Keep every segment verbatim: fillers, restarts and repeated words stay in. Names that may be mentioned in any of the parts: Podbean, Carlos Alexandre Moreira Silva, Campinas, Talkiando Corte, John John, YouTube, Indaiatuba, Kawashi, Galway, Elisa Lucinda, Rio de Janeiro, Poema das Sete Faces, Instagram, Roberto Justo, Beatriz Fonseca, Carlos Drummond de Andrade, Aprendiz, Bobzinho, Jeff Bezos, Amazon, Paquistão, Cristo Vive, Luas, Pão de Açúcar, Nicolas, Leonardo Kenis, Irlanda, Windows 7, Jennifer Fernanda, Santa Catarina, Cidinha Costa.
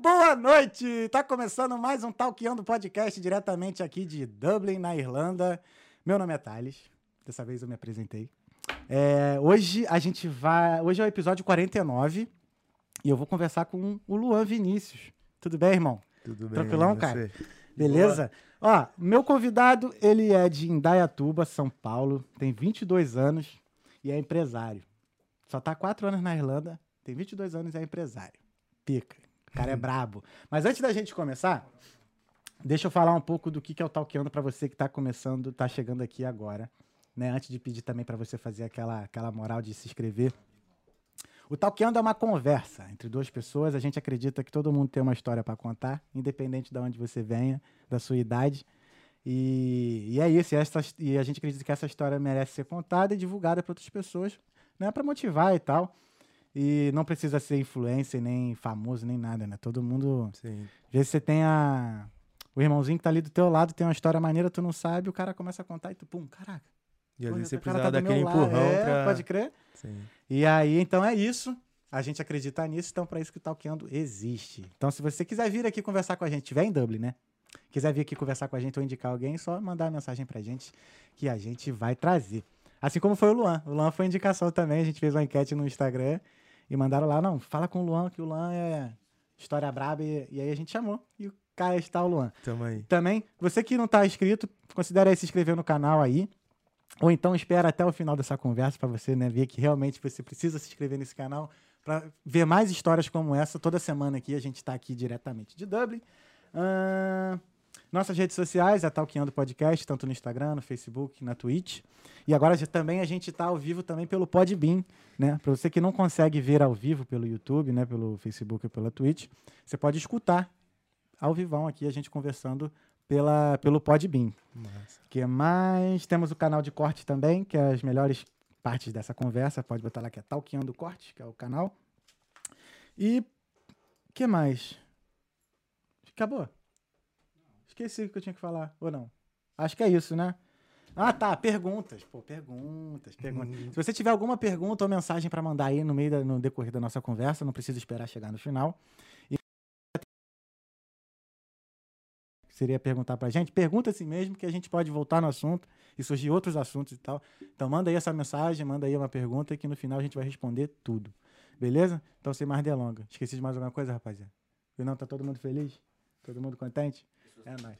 boa noite! Tá começando mais um Talkiando Podcast diretamente aqui de Dublin, na Irlanda. Meu nome é Thales, dessa vez eu me apresentei. É, hoje a gente vai... Hoje é o episódio quarenta e nove e eu vou conversar com o Luan Vinícius. Tudo bem, irmão? Tudo bem. Tranquilão, cara? Você? Beleza? Boa. Ó, meu convidado, ele é de Indaiatuba, São Paulo, tem vinte e dois anos e é empresário. Só tá quatro anos na Irlanda, tem vinte e dois anos e é empresário. Pica. O cara é brabo. Mas antes da gente começar, deixa eu falar um pouco do que, que é o Talkiando pra você que tá começando, tá chegando aqui agora. Né? Antes de pedir também pra você fazer aquela, aquela moral de se inscrever. O Talkiando é uma conversa entre duas pessoas. A gente acredita que todo mundo tem uma história pra contar, independente de onde você venha, da sua idade. E, e é isso. E, essa, e a gente acredita que essa história merece ser contada e divulgada pra outras pessoas. Né, para motivar e tal. E não precisa ser influencer, nem famoso, nem nada, né? Todo mundo... Sim. Às vezes você tem a... o irmãozinho que tá ali do teu lado, tem uma história maneira, tu não sabe, o cara começa a contar e tu, pum, caraca. E às vezes você precisava daquele empurrão é, pra... pode crer. Sim. E aí, então é isso. A gente acredita nisso, então para isso que o Talkiando existe. Então se você quiser vir aqui conversar com a gente, tiver em Dublin, né? Quiser vir aqui conversar com a gente ou indicar alguém, só mandar uma mensagem pra gente que a gente vai trazer. Assim como foi o Luan. O Luan foi indicação também. A gente fez uma enquete no Instagram e mandaram lá, não, fala com o Luan, que o Luan é história braba. E, e aí a gente chamou. E o cara está o Luan. Tamo aí. Também, você que não está inscrito, considera aí se inscrever no canal aí. Ou então espera até o final dessa conversa para você, né, ver que realmente você precisa se inscrever nesse canal para ver mais histórias como essa. Toda semana aqui a gente está aqui diretamente de Dublin. Ahn... Uh... Nossas redes sociais, é Talkiando Podcast, tanto no Instagram, no Facebook, na Twitch. E agora já, também a gente está ao vivo também pelo Podbean, né? Para você que não consegue ver ao vivo pelo YouTube, né? Pelo Facebook ou pela Twitch, você pode escutar ao vivão aqui a gente conversando pela, pelo Podbean. Nossa. Que mais? Temos o canal de corte também, que é as melhores partes dessa conversa. Pode botar lá que é Talkiando Corte, que é o canal. E o que mais? Acabou. Esqueci o que eu tinha que falar, ou não? Acho que é isso, né? Ah, tá, perguntas. Pô, perguntas, perguntas. Hum. Se você tiver alguma pergunta ou mensagem para mandar aí no meio da, no decorrer da nossa conversa, não precisa esperar chegar no final. E seria perguntar pra gente, pergunta assim mesmo, que a gente pode voltar no assunto e surgir outros assuntos e tal. Então manda aí essa mensagem, manda aí uma pergunta que no final a gente vai responder tudo. Beleza? Então sem mais delongas. Esqueci de mais alguma coisa, rapaziada? Não, tá todo mundo feliz? Todo mundo contente? É nóis.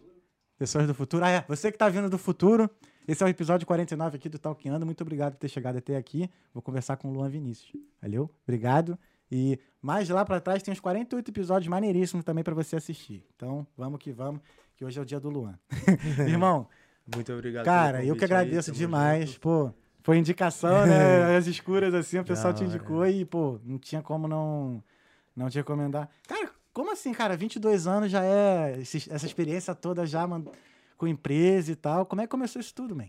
Pessoas do futuro. Ah, é. Você que tá vindo do futuro, esse é o episódio quarenta e nove aqui do Talkiando. Muito obrigado por ter chegado até aqui. Vou conversar com o Luan Vinícius. Valeu? Obrigado. E mais lá pra trás tem uns quarenta e oito episódios maneiríssimos também pra você assistir. Então, vamos que vamos, que hoje é o dia do Luan. Irmão. Muito obrigado. Cara, eu que agradeço aí, demais. Junto. Pô, foi indicação, né? As escuras, assim, o pessoal não, te indicou é. E, pô, não tinha como não, não te recomendar. Cara, como assim, cara? vinte e dois anos já é... Essa experiência toda já man, com empresa e tal. Como é que começou isso tudo, man?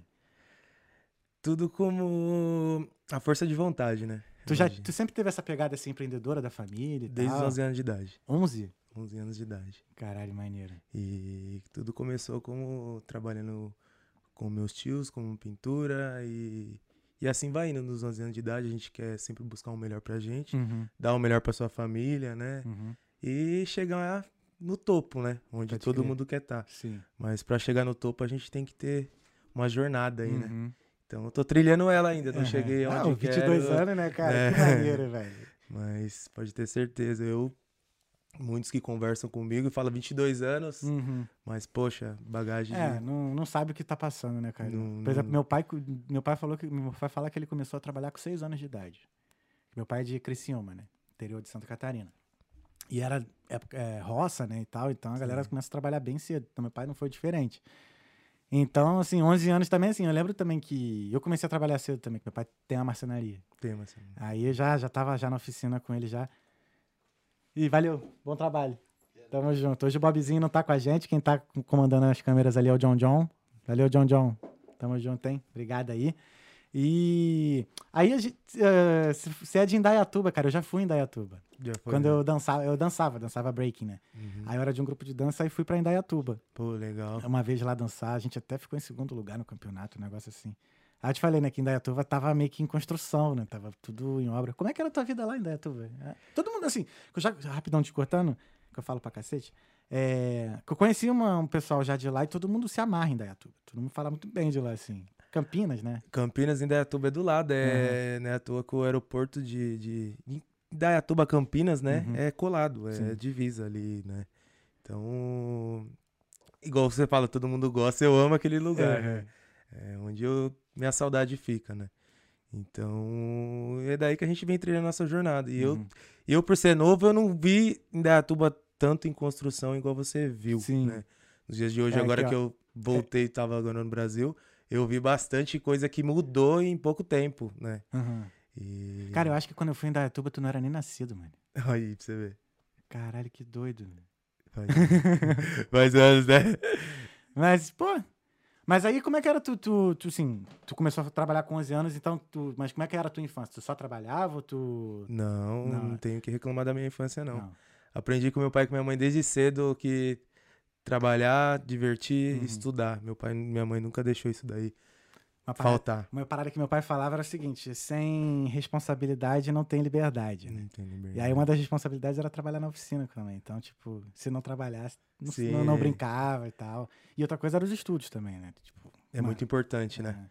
Tudo como... A força de vontade, né? Tu, já, tu sempre teve essa pegada assim, empreendedora da família e desde tal? Desde os onze anos de idade. onze? onze anos de idade. Caralho, maneiro. E tudo começou como... Trabalhando com meus tios, com pintura e... E assim vai indo, nos onze anos de idade. A gente quer sempre buscar o melhor pra gente. Uhum. Dar o melhor pra sua família, né? Uhum. E chegar no topo, né? Onde todo crer. Mundo quer estar. Sim. Mas para chegar no topo, a gente tem que ter uma jornada aí, uhum. né? Então, eu tô trilhando ela ainda, não uhum. cheguei onde não, quero. vinte e dois anos, né, cara? É. Que maneiro, velho. Mas pode ter certeza, eu... Muitos que conversam comigo e falam vinte e dois anos, uhum. mas, poxa, bagagem... É, de... não, não sabe o que tá passando, né, cara? Não, Por exemplo, não... meu, pai, meu pai falou que... Meu pai fala que ele começou a trabalhar com seis anos de idade. Meu pai é de Criciúma, né? Interior de Santa Catarina. E era época, é, roça, né, e tal, então a galera Sim. começa a trabalhar bem cedo, então meu pai não foi diferente. Então, assim, onze anos também, assim, eu lembro também que eu comecei a trabalhar cedo também, que meu pai tem uma marcenaria. Tem uma marcenaria. Aí eu já, já tava já na oficina com ele já. E valeu, bom trabalho. Tamo junto. Hoje o Bobzinho não tá com a gente, quem tá comandando as câmeras ali é o John John. Valeu, John John. Tamo junto, hein? Obrigado aí. E aí, você uh, é de Indaiatuba, cara, eu já fui em Indaiatuba. Já foi, Quando né? eu dançava, eu dançava, dançava breaking, né? Uhum. Aí eu era de um grupo de dança e fui pra Indaiatuba. Pô, legal. Uma vez lá dançar, a gente até ficou em segundo lugar no campeonato, um negócio assim. Aí eu te falei, né, que Indaiatuba tava meio que em construção, né? Tava tudo em obra. Como é que era a tua vida lá em Indaiatuba? Todo mundo assim, já, rapidão te cortando, que eu falo pra cacete, é, que eu conheci uma, um pessoal já de lá e todo mundo se amarra em Indaiatuba. Todo mundo fala muito bem de lá, assim. Campinas, né? Campinas, Indaiatuba é do lado, é, uhum. né? À toa que o aeroporto de, de Indaiatuba, Campinas, né? Uhum. É colado, é Sim. divisa ali, né? Então, igual você fala, todo mundo gosta, eu amo aquele lugar, é, né? É onde eu, minha saudade fica, né? Então, é daí que a gente vem trilhando a nossa jornada. E uhum. eu, eu, por ser novo, eu não vi Indaiatuba tanto em construção igual você viu, Sim. né? Nos dias de hoje, é, agora aqui, que eu voltei e é. tava agora no Brasil, eu vi bastante coisa que mudou em pouco tempo, né? Uhum. E... Cara, eu acho que quando eu fui em Indaiatuba, tu não era nem nascido, mano. Aí, pra você ver. Caralho, que doido, mano. Mais anos, né? Mas, pô... Mas aí, como é que era tu, tu, tu, assim, tu começou a trabalhar com onze anos, então, tu, mas como é que era a tua infância? Tu só trabalhava ou tu... Não, não, não tenho que reclamar da minha infância, não. não. Aprendi com meu pai e com minha mãe desde cedo que trabalhar, divertir, uhum. estudar. Meu pai e minha mãe nunca deixou isso daí uma parada, faltar. Uma parada que meu pai falava era o seguinte, sem responsabilidade não tem liberdade, né? Não tem liberdade. E aí, uma das responsabilidades era trabalhar na oficina também. Então, tipo, se não trabalhasse... Não, não brincava e tal. E outra coisa era os estudos também, né? Tipo, é mano, muito importante, é. né?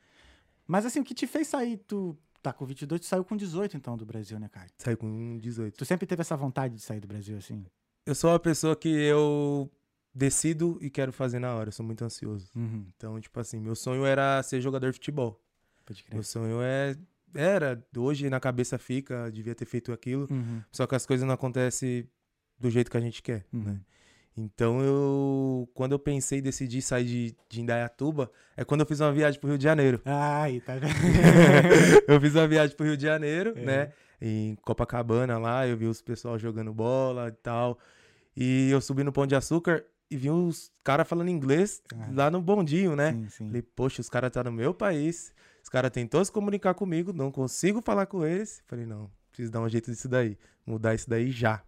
Mas assim, o que te fez sair? Tu tá com vinte e dois, tu saiu com dezoito então do Brasil, né, cara? Saiu com dezoito. Tu sempre teve essa vontade de sair do Brasil, assim? Eu sou uma pessoa que eu decido e quero fazer na hora. Eu sou muito ansioso. Uhum. Então, tipo assim, meu sonho era ser jogador de futebol. Pode crer. Meu sonho é... era. Hoje na cabeça fica, devia ter feito aquilo. Uhum. Só que as coisas não acontecem do jeito que a gente quer, uhum. né? Então, eu quando eu pensei e decidi sair de, de Indaiatuba, é quando eu fiz uma viagem pro Rio de Janeiro. Ah, aí tá vendo? Eu fiz uma viagem pro Rio de Janeiro, é. né? Em Copacabana lá, eu vi os pessoal jogando bola e tal. E eu subi no Pão de Açúcar e vi uns caras falando inglês ah. lá no bondinho, né? Sim, sim. Falei, poxa, os caras tá no meu país. Os caras tentou se comunicar comigo, não consigo falar com eles. Falei, não, preciso dar um jeito disso daí. Mudar isso daí já.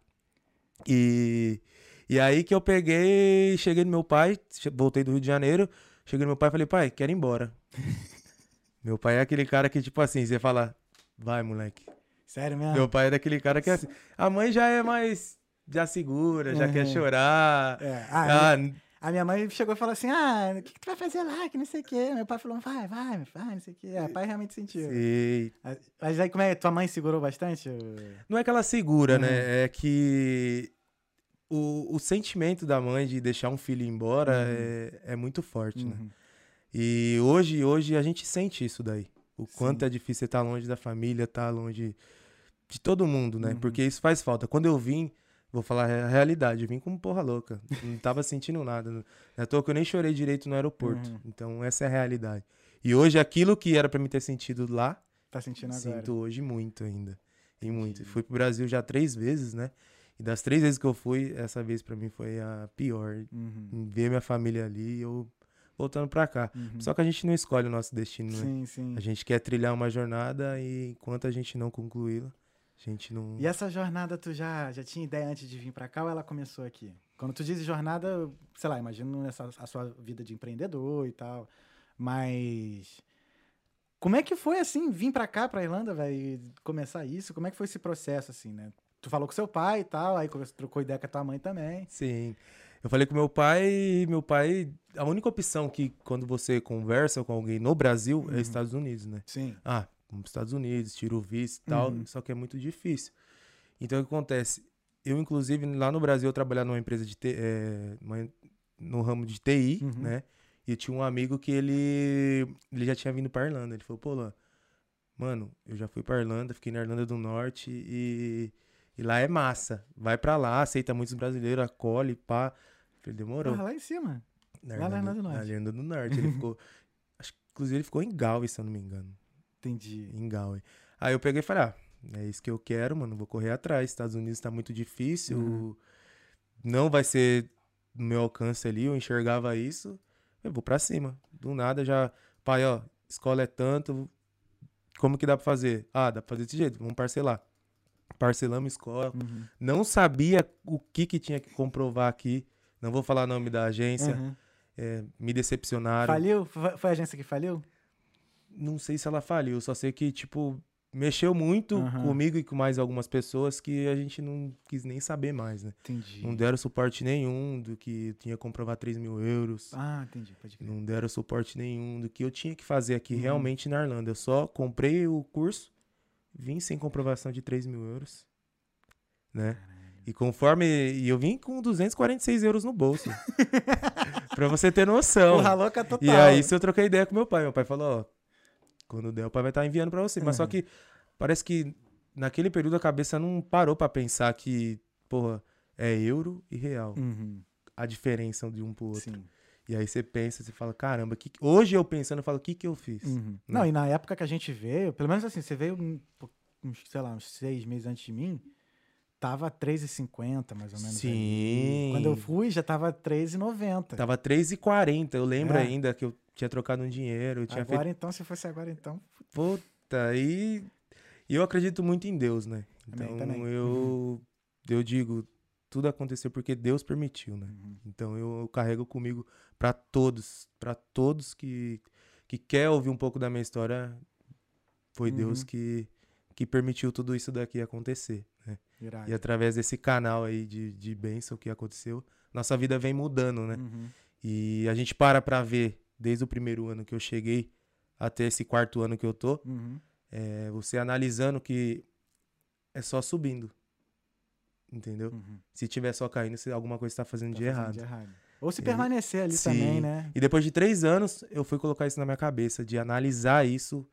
E... E aí que eu peguei, cheguei no meu pai, voltei do Rio de Janeiro, cheguei no meu pai e falei, pai, quero ir embora. Meu pai é aquele cara que, tipo assim, você fala, vai, moleque. Sério mesmo? Meu pai é daquele cara que é assim. A mãe já é mais, já segura, já uhum. quer chorar. É. Ah, ah, minha, a minha mãe chegou e falou assim, ah, o que, que tu vai fazer lá, que não sei o quê. Meu pai falou, vai, vai, vai, não sei o quê. O pai realmente sentiu. Sim. Mas aí como é, tua mãe segurou bastante? Não é que ela segura, uhum. né, é que... O, o sentimento da mãe de deixar um filho ir embora uhum. é, é muito forte, uhum. né? E hoje, hoje a gente sente isso daí. O Sim. quanto é difícil você estar longe da família, estar longe de todo mundo, né? Uhum. Porque isso faz falta. Quando eu vim, vou falar a realidade, eu vim como porra louca. Não tava sentindo nada. Na toa que eu nem chorei direito no aeroporto. Uhum. Então essa é a realidade. E hoje aquilo que era pra mim ter sentido lá, tá sentindo agora. Sinto hoje muito ainda. E muito. Fui pro Brasil já três vezes, né? E das três vezes que eu fui, essa vez pra mim foi a pior. Uhum. Ver minha família ali e eu voltando pra cá. Uhum. Só que a gente não escolhe o nosso destino, né? Sim, sim. A gente quer trilhar uma jornada e enquanto a gente não concluí-la, a gente não... E essa jornada, tu já, já tinha ideia antes de vir pra cá ou ela começou aqui? Quando tu diz jornada, sei lá, imagino essa, a sua vida de empreendedor e tal, mas... Como é que foi, assim, vir pra cá, pra Irlanda, velho, e começar isso? Como é que foi esse processo, assim, né? Tu falou com seu pai e tal, aí trocou ideia com a tua mãe também. Sim. Eu falei com meu pai e meu pai... A única opção que quando você conversa com alguém no Brasil uhum. é Estados Unidos, né? Sim. Ah, vamos para os Estados Unidos, tira o visto e tal, uhum. só que é muito difícil. Então, o que acontece? Eu, inclusive, lá no Brasil, eu trabalhava numa empresa de... T, é, uma, no ramo de T I, uhum. né? E tinha um amigo que ele... Ele já tinha vindo para Irlanda. Ele falou, pô, Luan, mano, eu já fui para Irlanda, fiquei na Irlanda do Norte e... E lá é massa. Vai pra lá, aceita muitos brasileiros, acolhe, pá. Ele demorou. Ah, lá em cima. Na lá Irlanda, na Irlanda do Norte. Na Irlanda do Norte. Ele ficou... Acho que, inclusive, ele ficou em Galway, se eu não me engano. Entendi. Em Galway. Aí eu peguei e falei, ah, é isso que eu quero, mano. Vou correr atrás. Estados Unidos tá muito difícil. Uhum. Não vai ser no meu alcance ali. Eu enxergava isso. Eu vou pra cima. Do nada já... Pai, ó, escola é tanto. Como que dá pra fazer? Ah, dá pra fazer desse jeito. Vamos parcelar. Parcelamos escola, uhum. não sabia o que que tinha que comprovar aqui, não vou falar o nome da agência, uhum. é, me decepcionaram. Faliu? Foi a agência que faliu? Não sei se ela faliu, só sei que, tipo, mexeu muito uhum. comigo e com mais algumas pessoas que a gente não quis nem saber mais, né? Entendi. Não deram suporte nenhum do que tinha que comprovar três mil euros. Ah, entendi. Pode crer. Não deram suporte nenhum do que eu tinha que fazer aqui uhum. realmente na Irlanda. Eu só comprei o curso, vim sem comprovação de três mil euros, né? Caramba. E conforme... E eu vim com duzentos e quarenta e seis euros no bolso. Pra você ter noção. Porra louca total. E aí isso eu troquei ideia com meu pai. Meu pai falou, ó... Quando der, o pai vai estar enviando para você. Mas uhum. só que parece que naquele período a cabeça não parou para pensar que, porra, é euro e real. Uhum. A diferença de um pro outro. Sim. E aí você pensa, você fala, caramba, que... hoje eu pensando, eu falo, o que que eu fiz? Uhum. Não. Não, e na época que a gente veio, pelo menos assim, você veio, uns, sei lá, uns seis meses antes de mim, tava três e cinquenta, mais ou menos. Sim. Aí. Quando eu fui, já tava três e noventa. Tava três e quarenta, eu lembro é. ainda que eu... Tinha trocado um dinheiro. Eu tinha agora feito... então, se fosse agora então... Puta, e... e eu acredito muito em Deus, né? Então também, também. eu uhum. eu digo, tudo aconteceu porque Deus permitiu, né? Uhum. Então eu, eu carrego comigo pra todos, pra todos que, que quer ouvir um pouco da minha história, foi uhum. Deus que, que permitiu tudo isso daqui acontecer, né? Irado. E através desse canal aí de, de bênção que aconteceu, nossa vida vem mudando, né? Uhum. E a gente para pra ver desde o primeiro ano que eu cheguei até esse quarto ano que eu tô, uhum. é, você analisando que é só subindo, entendeu? Uhum. Se tiver só caindo, se alguma coisa tá fazendo, tá de, fazendo errado. de errado. Ou se e, permanecer ali sim. também, né? E depois de três anos, eu fui colocar isso na minha cabeça, de analisar isso,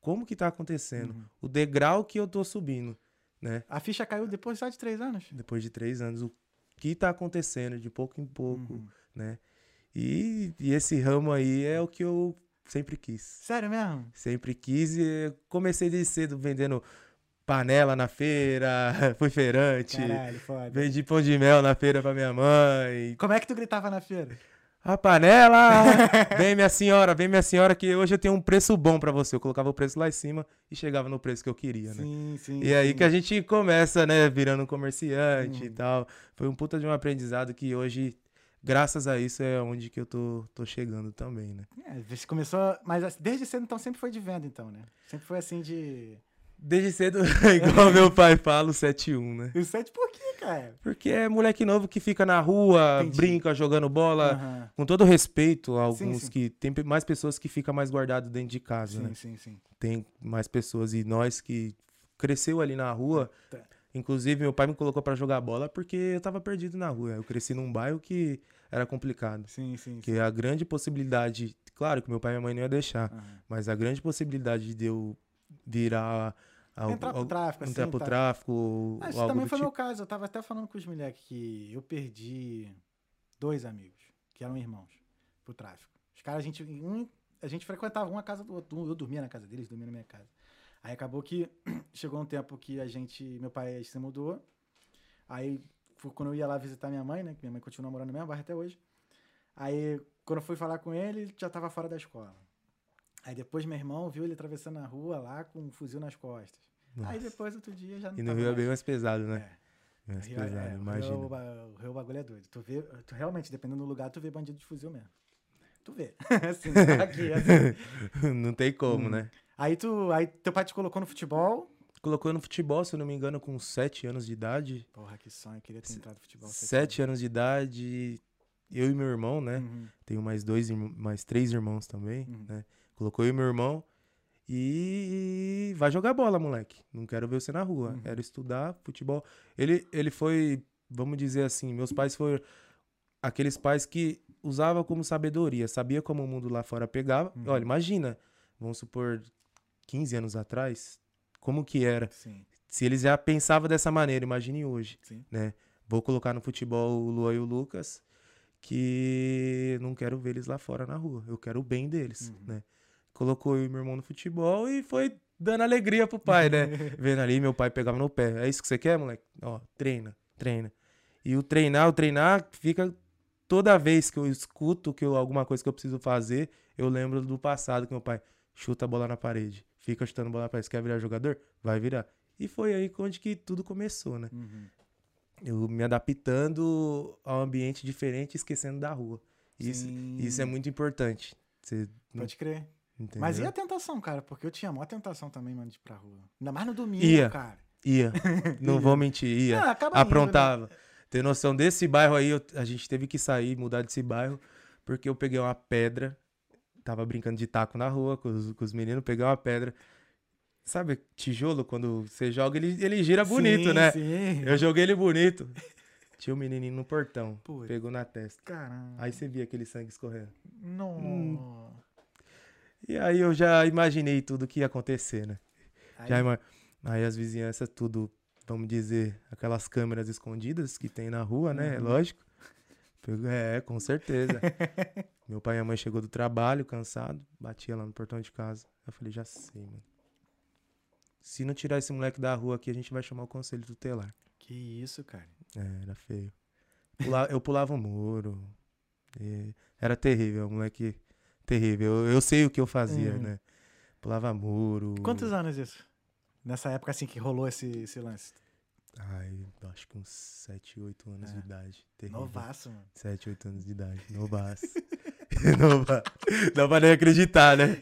como que tá acontecendo, uhum. o degrau que eu tô subindo, né? A ficha caiu depois só de três anos? Depois de três anos, o que tá acontecendo de pouco em pouco, uhum. né? E, e esse ramo aí é o que eu sempre quis. Sério mesmo? Sempre quis e comecei desde cedo vendendo panela na feira, fui feirante. Caralho, foda. Vendi pão de mel na feira pra minha mãe. Como é que tu gritava na feira? A panela! Vem minha senhora, vem minha senhora que hoje eu tenho um preço bom pra você. Eu colocava o preço lá em cima e chegava no preço que eu queria, né? Sim, sim. E aí sim. que a gente começa, né, virando um comerciante hum. e tal. Foi um puta de um aprendizado que hoje... Graças a isso é onde que eu tô, tô chegando também, né? É, você começou... Mas desde cedo, então, sempre foi de venda, então, né? Sempre foi assim de... Desde cedo, igual meu pai fala, o sete um, né? E o sete por quê, cara? Porque é moleque novo que fica na rua, Entendi. brinca, jogando bola. Uhum. Com todo respeito a alguns sim, sim. que... Tem mais pessoas que ficam mais guardadas dentro de casa, sim, né? Sim, sim, sim. Tem mais pessoas e nós que cresceu ali na rua... Tá. Inclusive, meu pai me colocou pra jogar bola porque eu tava perdido na rua. Eu cresci num bairro que era complicado. Sim, sim. Que sim. a grande possibilidade... Claro que meu pai e minha mãe não iam deixar. Uhum. Mas a grande possibilidade de eu virar... Algo, entrar pro tráfico, assim. Entrar pro tá. tráfico... Ah, isso algo também foi tipo. Meu caso. Eu tava até falando com os moleques que eu perdi dois amigos, que eram irmãos, pro tráfico. Os caras, a gente... Um, a gente frequentava uma casa do outro. Eu dormia na casa deles, dormia na minha casa. Aí acabou que chegou um tempo que a gente... Meu pai se mudou. Aí, quando eu ia lá visitar minha mãe, né? Que minha mãe continua morando no mesmo bairro até hoje. Aí, quando eu fui falar com ele, já tava fora da escola. Aí depois meu irmão viu ele atravessando a rua lá com um fuzil nas costas. Nossa. Aí depois, outro dia, já não. E no Rio mais. É bem mais pesado, né? É. Mais Rio, pesado, é, imagina. O Rio, o Rio, o bagulho é doido. Tu vê, tu, realmente, dependendo do lugar, tu vê bandido de fuzil mesmo. Tu vê. assim, tá aqui, assim. Não tem como, hum. né? Aí, tu, aí teu pai te colocou no futebol? Colocou no futebol, se eu não me engano, com sete anos de idade. Porra, que sonho, eu queria ter entrado no futebol. sete anos de idade, eu e meu irmão, né? Uhum. Tenho mais dois, mais três irmãos também, uhum. né? Colocou eu e meu irmão e vai jogar bola, moleque. Não quero ver você na rua, uhum. quero estudar futebol. Ele, ele foi, vamos dizer assim, meus pais foram aqueles pais que usavam como sabedoria, sabia como o mundo lá fora pegava. Uhum. Olha, imagina, vamos supor... quinze anos atrás, como que era? Sim. Se eles já pensavam dessa maneira, imagine hoje, Sim. né? Vou colocar no futebol o Luan e o Lucas, que não quero ver eles lá fora na rua, eu quero o bem deles, uhum. né? Colocou eu e meu irmão no futebol e foi dando alegria pro pai, né? Vendo ali, meu pai pegava no pé, é isso que você quer, moleque? Ó, treina, treina. E o treinar, o treinar fica... Toda vez que eu escuto que eu, alguma coisa que eu preciso fazer, eu lembro do passado que meu pai... Chuta a bola na parede. Fica chutando a bola na parede. Quer virar jogador? Vai virar. E foi aí onde que tudo começou, né? Uhum. Eu me adaptando a um ambiente diferente, esquecendo da rua. Isso, isso é muito importante. Você Pode não... crer. Entendeu? Mas e a tentação, cara? Porque eu tinha a maior tentação também, mano, de ir pra rua. Ainda mais no domingo, ia, cara. Ia, não vou mentir, ia. Ah, acaba aprontava. Indo, né? Tem noção desse bairro aí, eu, a gente teve que sair, mudar desse bairro, porque eu peguei uma pedra, tava brincando de taco na rua com os, com os meninos, peguei uma pedra. Sabe tijolo, quando você joga, ele, ele gira bonito, sim, né? Sim. Eu joguei ele bonito. Tinha um menininho no portão, pura, pegou na testa. Caramba. Aí você via aquele sangue escorrendo. Não. Hum. E aí eu já imaginei tudo que ia acontecer, né? Aí, já ima... aí as vizinhanças, tudo, vamos dizer, aquelas câmeras escondidas que tem na rua, né? Uhum. Lógico. É, com certeza. Meu pai e a mãe chegou do trabalho, cansado, batia lá no portão de casa. Eu falei, já sei, mano. Se não tirar esse moleque da rua aqui, a gente vai chamar o conselho tutelar. Que isso, cara. É, era feio. Pula... eu pulava o muro. E... era terrível, moleque... terrível. Eu, eu sei o que eu fazia, hum. né? Pulava muro. Quantos anos isso? Nessa época, assim, que rolou esse, esse lance? Ai, acho que uns sete, oito anos é. de idade. Terrível. Novaço, mano. sete, oito anos de idade. Novaço. Novaço. Dá pra nem acreditar, né?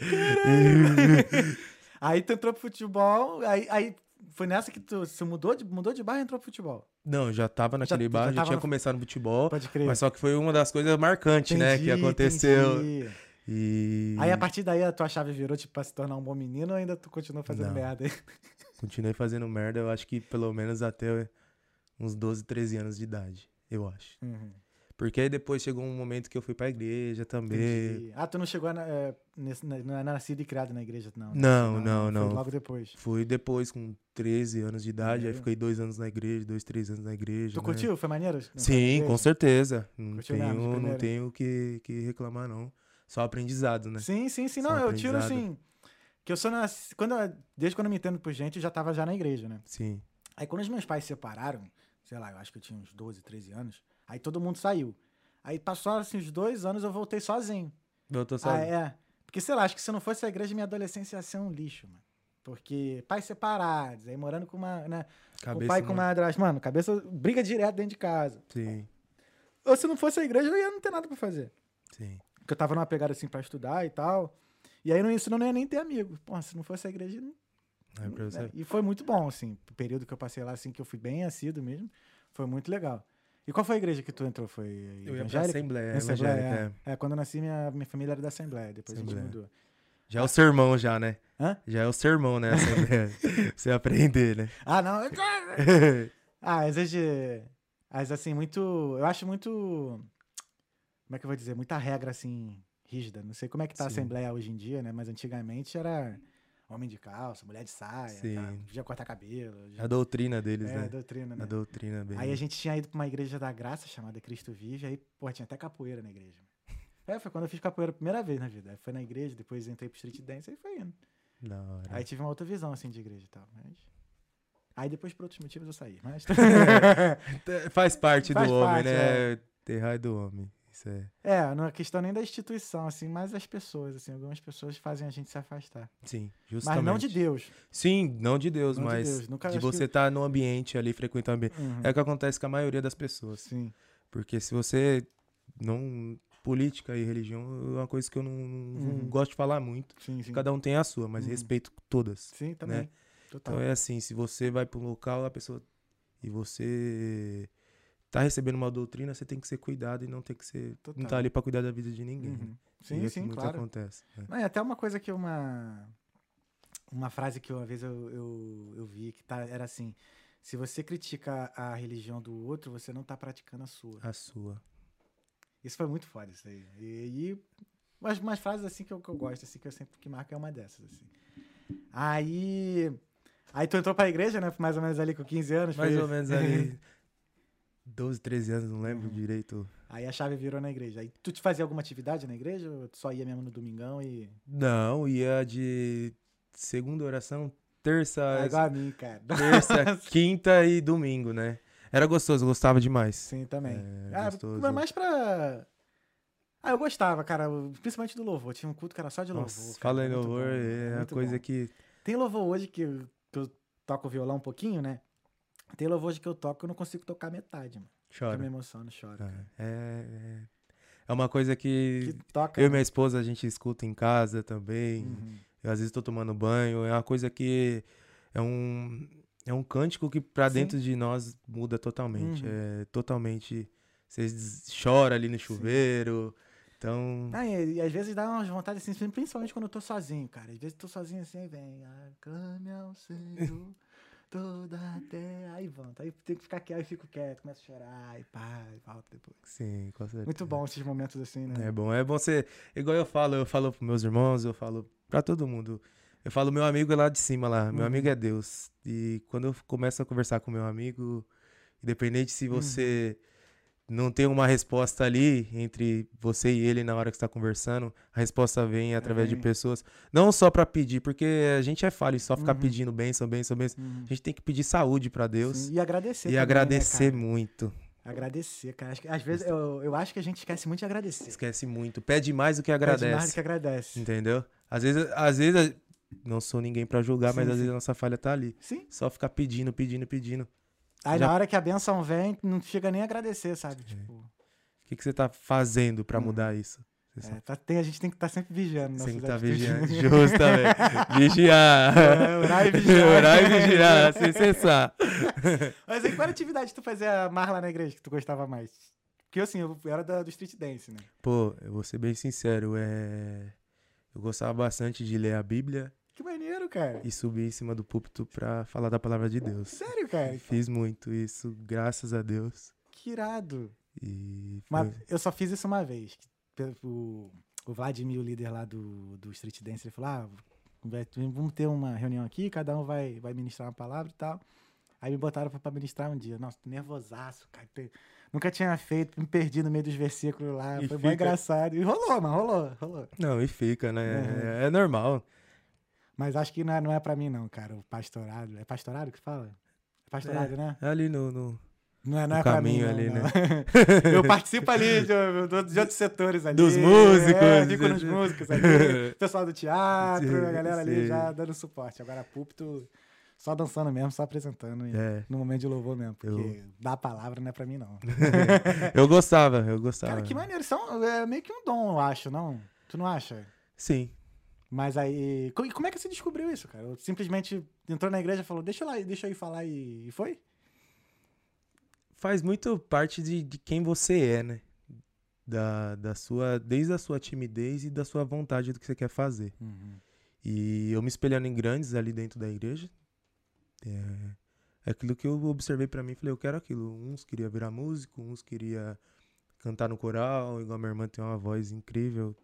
Aí tu entrou pro futebol, aí, aí foi nessa que tu você mudou de, mudou de bairro e entrou pro futebol? Não, eu já tava naquele já, bairro, já, já tinha no... começado no futebol. Pode crer. Mas só que foi uma das coisas marcantes, entendi, né? Que aconteceu. Entendi. E... aí a partir daí a tua chave virou tipo pra se tornar um bom menino ou ainda tu continuou fazendo não, merda? Continuei fazendo merda, eu acho que pelo menos até uns doze, treze anos de idade, eu acho. Uhum. Porque aí depois chegou um momento que eu fui pra igreja também. Entendi. Ah, tu não chegou na, é, nesse, na, na, nascido e criado na igreja, não? Não, não, não. não. Foi logo depois. Fui depois, com treze anos de idade, é. aí fiquei dois anos na igreja, dois, três anos na igreja. Tu né? curtiu? Foi maneiro? Sim, com certeza. Não curtiu tenho o não tenho que, que reclamar, não. Só aprendizado, né? Sim, sim, sim. Só não, eu tiro assim. Que eu sou nas, quando eu, desde quando eu me entendo por gente, eu já tava já na igreja, né? Sim. Aí quando os meus pais se separaram, sei lá, eu acho que eu tinha uns doze, treze anos, aí todo mundo saiu. Aí passaram assim uns dois anos, eu voltei sozinho. Voltou sozinho? Ah, é. Porque, sei lá, acho que se não fosse a igreja, minha adolescência ia ser um lixo, mano. Porque pais separados, aí morando com uma, né? Cabeça, com o pai e com uma madrasta. Mano, cabeça briga direto dentro de casa. Sim. Ou se não fosse a igreja, eu ia não ter nada pra fazer. Sim. Porque eu tava numa pegada assim pra estudar e tal. E aí, isso não ia nem ter amigo. Pô, se não fosse a igreja... Não... É, né? E foi muito bom, assim. O período que eu passei lá, assim, que eu fui bem assíduo mesmo, foi muito legal. E qual foi a igreja que tu entrou? Foi evangélica? Eu ia pra Assembleia. Assembleia é. É. é, quando eu nasci, minha, minha família era da Assembleia. Depois Assembleia. a gente mudou. Já é o sermão, já, né? Hã? Já é o sermão, né? Você aprender, né? Ah, não. Ah, às vezes... Mas, assim, muito... Eu acho muito... Como é que eu vou dizer? Muita regra, assim, rígida. Não sei como é que tá Sim. a Assembleia hoje em dia, né? Mas antigamente era... homem de calça, mulher de saia, tá? Podia cortar cabelo. Já... a doutrina deles, é, né? A doutrina, né? A doutrina deles. Aí a gente tinha ido pra uma igreja da graça chamada Cristo Vive, aí, pô, tinha até capoeira na igreja. É, foi quando eu fiz capoeira a primeira vez na vida. Aí foi na igreja, depois entrei pro Street Dance, aí foi indo. Da hora. Aí tive uma outra visão, assim, de igreja e tal, mas... aí depois, por outros motivos, eu saí, mas... Faz parte Faz do parte, homem, né? É. Terra do homem, isso é... É, não é questão nem da instituição, assim, mas das pessoas, assim, algumas pessoas fazem a gente se afastar. Sim, justamente. Mas não de Deus. Sim, não de Deus, não mas de, Deus. Nunca, de você estar que... tá no ambiente ali, frequentando o ambiente. Uhum. É o que acontece com a maioria das pessoas. Sim. Porque se você não... política e religião é uma coisa que eu não, uhum. não gosto de falar muito. Sim, sim. Cada um tem a sua, mas uhum. respeito todas. Sim, também. Né? Total. Então é assim, se você vai para um local, a pessoa... e você... tá recebendo uma doutrina, você tem que ser cuidado e não tem que ser... Total. Não tá ali pra cuidar da vida de ninguém. Uhum. Né? Sim, e é sim, que muito claro. Acontece. Né? Não, é até uma coisa que uma... uma frase que uma vez eu, eu, eu vi, que tá, era assim, se você critica a religião do outro, você não tá praticando a sua. A sua. Isso foi muito foda, isso aí. E, e umas, umas frases assim que eu, que eu gosto, assim, que eu sempre que marco é uma dessas, assim. Aí... aí tu entrou pra igreja, né? Mais ou menos ali com quinze anos. Mais foi... ou menos ali... doze, treze anos, não lembro uhum. direito. Aí a chave virou na igreja. Aí tu te fazia alguma atividade na igreja ou tu só ia mesmo no domingão e... Não, ia de segunda oração, terça... É igual a mim, cara. Terça, quinta e domingo, né? Era gostoso, eu gostava demais. Sim, também. É, ah, gostoso. Mas mais pra... ah, eu gostava, cara, principalmente do louvor. Tinha um culto que era só de louvor. Nossa, fala em louvor, bom, é a coisa bom. Que... Tem louvor hoje que eu, que eu toco violão um pouquinho, né? Tem louvor que eu toco, eu não consigo tocar metade, mano. Choro. Eu me emociono, choro. Ah, é, é, é uma coisa que, que toca, eu e minha esposa, a gente escuta em casa também. Uhum. Eu às vezes tô tomando banho. É uma coisa que é um, é um cântico que pra Sim. dentro de nós muda totalmente. Uhum. É totalmente... Vocês choram ali no chuveiro... Sim. Então... Ah, e, e às vezes dá umas vontades assim, principalmente quando eu tô sozinho, cara. Às vezes eu tô sozinho assim, aí vem... Clame ao Senhor, toda a terra... Aí volta, aí tem que ficar quieto, aí fico quieto, começo a chorar, e pá, e volta depois. Sim, com certeza. Muito bom esses momentos assim, né? É bom, é bom ser... Igual eu falo, eu falo pros meus irmãos, eu falo pra todo mundo. Eu falo, meu amigo é lá de cima, lá. Meu uhum. amigo é Deus. E quando eu começo a conversar com meu amigo, independente se você... Uhum. Não tem uma resposta ali entre você e ele na hora que você está conversando. A resposta vem através é. de pessoas. Não só para pedir, porque a gente é falho, só ficar uhum. pedindo bênção, bênção, bênção. Uhum. A gente tem que pedir saúde para Deus. Sim. E agradecer. E também, agradecer, né, muito. Agradecer, cara. Acho que, às vezes eu, eu acho que a gente esquece muito de agradecer. Esquece muito. Pede mais do que agradece. Pede mais do que agradece. Entendeu? Às vezes, às vezes não sou ninguém para julgar, sim, mas às sim. vezes a nossa falha tá ali. Sim. Só ficar pedindo, pedindo, pedindo. Aí já... na hora que a benção vem, não chega nem a agradecer, sabe? É. Tipo... O que, que você tá fazendo pra hum. mudar isso? Você é, só... tá, tem, a gente tem que estar tá sempre vigiando. Sempre tá vigiando, justamente. Vigiar. É, orar e vigiar. Orar e vigiar, sem cessar. Mas aí, qual atividade tu fazia mais lá na igreja que tu gostava mais? Porque assim, eu era da, do Street Dance, né? Pô, eu vou ser bem sincero, é... eu gostava bastante de ler a Bíblia. Que maneiro, cara. E subi em cima do púlpito pra falar da palavra de Deus. Sério, cara? Fiz muito isso, graças a Deus. Que irado. E foi... Mas eu só fiz isso uma vez. O, o Vladimir, o líder lá do, do Street Dance, ele falou, ah, vamos ter uma reunião aqui, cada um vai, vai ministrar uma palavra e tal. Aí me botaram pra ministrar um dia. Nossa, tô nervosaço, cara. Nunca tinha feito, me perdi no meio dos versículos lá. E foi fica... bem engraçado. E rolou, mano, rolou, rolou. Não, e fica, né? Uhum. É, é normal. Mas acho que não é, não é pra mim, não, cara. O pastorado. É pastorado que fala? É pastorado, é, né? É ali no, no, não é, não no é caminho pra mim, não, ali, não, né? Eu participo ali de, de outros setores ali. Dos músicos. É, fico nos músicos ali. O pessoal do teatro, sim, a galera ali sim. já dando suporte. Agora, púlpito, só dançando mesmo, só apresentando. E, é. No momento de louvor mesmo. Porque eu... dar a palavra não é pra mim, não. Eu gostava, eu gostava. Cara, que maneiro. São, é meio que um dom, eu acho, não? Tu não acha? Sim. Mas aí... Como é que você descobriu isso, cara? Eu simplesmente entrou na igreja e falou, deixa eu, lá, deixa eu ir falar e, e foi? Faz muito parte de, de quem você é, né? Da, da sua, desde a sua timidez e da sua vontade do que você quer fazer. Uhum. E eu me espelhando em grandes ali dentro da igreja. É aquilo que eu observei pra mim. Falei, eu quero aquilo. Uns queriam virar músico, uns queriam cantar no coral. Igual a minha irmã tem uma voz incrível.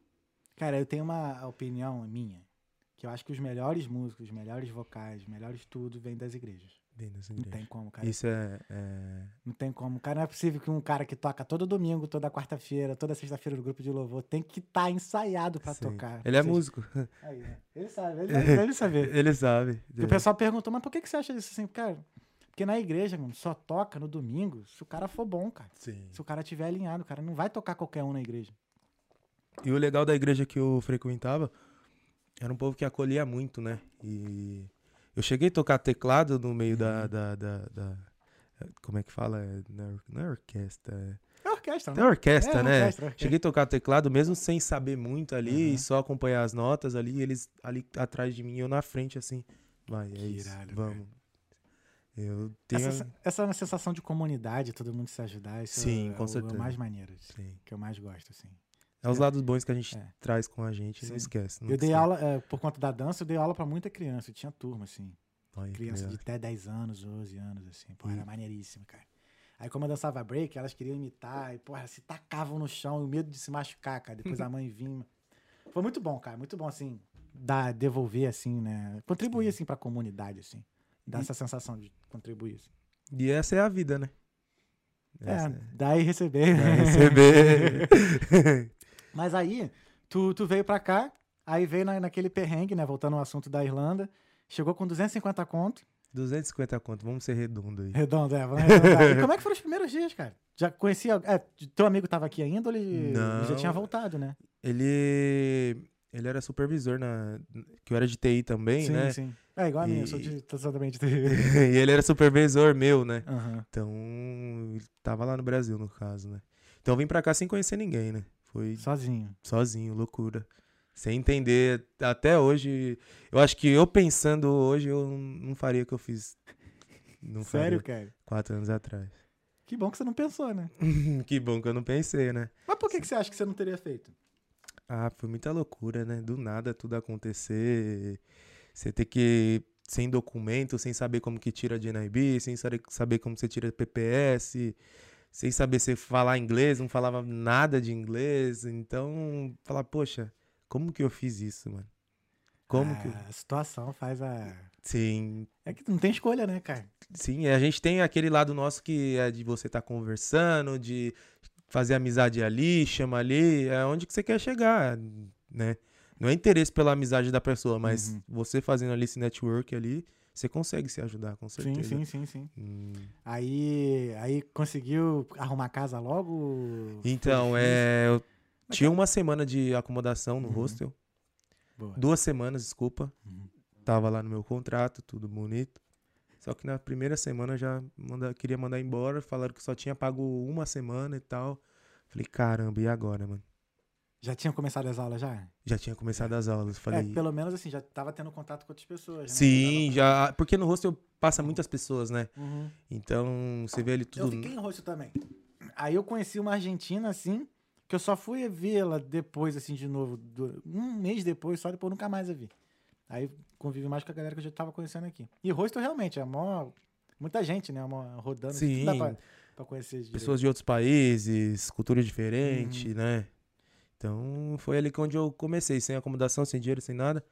Cara, eu tenho uma opinião minha, que eu acho que os melhores músicos, os melhores vocais, os melhores tudo, vêm das igrejas. Vem das igrejas. Não tem como, cara. Isso é, é... Não tem como. Cara, não é possível que um cara que toca todo domingo, toda quarta-feira, toda sexta-feira no grupo de louvor, tem que estar tá ensaiado pra Sim. tocar. Ele é seja... músico. Aí, né? Ele sabe, ele sabe. Ele sabe. Ele sabe. E o pessoal perguntou, mas por que, que você acha disso assim, cara? Porque na igreja, mano, só toca no domingo se o cara for bom, cara. Sim. Se o cara tiver alinhado, o cara não vai tocar qualquer um na igreja. E o legal da igreja que eu frequentava era um povo que acolhia muito, né? E eu cheguei a tocar teclado no meio da... da, da, da como é que fala? Não é orquestra. É, é orquestra, né? É orquestra, é, né? Orquestra, orquestra. Cheguei a tocar teclado mesmo sem saber muito ali uhum. e só acompanhar as notas ali. Eles ali atrás de mim e eu na frente, assim. Vai, é isso. Irado, vamos. Cara. Eu tenho... essa, essa sensação de comunidade, todo mundo se ajudar. Isso Sim, é, com é certeza. O mais maneiro, assim, que eu mais gosto, assim. É os lados bons que a gente é. traz com a gente, Sim. não esquece. Não eu dei esquece. aula, é, por conta da dança, eu dei aula pra muita criança. Eu tinha turma, assim. Ai, criança de até dez anos, onze anos, assim. Pô, era maneiríssimo, cara. Aí, como eu dançava break, elas queriam imitar. E, porra, se tacavam no chão, o medo de se machucar, cara. Depois a mãe vinha. Foi muito bom, cara. Muito bom, assim, dar, devolver, assim, né? Contribuir, Sim. assim, pra comunidade, assim. Dar e... essa sensação de contribuir, assim. E essa é a vida, né? Essa... É, dar e receber. Dar e receber. Mas aí, tu, tu veio pra cá, aí veio na, naquele perrengue, né? Voltando ao assunto da Irlanda. Chegou com duzentos e cinquenta conto. duzentos e cinquenta conto, vamos ser redondo aí. Redondo, é. Vamos arredondar. E como é que foram os primeiros dias, cara? Já conhecia... É, teu amigo tava aqui ainda ou ele Não, já tinha voltado, né? Ele... Ele era supervisor, na que eu era de T I também, sim, né? Sim, sim. É, igual a e... mim, eu sou de, totalmente de T I. E ele era supervisor meu, né? Uhum. Então, ele tava lá no Brasil, no caso, né? Então, eu vim pra cá sem conhecer ninguém, né? Foi sozinho. Sozinho, loucura. Sem entender, até hoje, eu acho que eu pensando hoje, eu não faria o que eu fiz. Não. Sério, cara? Quatro anos atrás. Que bom que você não pensou, né? Que bom que eu não pensei, né? Mas por que, que você acha que você não teria feito? Ah, foi muita loucura, né? Do nada tudo acontecer, você ter que... Sem documento, sem saber como que tira de N I B, sem saber como você tira P P S, sem saber se falar inglês, não falava nada de inglês. Então, falar, poxa, como que eu fiz isso, mano? Como ah, que... A situação faz a... Sim. É que não tem escolha, né, cara? Sim, a gente tem aquele lado nosso que é de você estar tá conversando, de fazer amizade ali, chama ali, é onde que você quer chegar, né? Não é interesse pela amizade da pessoa, mas uhum. você fazendo ali esse network ali, você consegue se ajudar, com certeza. Sim, sim, sim. sim. Hum. Aí, aí conseguiu arrumar casa logo? Então, é, eu mas tinha que... uma semana de acomodação no uhum. hostel. Boa. Duas semanas, desculpa. Uhum. Tava lá no meu contrato, tudo bonito. Só que na primeira semana já manda, queria mandar embora, falaram que só tinha pago uma semana e tal. Falei, caramba, e agora, mano? Já tinha começado as aulas já? Já tinha começado as aulas, falei... É, pelo menos assim, já tava tendo contato com outras pessoas, né? Sim, já... Porque no hostel passa muitas pessoas, né? Uhum. Então, você vê ali tudo... Eu fiquei em hostel também. Aí eu conheci uma argentina, assim, que eu só fui vê-la depois, assim, de novo. Do... Um mês depois, só depois, nunca mais a vi. Aí convivi mais com a galera que eu já tava conhecendo aqui. E hostel, realmente, é mó... Muita gente, né? Mó rodando. Sim. Assim, pra, pra conhecer de... Pessoas de outros países, cultura diferente, uhum. né? Então, foi ali onde eu comecei, sem acomodação, sem dinheiro, sem nada.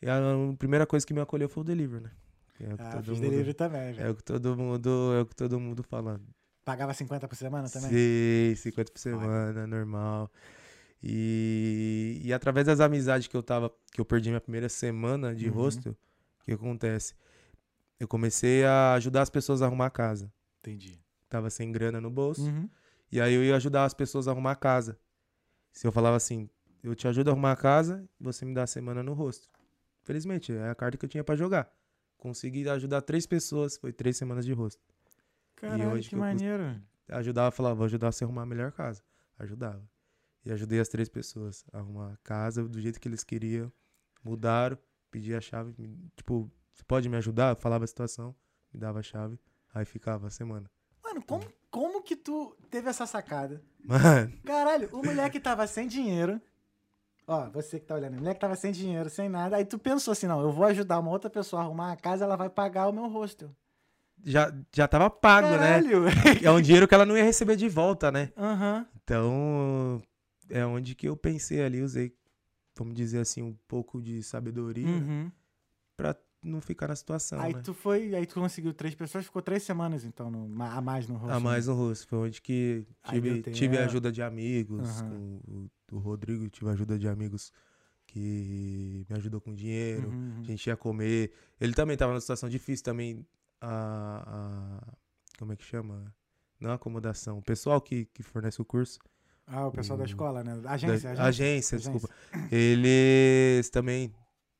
E a primeira coisa que me acolheu foi o delivery, né? Que é o que ah, todo fiz mundo, delivery também, velho. É o que todo mundo, é o que todo mundo fala. Pagava cinquenta por semana também? Sim, cinquenta por semana, ah, normal. E, e através das amizades que eu tava, que eu perdi minha primeira semana de uhum. hostel, o que acontece? Eu comecei a ajudar as pessoas a arrumar a casa. Entendi. Tava sem grana no bolso. Uhum. E aí eu ia ajudar as pessoas a arrumar a casa. Se eu falava assim, eu te ajudo a arrumar a casa, você me dá a semana no rosto. Felizmente, é a carta que eu tinha pra jogar. Consegui ajudar três pessoas, foi três semanas de rosto. Caralho, e hoje que, que maneiro. Ajudava, falava, vou ajudar você a arrumar a melhor casa. Ajudava. E ajudei as três pessoas a arrumar a casa do jeito que eles queriam. Mudaram, pedi a chave, tipo, você pode me ajudar? Eu falava a situação, me dava a chave, aí ficava a semana. Mano, como... Como que tu teve essa sacada? Mano. Caralho, o moleque tava sem dinheiro. Ó, você que tá olhando. O moleque tava sem dinheiro, sem nada. Aí tu pensou assim, não, eu vou ajudar uma outra pessoa a arrumar a casa, ela vai pagar o meu hostel. Já, já tava pago, caralho. Né? É um dinheiro que ela não ia receber de volta, né? Uhum. Então, é onde que eu pensei ali, usei, vamos dizer assim, um pouco de sabedoria uhum. pra... não ficar na situação, aí né? tu foi, aí tu conseguiu três pessoas, ficou três semanas, então, no, a mais no rosto. A mais no rosto, foi onde que tive, ai, tive ajuda de amigos, uhum. o, o, o Rodrigo tive ajuda de amigos que me ajudou com dinheiro, uhum, uhum. a gente ia comer, ele também tava numa situação difícil também, a, a como é que chama? Não acomodação, o pessoal que, que fornece o curso. Ah, o pessoal o, da escola, né? Agência, da, agência. Agência, desculpa. Agência. Eles também...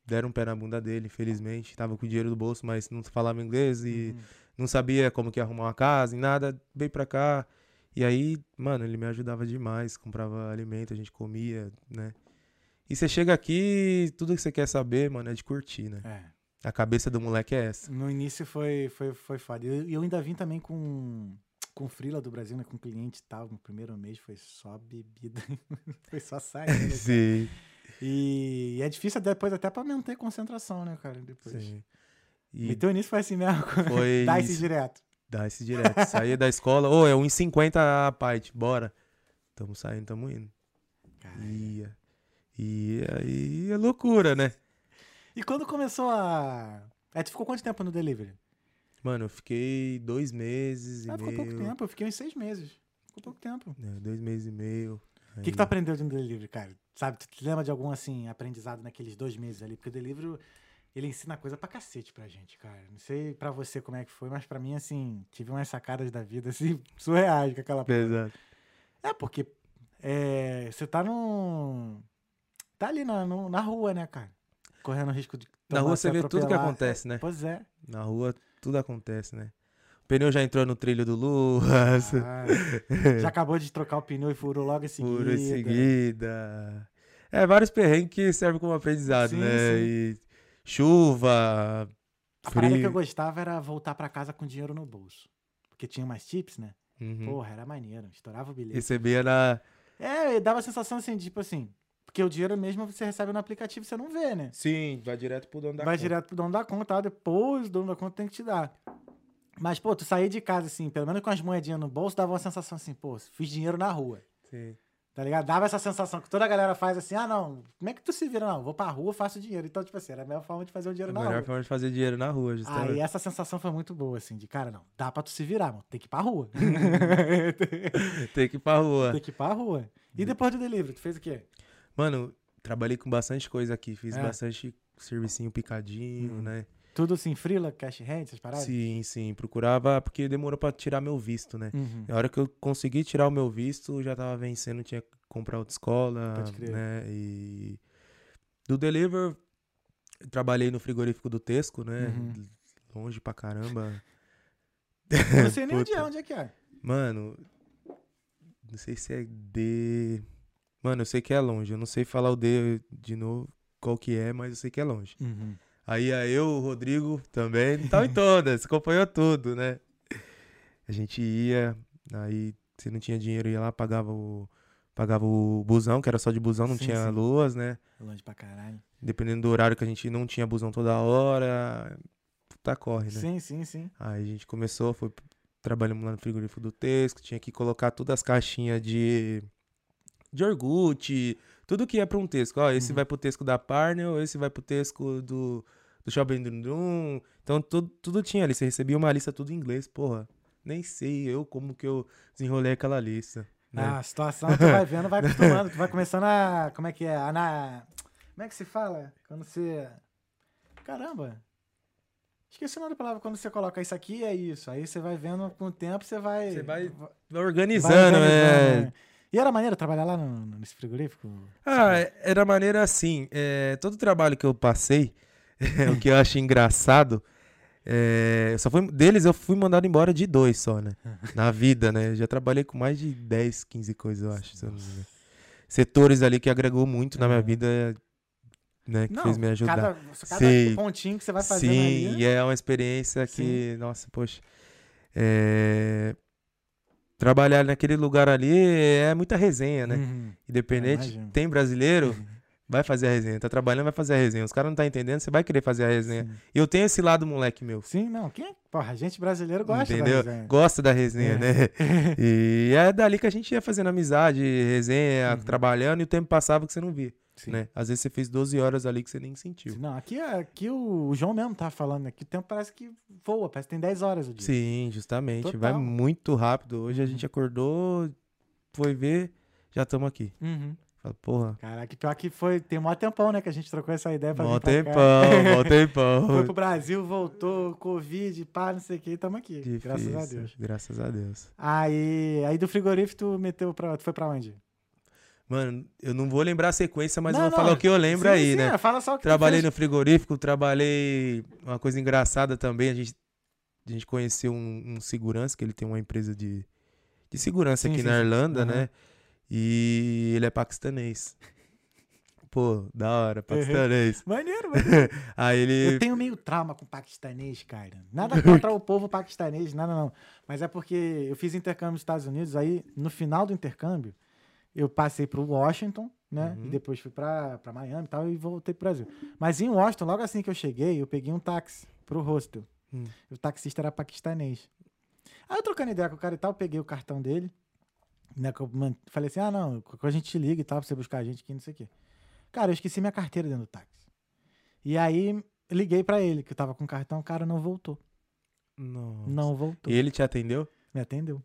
Deram um pé na bunda dele, infelizmente. Tava com o dinheiro do bolso, mas não falava inglês e uhum. não sabia como que ia arrumar uma casa e nada. Veio pra cá. E aí, mano, ele me ajudava demais. Comprava alimento, a gente comia, né? E você chega aqui, tudo que você quer saber, mano, é de curtir, né? É. A cabeça do moleque é essa. No início foi, foi, foi foda. E eu, eu ainda vim também com... com freela do Brasil, né? Com cliente e tal. No primeiro mês foi só bebida. Foi só saída. Né, sim. E, e é difícil depois até pra manter concentração, né, cara? Depois. Sim. E então nisso foi assim mesmo. Foi... Dá esse direto. Dá esse direto. Saía da escola. Ô, oh, é um e cinquenta a parte. Bora. Tamo saindo, tamo indo. E, e aí é loucura, né? E quando começou a... Aí tu ficou quanto tempo no delivery? Mano, eu fiquei dois meses ah, e meio. Ah, ficou pouco tempo. Eu fiquei uns seis meses. Ficou pouco tempo. É, dois meses e meio. O que, que tu aprendeu de um delivery, cara? Sabe, tu te lembra de algum, assim, aprendizado naqueles dois meses ali? Porque o delivery, ele ensina coisa pra cacete pra gente, cara. Não sei pra você como é que foi, mas pra mim, assim, tive umas sacadas da vida, assim, surreais com aquela coisa. Exato. É, porque é, você tá num... Tá ali na, no, na rua, né, cara? Correndo o risco de... Na rua você vê tudo que acontece, né? Pois é. Na rua tudo acontece, né? Pneu já entrou no trilho do Luas. Ah, já acabou de trocar o pneu e furou logo em seguida. Furou em seguida. É, vários perrengues que servem como aprendizado, sim, né? Sim. E chuva, a frio. A parada que eu gostava era voltar pra casa com dinheiro no bolso. Porque tinha mais chips, né? Uhum. Porra, era maneiro. Estourava o bilhete. Recebia na... É, dava a sensação assim, tipo assim... Porque o dinheiro mesmo você recebe no aplicativo e você não vê, né? Sim, vai direto pro dono da vai conta. Vai direto pro dono da conta, tá? Depois o dono da conta tem que te dar. Mas, pô, tu sair de casa, assim, pelo menos com as moedinhas no bolso, dava uma sensação assim, pô, fiz dinheiro na rua. Sim. Tá ligado? Dava essa sensação que toda a galera faz assim, ah, não, como é que tu se vira? Não, vou pra rua, faço dinheiro. Então, tipo assim, era a melhor forma de fazer o dinheiro na rua. A melhor forma de fazer dinheiro na rua, justamente. Aí essa sensação foi muito boa, assim, de cara, não, dá pra tu se virar, mano, tem que ir pra rua. Tem que ir pra rua. Tem que ir pra rua. E depois do delivery, tu fez o quê? Mano, trabalhei com bastante coisa aqui. Fiz é. bastante servicinho picadinho, hum. né? Tudo assim, frila, cash hand, essas paradas? Sim, sim. Procurava, porque demorou pra tirar meu visto, né? Uhum. Na hora que eu consegui tirar o meu visto, já tava vencendo, tinha que comprar outra escola, pode crer, né? E do deliver, trabalhei no frigorífico do Tesco, né? Uhum. Longe pra caramba. Não sei nem onde é, onde é que é. Mano, não sei se é de... Mano, eu sei que é longe. Eu não sei falar o D de novo, qual que é, mas eu sei que é longe. Uhum. Aí eu, o Rodrigo também, tava em todas, acompanhou tudo, né? A gente ia, aí se não tinha dinheiro, ia lá, pagava o, pagava o busão, que era só de busão, não sim, tinha sim. Luas, né? Longe pra caralho. Dependendo do horário que a gente não tinha busão toda hora, tá corre, né? Sim, sim, sim. Aí a gente começou, foi, trabalhamos lá no frigorífico do Tesco, tinha que colocar todas as caixinhas de... de Orkut, tudo que é pra um Tesco. Ó, esse uhum. vai pro Tesco da Parnell, esse vai pro Tesco do, do Shopping Dundrum. Então, tudo, tudo tinha ali. Você recebia uma lista tudo em inglês, porra. Nem sei eu como que eu desenrolei aquela lista. Né? Ah, a situação, tu vai vendo, vai acostumando. Tu vai começando a... Como é que é? A, na, como é que se fala? Quando você... Caramba. Esqueci o nome da palavra. Quando você coloca isso aqui, é isso. Aí você vai vendo com o tempo, você vai... Você vai organizando, vai organizando é... né? E era maneiro trabalhar lá no, nesse frigorífico? Ah, era maneiro assim. É, todo o trabalho que eu passei, o que eu acho engraçado, é, só fui, deles eu fui mandado embora de dois só, né? Na vida, né? Eu já trabalhei com mais de dez, quinze coisas, eu acho. Se eu não me engano. Setores ali que agregou muito é. na minha vida, né? Que não, fez me ajudar. Cada, cada pontinho que você vai fazendo sim, ali, e é uma experiência sim. que, nossa, poxa... É... Trabalhar naquele lugar ali é muita resenha, né? Uhum. Independente, tem brasileiro, vai fazer a resenha. Tá trabalhando, vai fazer a resenha. Os caras não tá entendendo, você vai querer fazer a resenha. Sim. E eu tenho esse lado moleque meu. Sim, não. Quem? Porra, a gente brasileiro gosta entendeu? Da resenha. Gosta da resenha, é. né? E é dali que a gente ia fazendo amizade, resenha, uhum. trabalhando, e o tempo passava que você não via. Sim. Né? Às vezes você fez doze horas ali que você nem sentiu. Não, aqui, aqui o João mesmo tá falando, aqui o tempo parece que voa, parece que tem dez horas o dia. Sim, justamente. Total. Vai muito rápido. Hoje uhum. a gente acordou, foi ver, já estamos aqui. Uhum. Fala, porra. Caraca, pior que foi, tem mó tempão, né, que a gente trocou essa ideia pra mó vir pra tempão, cá. Mó tempão. Foi pro Brasil, voltou, Covid, pá, não sei o que, e tamo aqui. Difícil, graças a Deus. Graças a Deus. Aí, aí do frigorífico tu meteu pra, tu foi pra onde? Mano, eu não vou lembrar a sequência, mas não, eu vou não, falar o que eu lembro sim, aí, sim, né? Fala só o que trabalhei no frigorífico, trabalhei... Uma coisa engraçada também, a gente, a gente conheceu um, um segurança, que ele tem uma empresa de, de segurança sim, aqui sim, na sim. Irlanda, uhum. né? E ele é paquistanês. Pô, da hora, paquistanês. Maneiro, maneiro. Aí ele... Eu tenho meio trauma com paquistanês, cara. Nada contra o povo paquistanês, nada não. Mas é porque eu fiz intercâmbio nos Estados Unidos, aí no final do intercâmbio, eu passei pro Washington, né? Uhum. E depois fui pra, pra Miami e tal, e voltei pro Brasil. Mas em Washington, logo assim que eu cheguei, eu peguei um táxi pro hostel. Uhum. O taxista era paquistanês. Aí eu trocando ideia com o cara e tal, peguei o cartão dele, né? Que eu falei assim, ah, não, a gente te liga e tal, pra você buscar a gente aqui, não sei o quê. Cara, eu esqueci minha carteira dentro do táxi. E aí, liguei pra ele, que eu tava com o cartão, o cara não voltou. Nossa. Não voltou. E ele te atendeu? Me atendeu.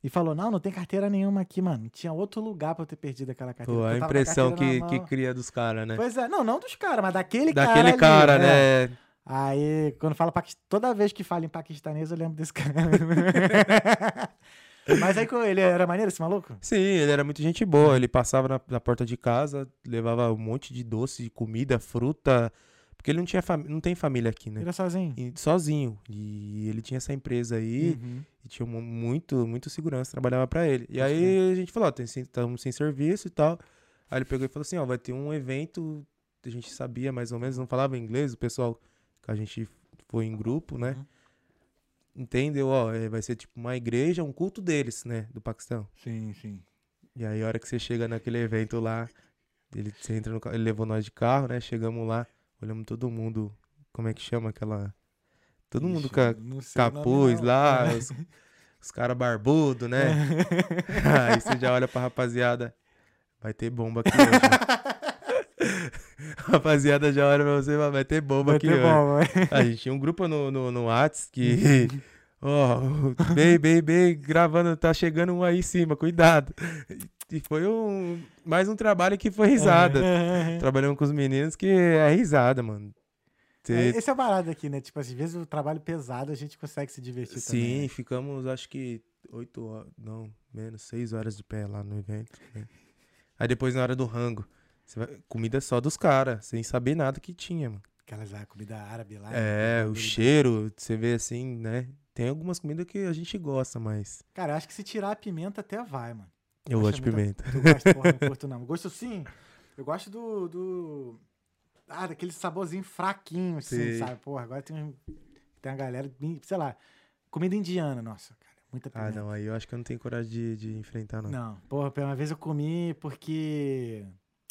E falou, não, não tem carteira nenhuma aqui, mano. Tinha outro lugar pra eu ter perdido aquela carteira. Pô, a impressão que, que cria dos caras, né? Pois é, não, não dos caras, mas daquele cara Daquele cara, ali, cara né? É. Aí, quando fala paquistanês, toda vez que fala em paquistanês, eu lembro desse cara. Mas aí, ele era maneiro, esse maluco? Sim, ele era muito gente boa. Ele passava na, na porta de casa, levava um monte de doce, de comida, fruta, Porque ele não tinha fam... não tem família aqui, né? Ele era sozinho. E, sozinho. E ele tinha essa empresa aí, uhum. e tinha muito, muito segurança, trabalhava pra ele. E acho aí que... a gente falou, ó, estamos sem serviço e tal. Aí ele pegou e falou assim, ó, vai ter um evento, a gente sabia mais ou menos, não falava inglês, o pessoal que a gente foi em grupo, né? Uhum. Entendeu? Ó, vai ser tipo uma igreja, um culto deles, né? Do Paquistão. Sim, sim. E aí a hora que você chega naquele evento lá, ele, você entra no, ele levou nós de carro, né? Chegamos lá. Olhamos todo mundo, como é que chama aquela... Todo Ixi, mundo com capuz lá, é. os, os caras barbudos, né? É. Aí você já olha pra rapaziada, vai ter bomba aqui hoje. Rapaziada já olha pra você, vai ter bomba vai aqui ter hoje. Bomba. A gente tinha um grupo no, no, no WhatsApp que... Ó, oh, bem, bem, bem, gravando, tá chegando um aí em cima, cuidado. E foi um, mais um trabalho que foi risada. É, é, é. Trabalhamos com os meninos que é risada, mano. Cê... Essa é a parada aqui, né? Tipo, às vezes o trabalho pesado a gente consegue se divertir. Sim, também. Sim, ficamos acho que oito horas, não, menos seis horas de pé lá no evento. Né? Aí depois na hora do rango, você vai... comida só dos caras, sem saber nada que tinha, mano. Aquelas lá, comida árabe lá. É, né? O cheiro, você vê assim, né? Tem algumas comidas que a gente gosta, mas... Cara, eu acho que se tirar a pimenta até vai, mano. Eu gosto de pimenta. Tu gosta, porra, não curto não. Gosto sim. Eu gosto do... do... Ah, daquele saborzinho fraquinho, assim, sim. Sabe? Porra, agora tem, um... tem uma galera, sei lá, comida indiana, nossa, cara, muita pimenta. Ah, não, aí eu acho que eu não tenho coragem de, de enfrentar, não. Não, porra, uma vez eu comi porque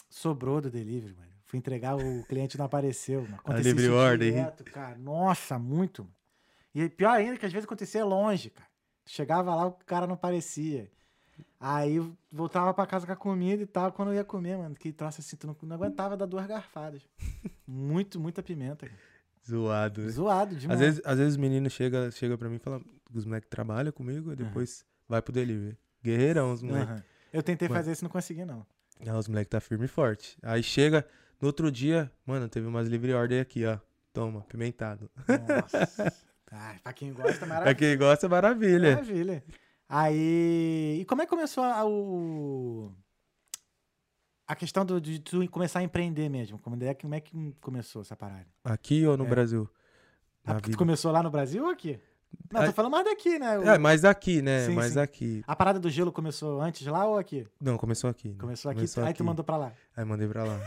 sobrou do delivery, mano. Fui entregar, o cliente não apareceu, mano. A delivery order, direto, cara. Nossa, muito, mano. E pior ainda que às vezes acontecia longe, cara. Chegava lá, o cara não aparecia. Aí voltava pra casa com a comida e tal. Quando eu ia comer, mano, que troço assim, tu não, não aguentava dar duas garfadas. Muito, muita pimenta, cara. Zoado, né? Zoado demais. Às vezes, às vezes o menino chega, chega pra mim e fala, os moleques trabalham comigo e depois uhum. vai pro delivery. Guerreirão, os moleques. Uhum. Eu tentei mano, fazer isso e não consegui, não. Não, os moleques tá firme e forte. Aí chega, no outro dia, mano, teve umas livre order aqui, ó. Toma, pimentado. Nossa. Ah, pra quem gosta, maravilha. Pra quem gosta, maravilha. Maravilha. Aí... E como é que começou a, o... a questão do, de tu começar a empreender mesmo? Como é, como é que começou essa parada? Aqui ou no é. Brasil? Ah, porque tu começou lá no Brasil ou aqui? Não, a... tô falando mais daqui, né? O... É, mais aqui, né? Sim, mais sim. aqui. A parada do gelo começou antes lá ou aqui? Não, começou aqui. Né? Começou aqui, começou aí aqui. Tu mandou pra lá. Aí mandei pra lá.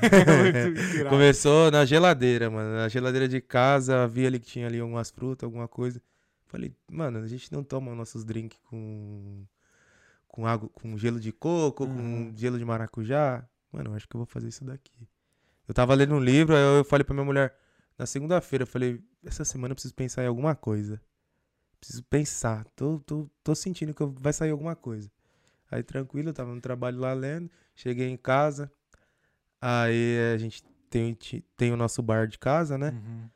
Começou na geladeira, mano. Na geladeira de casa, vi ali que tinha ali algumas frutas, alguma coisa. Falei, mano, a gente não toma nossos drinks com, com água, com gelo de coco, uhum. com gelo de maracujá. Mano, eu acho que eu vou fazer isso daqui. Eu tava lendo um livro, aí eu falei pra minha mulher, na segunda-feira, eu falei, essa semana eu preciso pensar em alguma coisa. Preciso pensar, tô, tô, tô sentindo que vai sair alguma coisa. Aí tranquilo, eu tava no trabalho lá lendo, cheguei em casa, aí a gente tem, tem o nosso bar de casa, né? Uhum.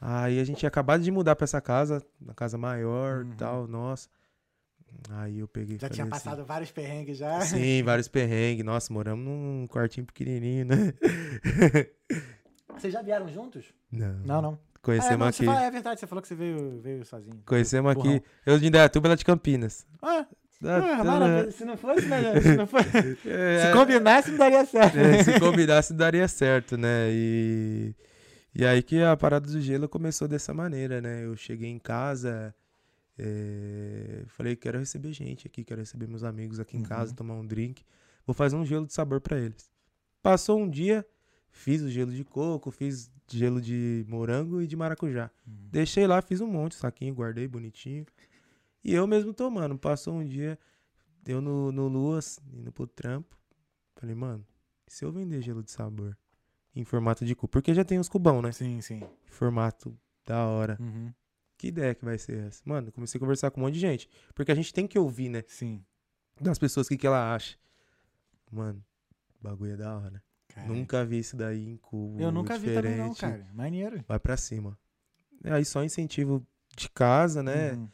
Aí a gente tinha acabado de mudar pra essa casa, uma casa maior e uhum. tal, nossa. Aí eu peguei... Já tinha passado assim, vários perrengues já? Sim, vários perrengues. Nossa, moramos num quartinho pequenininho, né? Vocês já vieram juntos? Não. Não, não. Conhecemos ah, é, não, aqui... Fala, é verdade, você falou que você veio, veio sozinho. Conhecemos veio, aqui... Burrão. Eu de Indaiatuba, ela de Campinas. Ah, da, porra, da... maravilha. Se não fosse, né? Se não fosse... É, se combinasse, não daria certo. É, se combinasse, daria certo, né? E... E aí que a parada do gelo começou dessa maneira, né? Eu cheguei em casa, é... falei, quero receber gente aqui, quero receber meus amigos aqui em uhum. casa, tomar um drink. Vou fazer um gelo de sabor pra eles. Passou um dia, fiz o gelo de coco, fiz gelo de morango e de maracujá. Uhum. Deixei lá, fiz um monte, saquinho, guardei bonitinho. E eu mesmo tomando. Passou um dia, eu no, no Luas, indo pro trampo. Falei, mano, e se eu vender gelo de sabor? Em formato de cubo. Porque já tem os cubão, né? Sim, sim. Formato da hora. Uhum. Que ideia que vai ser essa? Mano, comecei a conversar com um monte de gente. Porque a gente tem que ouvir, né? Sim. Das pessoas, o que, que ela acha. Mano, o bagulho é da hora. Cara. Nunca vi isso daí em cubo. Eu nunca diferente. Vi também não, cara. Maneiro. Vai pra cima. Aí só incentivo de casa, né? Uhum.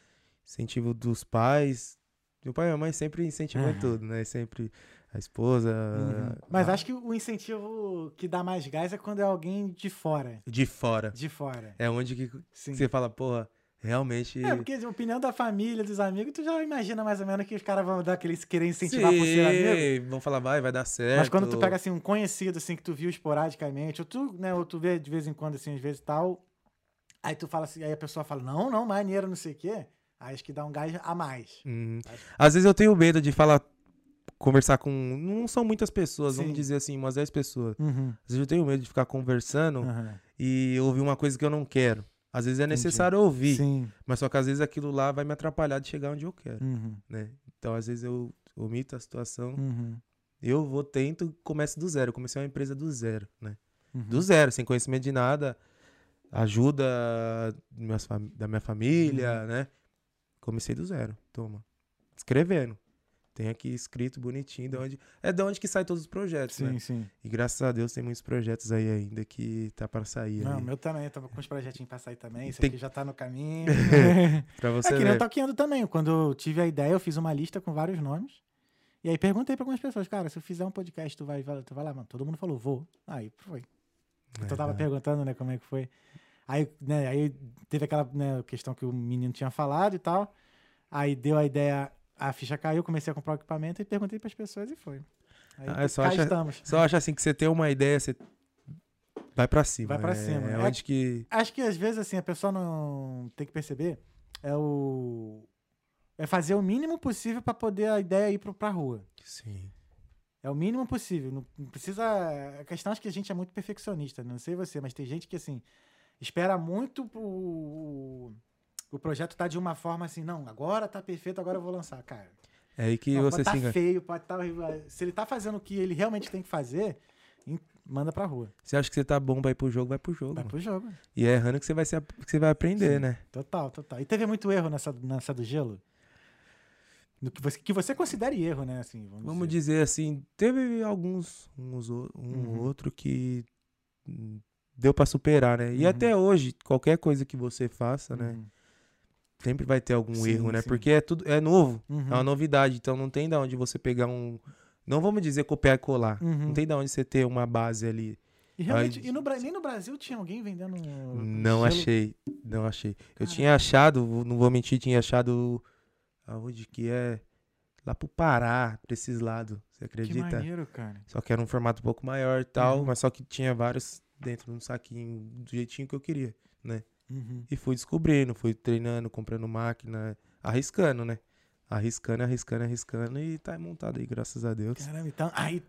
Incentivo dos pais. Meu pai e minha mãe sempre incentivam uhum. tudo, né? Sempre... A esposa... Uhum. Mas a... acho que o incentivo que dá mais gás é quando é alguém de fora. De fora. De fora. É onde que Sim. você fala, porra, Realmente... É, porque a opinião da família, dos amigos, tu já imagina mais ou menos que os caras vão dar aqueles, querer incentivar por ser amigo. Vão falar, vai, vai dar certo. Mas quando tu pega, assim, um conhecido, assim, que tu viu esporadicamente, ou tu, né, ou tu vê de vez em quando, assim, às vezes e tal, aí tu fala assim, aí a pessoa fala, não, não, maneiro, não sei o quê, aí acho que dá um gás a mais. Uhum. Acho... Às vezes eu tenho medo de falar, conversar com... Não são muitas pessoas, sim, vamos dizer assim, umas dez pessoas. Uhum. Às vezes eu tenho medo de ficar conversando, uhum, e ouvir uma coisa que eu não quero. Às vezes é necessário, entendi, ouvir, sim, mas só que às vezes aquilo lá vai me atrapalhar de chegar onde eu quero, uhum, né? Então, às vezes eu omito a situação, uhum, eu vou, tento, começo do zero. Eu comecei uma empresa do zero, né? Uhum. Do zero, sem conhecimento de nada, ajuda da minha família, uhum, né? Comecei do zero, toma. Escrevendo. Tem aqui escrito bonitinho, de onde... é de onde que saem todos os projetos, sim, né? Sim, sim. E graças a Deus tem muitos projetos aí ainda que tá pra sair. Não, o meu também, eu tava com uns projetinhos pra sair também, isso tem... aqui já tá no caminho. Pra você é que ver. Nem o Talkiando também, quando eu tive a ideia, eu fiz uma lista com vários nomes, e aí perguntei pra algumas pessoas, cara, se eu fizer um podcast, tu vai, tu vai lá, mano, todo mundo falou, vou. Aí foi. É, eu tava é. perguntando, né, como é que foi. Aí, né, aí teve aquela, né, questão que o menino tinha falado e tal, aí deu a ideia... A ficha caiu, comecei a comprar o equipamento e perguntei para as pessoas e foi. Aí ah, só, acha, só acha assim que você tem uma ideia, você vai para cima. Vai para é, cima. É, é onde que... Acho que às vezes assim a pessoa não tem que perceber é o é fazer o mínimo possível para poder a ideia ir para a rua. Sim. É o mínimo possível. Não precisa. A questão é que a gente é muito perfeccionista. Né? Não sei você, mas tem gente que assim espera muito pro... O projeto tá de uma forma assim, não, agora tá perfeito, agora eu vou lançar, cara. É aí que não, você pode se tá feio, pode tá... Se ele tá fazendo o que ele realmente tem que fazer, manda pra rua. Você acha que você tá bom, vai pro jogo, vai pro jogo. Vai mano. pro jogo. E é errando que você vai, se, que você vai aprender, sim, né? Total, total. E teve muito erro nessa, nessa do gelo? No que, você, que você considere erro, né? Assim, vamos vamos dizer. dizer assim, teve alguns, uns, um uhum. outro que deu pra superar, né? E uhum. até hoje, qualquer coisa que você faça, uhum. né? Sempre vai ter algum sim, erro, né? Sim. Porque é tudo é novo, uhum. é uma novidade. Então não tem de onde você pegar um... Não vamos dizer copiar e colar. Uhum. Não tem de onde você ter uma base ali. E realmente, aí, e no, nem no Brasil tinha alguém vendendo... Não gelo? achei, não achei. Caramba. Eu tinha achado, não vou mentir, tinha achado... Aonde que é? Lá pro Pará, pra esses lados. Você acredita? Que maneiro, cara. Só que era um formato um pouco maior e tal, uhum. mas só que tinha vários dentro de um saquinho, do jeitinho que eu queria, né? Uhum. E fui descobrindo, fui treinando, comprando máquina, arriscando, né? Arriscando, arriscando, arriscando e tá montado aí, graças a Deus. Caramba, então, aí,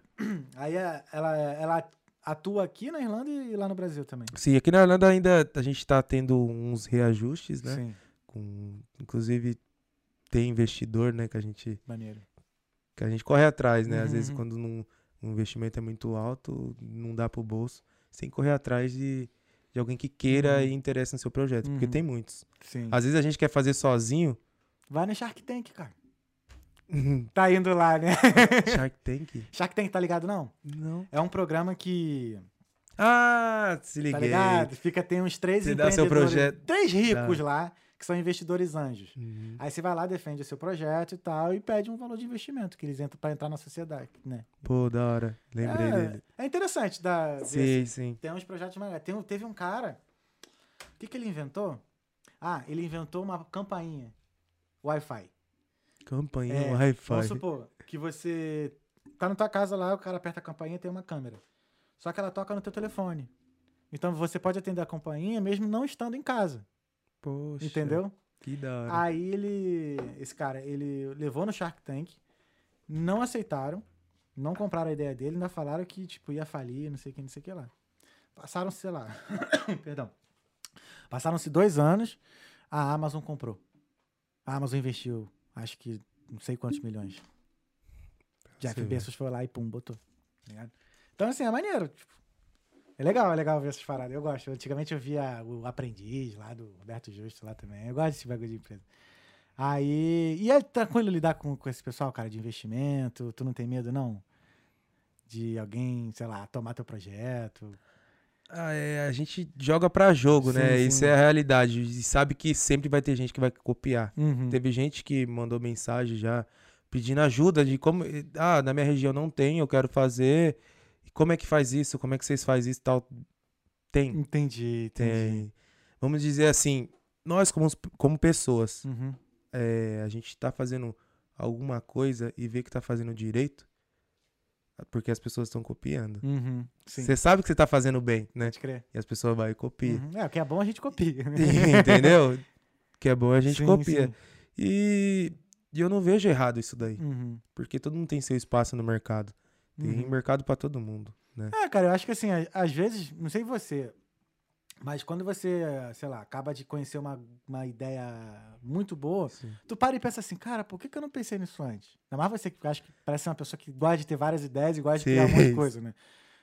aí ela, ela atua aqui na Irlanda e lá no Brasil também? Sim, aqui na Irlanda ainda a gente tá tendo uns reajustes, né? Sim. Com, inclusive tem investidor, né, que a gente... Maneiro. Que a gente corre atrás, né? Às uhum. vezes quando não, um investimento é muito alto, não dá pro bolso, sem correr atrás de... de alguém que queira uhum. e interesse no seu projeto. Uhum. Porque tem muitos. Sim. Às vezes a gente quer fazer sozinho. Vai no Shark Tank, cara. Tá indo lá, né? Shark Tank? Shark Tank, tá ligado, não? Não. É um programa que... Ah, se liguei. Tá ligado? Fica, tem uns três você empreendedores. Dá seu projeto. Três ricos tá. lá, que são investidores anjos. Uhum. Aí você vai lá, defende o seu projeto e tal, e pede um valor de investimento que eles entram pra entrar na sociedade, né? Pô, da hora. Lembrei é, dele. É interessante. Da, sim, desse, sim. Tem uns projetos mais... Tem, teve um cara... O que que ele inventou? Ah, ele inventou uma campainha. Wi-Fi. Campainha é, Wi-Fi. Vamos supor que você tá na tua casa lá, o cara aperta a campainha e tem uma câmera. Só que ela toca no teu telefone. Então você pode atender a campainha mesmo não estando em casa. Poxa. Entendeu? Que da hora. Aí ele... Esse cara, ele levou no Shark Tank. Não aceitaram. Não compraram a ideia dele. Ainda falaram que, tipo, ia falir, não sei o que, não sei o que lá. Passaram-se, sei lá... Perdão. Passaram-se dois anos. A Amazon comprou. A Amazon investiu, acho que, não sei quantos milhões. Jeff Bezos foi lá e pum, botou. Ligado? Então, assim, é maneiro. Tipo, é legal, é legal ver essas paradas. Eu gosto. Antigamente eu via o Aprendiz lá, do Roberto Justo lá também. Eu gosto desse bagulho de empresa. Aí... E é tranquilo lidar com, com esse pessoal, cara, de investimento? Tu não tem medo, não? De alguém, sei lá, tomar teu projeto? Ah, é, a gente joga pra jogo, sim, né? Sim. Isso é a realidade. E sabe que sempre vai ter gente que vai copiar. Uhum. Teve gente que mandou mensagem já pedindo ajuda de como... Ah, na minha região não tem, eu quero fazer... Como é que faz isso? Como é que vocês fazem isso e tal? Tem. Entendi, entendi. Tem. Vamos dizer assim, nós como, como pessoas, uhum. é, a gente tá fazendo alguma coisa e vê que tá fazendo direito, porque as pessoas estão copiando. Uhum, você sabe que você tá fazendo bem, né? Pode crer. E as pessoas vão e copiam. Uhum. É, o que é bom a gente copia. Entendeu? O que é bom a gente sim, copia. Sim. E, e eu não vejo errado isso daí. Uhum. Porque todo mundo tem seu espaço no mercado. Tem uhum. mercado pra todo mundo, né? É, cara, eu acho que assim, às vezes, não sei você, mas quando você, sei lá, acaba de conhecer uma, uma ideia muito boa, sim. tu para e pensa assim, cara, por que, que eu não pensei nisso antes? Ainda mais você que acho que parece uma pessoa que gosta de ter várias ideias e gosta sim. de criar um monte de coisa, né?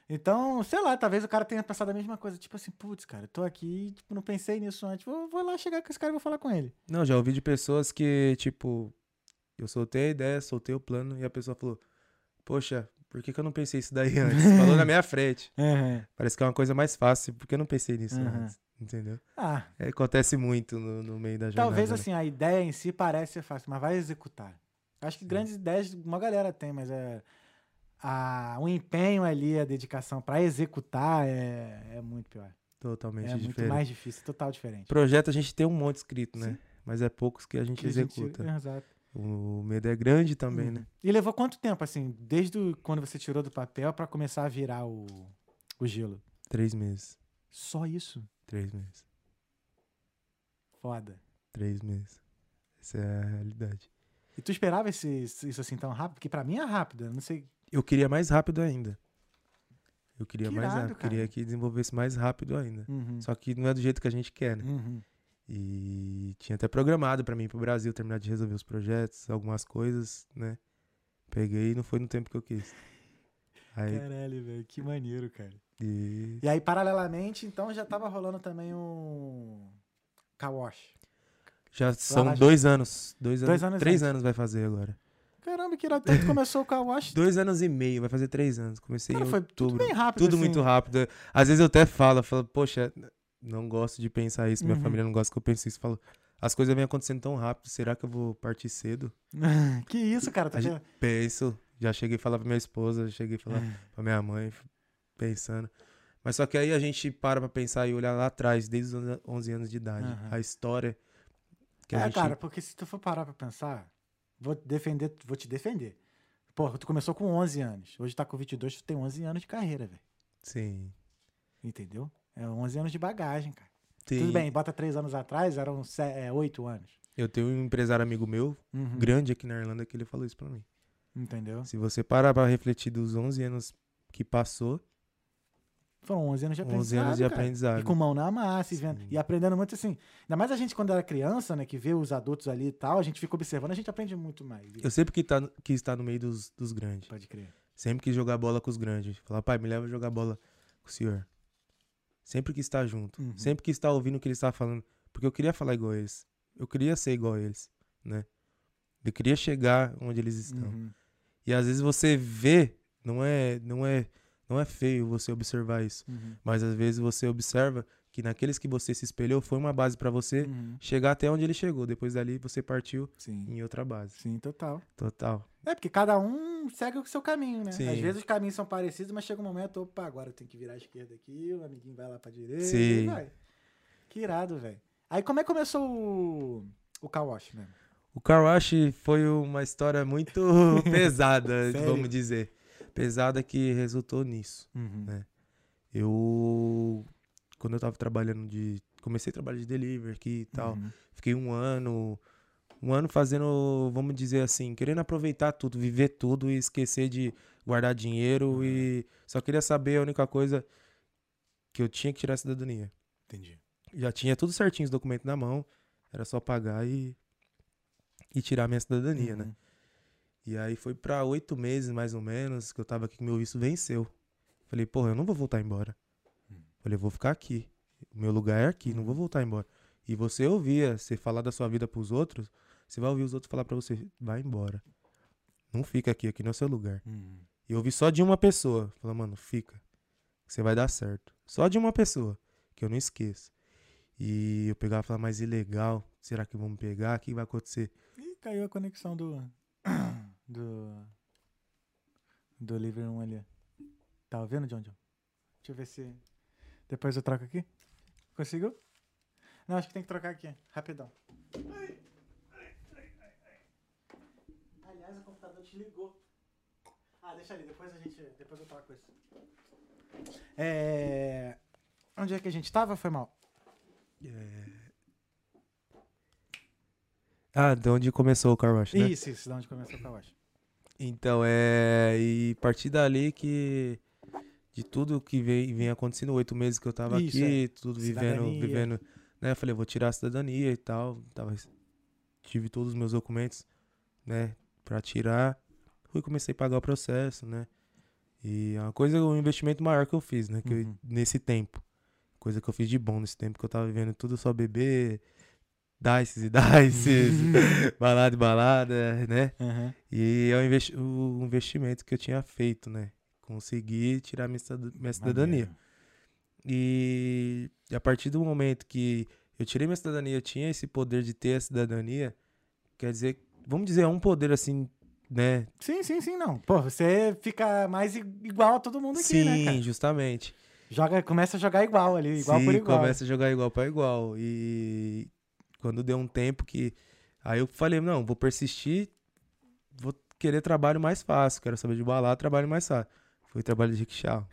Então, sei lá, talvez o cara tenha pensado a mesma coisa. Tipo assim, putz, cara, eu tô aqui, tipo, não pensei nisso antes. Vou, vou lá chegar com esse cara e vou falar com ele. Não, já ouvi de pessoas que, tipo, eu soltei a ideia, soltei o plano e a pessoa falou, poxa, por que, que eu não pensei isso daí antes? Falou na minha frente. Uhum. Parece que é uma coisa mais fácil, porque eu não pensei nisso uhum. antes, entendeu? Ah. É, acontece muito no, no meio da jornada. Talvez, né? Assim, a ideia em si parece ser fácil, mas vai executar. Acho que sim. grandes ideias uma galera tem, mas é a, o empenho ali, a dedicação para executar é, é muito pior. Totalmente é diferente. É muito mais difícil, total diferente. Projeto a gente tem um monte escrito, né? Sim. Mas é poucos que a gente que executa. A gente, exato. O medo é grande também, uhum. né? E levou quanto tempo, assim, desde quando você tirou do papel pra começar a virar o, o gelo? Três meses. Só isso? Três meses. Foda. Três meses. Essa é a realidade. E tu esperava esse, isso assim tão rápido? Porque pra mim é rápido, eu não sei... Eu queria mais rápido ainda. Eu queria que mais irado, rápido. Cara. Queria que desenvolvesse mais rápido ainda. Uhum. Só que não é do jeito que a gente quer, né? Uhum. E tinha até programado pra mim ir pro Brasil, terminar de resolver os projetos, algumas coisas, né? Peguei e não foi no tempo que eu quis. Aí... Caralho, velho, que maneiro, cara. E... e aí, paralelamente, então, já tava rolando também um Kawashi. Já são lá, dois, já... Anos, dois anos. Dois anos. Três antes. Anos vai fazer agora. Caramba, que era tanto começou o Kawashi. Dois anos e meio, vai fazer três anos. Comecei cara, em foi outubro. Tudo bem rápido. Tudo assim. Muito rápido. Às vezes eu até falo, falo, poxa... Não gosto de pensar isso, minha uhum. família não gosta que eu pense isso. Falo, as coisas vêm acontecendo tão rápido, será que eu vou partir cedo? Que isso, cara? Tá gente, penso, já cheguei a falar pra minha esposa, já cheguei a falar uhum. pra minha mãe, pensando. Mas só que aí a gente para pra pensar e olhar lá atrás, desde os onze anos de idade, uhum. a história que é, a gente... cara, porque se tu for parar pra pensar, vou defender, vou te defender. Porra, tu começou com onze anos, hoje tá com vinte e dois, tu tem onze anos de carreira, velho. Sim. Entendeu? É onze anos de bagagem, cara. Sim. Tudo bem, bota três anos atrás, eram oito é, anos. Eu tenho um empresário amigo meu, uhum. grande aqui na Irlanda, que ele falou isso pra mim. Entendeu? Se você parar pra refletir dos onze anos que passou... Foram onze anos de aprendizado, onze anos de cara. aprendizado. E com mão na massa, vendo, e aprendendo muito assim. Ainda mais a gente, quando era criança, né, que vê os adultos ali e tal, a gente fica observando, a gente aprende muito mais. Eu sempre que tá, que está no meio dos, dos grandes. Pode crer. Sempre que jogar bola com os grandes. Falar, pai, me leva a jogar bola com o senhor. Sempre que está junto, uhum. sempre que está ouvindo o que ele está falando, porque eu queria falar igual a eles, eu queria ser igual a eles, né? Eu queria chegar onde eles estão. Uhum. E às vezes você vê, não é, não é, não é feio você observar isso, uhum. mas às vezes você observa que naqueles que você se espelhou foi uma base para você uhum. chegar até onde ele chegou. Depois dali você partiu sim. em outra base. Sim, total. Total. É, porque cada um segue o seu caminho, né? Sim. Às vezes os caminhos são parecidos, mas chega um momento, opa, agora eu tenho que virar à esquerda aqui, o amiguinho vai lá pra direita sim. e vai. Que irado, velho. Aí como é que começou o, o Kawashi, né? O Kawashi foi uma história muito pesada, vamos dizer. Pesada que resultou nisso, uhum. né? Eu... Quando eu tava trabalhando de... Comecei a trabalhar de delivery aqui e tal. Uhum. Fiquei um ano... Um ano fazendo, vamos dizer assim, querendo aproveitar tudo, viver tudo e esquecer de guardar dinheiro uhum. e... Só queria saber a única coisa que eu tinha que tirar a cidadania. Entendi. Já tinha tudo certinho, os documentos na mão. Era só pagar e... E tirar a minha cidadania, uhum. né? E aí foi pra oito meses, mais ou menos, que eu tava aqui que meu visto venceu. Falei, porra, eu não vou voltar embora. Falei, eu vou ficar aqui. Meu lugar é aqui, não vou voltar embora. E você ouvia, você falar da sua vida pros outros, você vai ouvir os outros falar pra você, vai embora. Não fica aqui, aqui não é seu lugar. Uhum. E eu ouvi só de uma pessoa. Falei, mano, fica. Você vai dar certo. Só de uma pessoa, que eu não esqueço. E eu pegava e falava, mas ilegal, será que vão me pegar? O que vai acontecer? Ih, caiu a conexão do... Do... Do livro um ali. Tá ouvindo, John John? Deixa eu ver se... Depois eu troco aqui. Conseguiu? Não, acho que tem que trocar aqui. Rapidão. Ai, ai, ai, ai, ai. Aliás, o computador desligou. Ah, deixa ali. Depois a gente... Depois eu troco isso. É... Onde é que a gente tava? Foi mal. É... Ah, de onde começou o car wash, né? Isso, isso. De onde começou o car wash. Então, é... E a partir dali que... De tudo que vem, vem acontecendo, oito meses que eu tava Isso, aqui, é. tudo vivendo, vivendo, né? Eu falei, vou tirar a cidadania e tal. Tava, tive todos os meus documentos, né? Pra tirar. Fui, comecei a pagar o processo, né? E é uma coisa, um investimento maior que eu fiz, né? Que uhum. eu, nesse tempo. Coisa que eu fiz de bom nesse tempo, que eu tava vivendo tudo só beber, dices e dices, balada e balada, né? Uhum. E é um investi- o investimento que eu tinha feito, né? Consegui tirar minha, minha cidadania. Maneiro. E a partir do momento que eu tirei minha cidadania, eu tinha esse poder de ter a cidadania, quer dizer, vamos dizer, é um poder assim, né? Sim, sim, sim, não. Pô, você fica mais igual a todo mundo aqui, sim, né, cara? Sim, justamente. Joga, começa a jogar igual ali, igual sim, por igual. começa a jogar igual para igual. E quando deu um tempo que... Aí eu falei, não, vou persistir, vou querer trabalho mais fácil, quero saber de balar, trabalho mais fácil. Foi trabalho de rickshaw.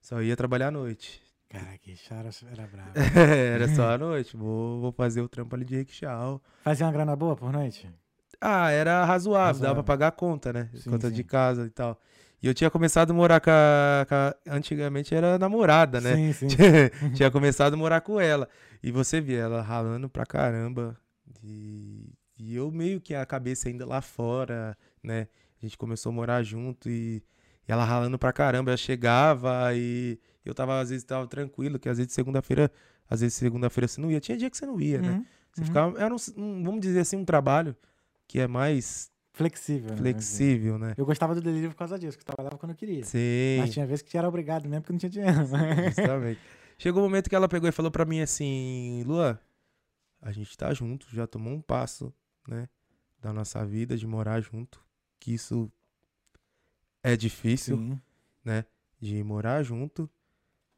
Só ia trabalhar à noite. Cara, que era, era bravo. Era só à noite. Vou, vou fazer o trampo ali de rickshaw. Fazia uma grana boa por noite? Ah, era razoável. razoável. Dava pra pagar a conta, né? Sim, conta sim. de casa e tal. E eu tinha começado a morar com a... Com a antigamente era namorada, né? Sim, sim. Tinha começado a morar com ela. E você via ela ralando pra caramba. E, e eu meio que a cabeça ainda lá fora, né? A gente começou a morar junto e... E ela ralando pra caramba, ela chegava e eu tava, às vezes, tava tranquilo, que às vezes segunda-feira, às vezes segunda-feira você não ia. Tinha dia que você não ia, uhum, né? Você uhum. ficava, era um, um, vamos dizer assim, um trabalho que é mais... Flexível. Flexível, né? né? Eu gostava do delivery por causa disso, que eu trabalhava quando eu queria. Sim. Mas tinha vezes que era obrigado mesmo, porque não tinha dinheiro. Justamente. Chegou o um momento que ela pegou e falou pra mim assim, Luan, a gente tá junto, já tomou um passo, né? Da nossa vida, de morar junto, que isso... É difícil, Sim. né, de morar junto.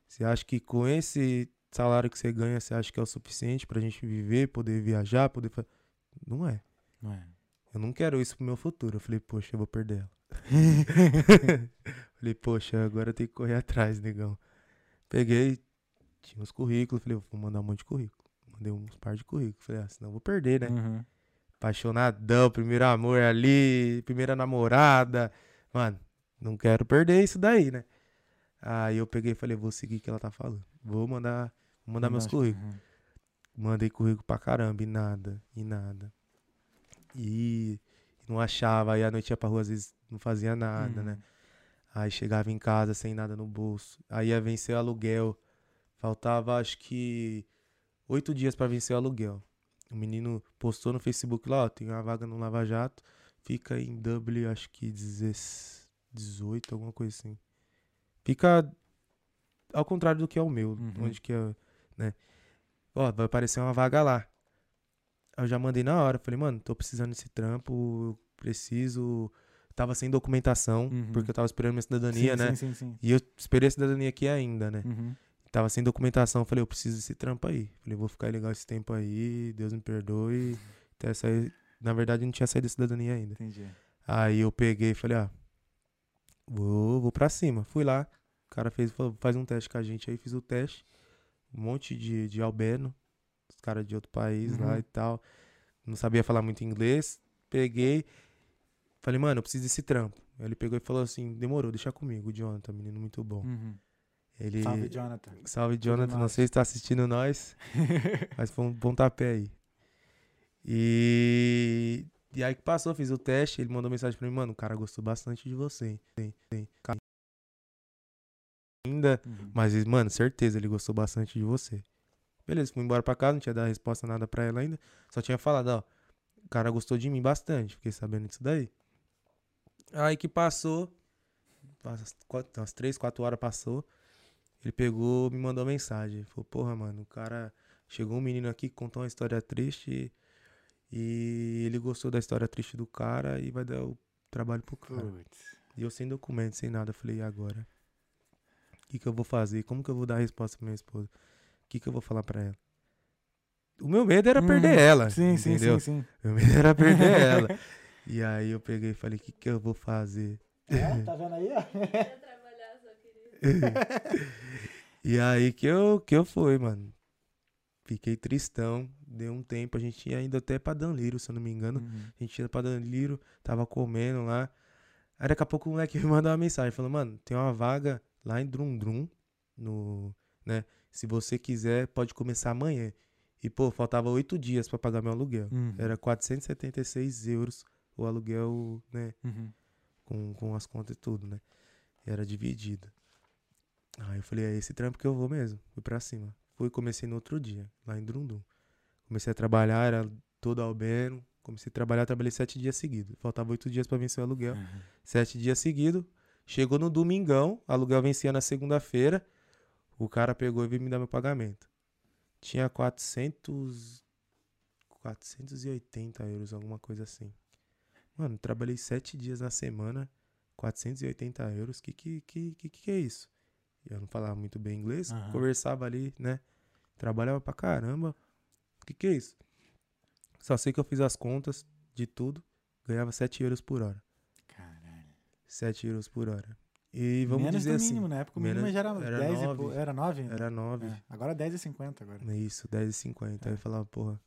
Você acha que com esse salário que você ganha, você acha que é o suficiente pra gente viver, poder viajar, poder... Não é. Não é. Eu não quero isso pro meu futuro. Eu falei, poxa, eu vou perder ela. Falei, poxa, agora eu tenho que correr atrás, negão. Peguei, tinha uns currículos, falei, vou mandar um monte de currículo. Mandei uns par de currículos. Falei, ah, senão eu vou perder, né? Uhum. Apaixonadão, primeiro amor ali, primeira namorada. Mano... Não quero perder isso daí, né? Aí eu peguei e falei, vou seguir o que ela tá falando. Vou mandar, vou mandar meus currículos. Uhum. Mandei currículo pra caramba, e nada, e nada. E não achava, aí a noite ia pra rua, às vezes não fazia nada, uhum. né? Aí chegava em casa sem nada no bolso. Aí ia vencer o aluguel. Faltava, acho que, oito dias pra vencer o aluguel. O menino postou no Facebook lá, ó, tem uma vaga no Lava Jato. Fica em Dublin, acho que dezesseis, dezoito, alguma coisa assim. Fica ao contrário do que é o meu, uhum. onde que é, né? Ó, vai aparecer uma vaga lá. Eu já mandei na hora, falei, mano, tô precisando desse trampo, preciso... Tava sem documentação, uhum. porque eu tava esperando minha cidadania, sim, né? Sim, sim, sim. E eu esperei a cidadania aqui ainda, né? Uhum. Tava sem documentação, falei, eu preciso desse trampo aí. Falei, vou ficar legal esse tempo aí, Deus me perdoe. Até sair... Na verdade, eu não tinha saído da cidadania ainda. Entendi. Aí eu peguei e falei, ah... Vou, vou pra cima. Fui lá, o cara fez, falou, faz um teste com a gente aí, fiz o teste. Um monte de, de albeno, os caras de outro país uhum. lá e tal. Não sabia falar muito inglês. Peguei, falei, mano, eu preciso desse trampo. Aí ele pegou e falou assim, demorou, deixa comigo, o Jonathan, menino muito bom. Uhum. Ele, salve, Jonathan. Salve, Jonathan, não sei se tá assistindo nós, mas foi um pontapé aí. E... E aí que passou, fiz o teste, ele mandou mensagem pra mim, mano, o cara gostou bastante de você, hein? Tem, tem, ainda, uhum. mas, mano, certeza, ele gostou bastante de você. Beleza, fui embora pra casa, não tinha dado resposta nada pra ela ainda, só tinha falado, ó, o cara gostou de mim bastante, fiquei sabendo disso daí. Aí que passou, umas três, quatro horas passou, ele pegou, me mandou mensagem, falou, porra, mano, o cara, chegou um menino aqui que contou uma história triste e... E ele gostou da história triste do cara e vai dar o trabalho pro cara. Puts. E eu sem documento, sem nada. Falei, e agora? O que que eu vou fazer? Como que eu vou dar a resposta pra minha esposa? O que que eu vou falar pra ela? O meu medo era hum, perder ela. Sim, entendeu? sim, sim, sim. O meu medo era perder ela. E aí eu peguei e falei, o que que eu vou fazer? É, tá vendo aí? E aí que eu, que eu fui, mano. Fiquei tristão. Deu um tempo, a gente ia ainda até pra Dan Liro, se eu não me engano. Uhum. A gente ia pra Dan Liro, tava comendo lá. Aí daqui a pouco o moleque me mandou uma mensagem, falando, mano, tem uma vaga lá em Dundrum, no, né? Se você quiser, pode começar amanhã. E, pô, faltava oito dias pra pagar meu aluguel. Uhum. Era quatrocentos e setenta e seis euros o aluguel, né? Uhum. Com, com as contas e tudo, né? Era dividido. Aí eu falei, é esse trampo que eu vou mesmo. Fui pra cima. Fui, comecei no outro dia, lá em Dundrum. Comecei a trabalhar, era todo albeno. Comecei a trabalhar, trabalhei sete dias seguidos. Faltava oito dias pra vencer o aluguel. Uhum. Sete dias seguidos. Chegou no domingão, aluguel vencia na segunda-feira. O cara pegou e veio me dar meu pagamento. Tinha quatrocentos, quatrocentos e oitenta euros, alguma coisa assim. Mano, trabalhei sete dias na semana, quatrocentos e oitenta euros, que que, que, que, que é isso? Eu não falava muito bem inglês, uhum. Conversava ali, né? Trabalhava pra caramba, que que é isso? Só sei que eu fiz as contas de tudo, ganhava sete euros por hora. Caralho. sete euros por hora. E vamos menos dizer do assim, mínimo, na época o mínimo já era, era dez e pouco. Era nove? Era nove. É, agora dez e cinquenta agora. Isso, dez e cinquenta. É. Aí eu falava, porra,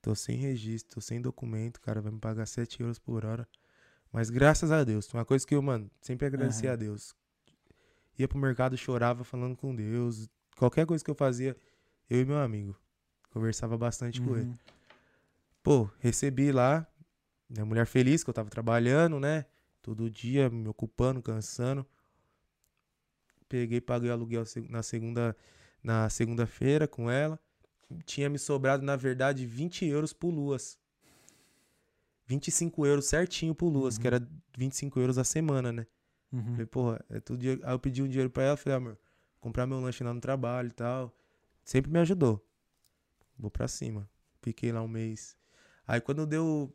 tô sem registro, tô sem documento, cara, vai me pagar sete euros por hora. Mas graças a Deus, uma coisa que eu, mano, sempre agradecia uhum. a Deus. Ia pro mercado, chorava falando com Deus. Qualquer coisa que eu fazia, eu e meu amigo. Conversava bastante uhum. com ele. Pô, recebi lá, minha mulher feliz que eu tava trabalhando, né? Todo dia, me ocupando, cansando. Peguei, paguei o aluguel na segunda, na segunda-feira com ela. Tinha me sobrado, na verdade, vinte euros por Luas. vinte e cinco euros certinho por Luas, uhum. que era vinte e cinco euros a semana, né? Uhum. Falei, porra, é tudo dinheiro. Aí eu pedi um dinheiro pra ela, falei, ah, amor, comprar meu lanche lá no trabalho e tal. Sempre me ajudou. Vou pra cima. Fiquei lá um mês. Aí quando deu...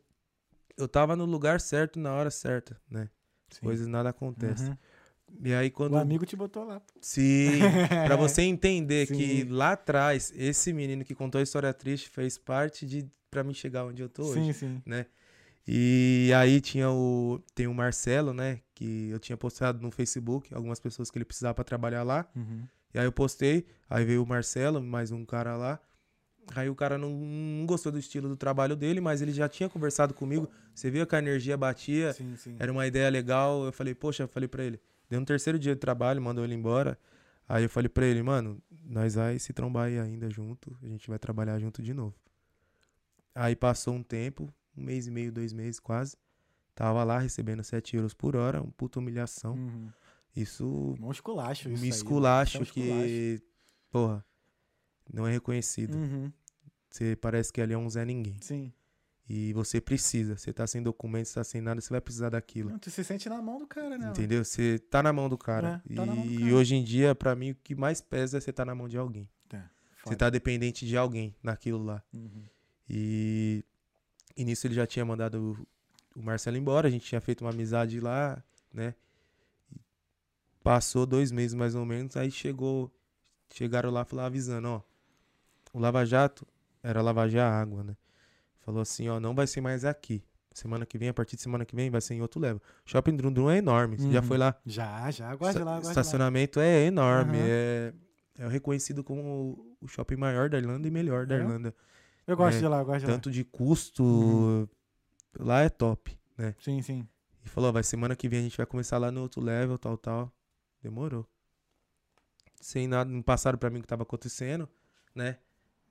Eu tava no lugar certo, na hora certa, né? Sim. Coisas nada acontecem. Uhum. E aí quando... O amigo te botou lá. Sim, pra você entender Sim. que lá atrás, esse menino que contou a história triste fez parte de... Pra mim chegar onde eu tô sim, hoje, sim. né? E aí tinha o... Tem o Marcelo, né? Que eu tinha postado no Facebook, algumas pessoas que ele precisava pra trabalhar lá. Uhum. E aí eu postei, aí veio o Marcelo, mais um cara lá. Aí o cara não, não gostou do estilo do trabalho dele, mas ele já tinha conversado comigo. Você via que a energia batia, sim, sim. era uma ideia legal. Eu falei, poxa, eu falei pra ele. Deu um terceiro dia de trabalho, mandou ele embora. Aí eu falei pra ele, mano, nós vai se trombar aí ainda junto. A gente vai trabalhar junto de novo. Aí passou um tempo, um mês e meio, dois meses quase. Tava lá recebendo sete euros por hora, uma puta humilhação. Uhum. Isso... Um esculacho isso aí. Um esculacho que... Porra, não é reconhecido. Uhum. Você parece que ali é um Zé Ninguém. Sim. E você precisa. Você tá sem documento, você tá sem nada, você vai precisar daquilo. Você se sente na mão do cara, né? Entendeu? Você tá na mão do cara. É, tá e, na mão do cara. E hoje em dia, pra mim, o que mais pesa é você tá na mão de alguém. Tá. Você tá dependente de alguém naquilo lá. Uhum. E... e nisso ele já tinha mandado o Marcelo embora. A gente tinha feito uma amizade lá, né? Passou dois meses mais ou menos. Aí chegou... Chegaram lá, falaram avisando, ó. O Lava Jato... Era lavajar a água, né? Falou assim, ó, não vai ser mais aqui. Semana que vem, a partir de semana que vem, vai ser em outro level. Shopping Dundrum é enorme. Você uhum. já foi lá? Já, já. Aguarde Sta- lá, aguarde estacionamento lá. É enorme. Uhum. É, é reconhecido como o shopping maior da Irlanda e melhor da uhum. Irlanda. Eu gosto é, de lá, eu gosto de lá. Tanto de custo, uhum. lá é top, né? Sim, sim. E falou, ó, vai semana que vem a gente vai começar lá no outro level, tal, tal. Demorou. Sem nada, não passaram pra mim o que tava acontecendo, né?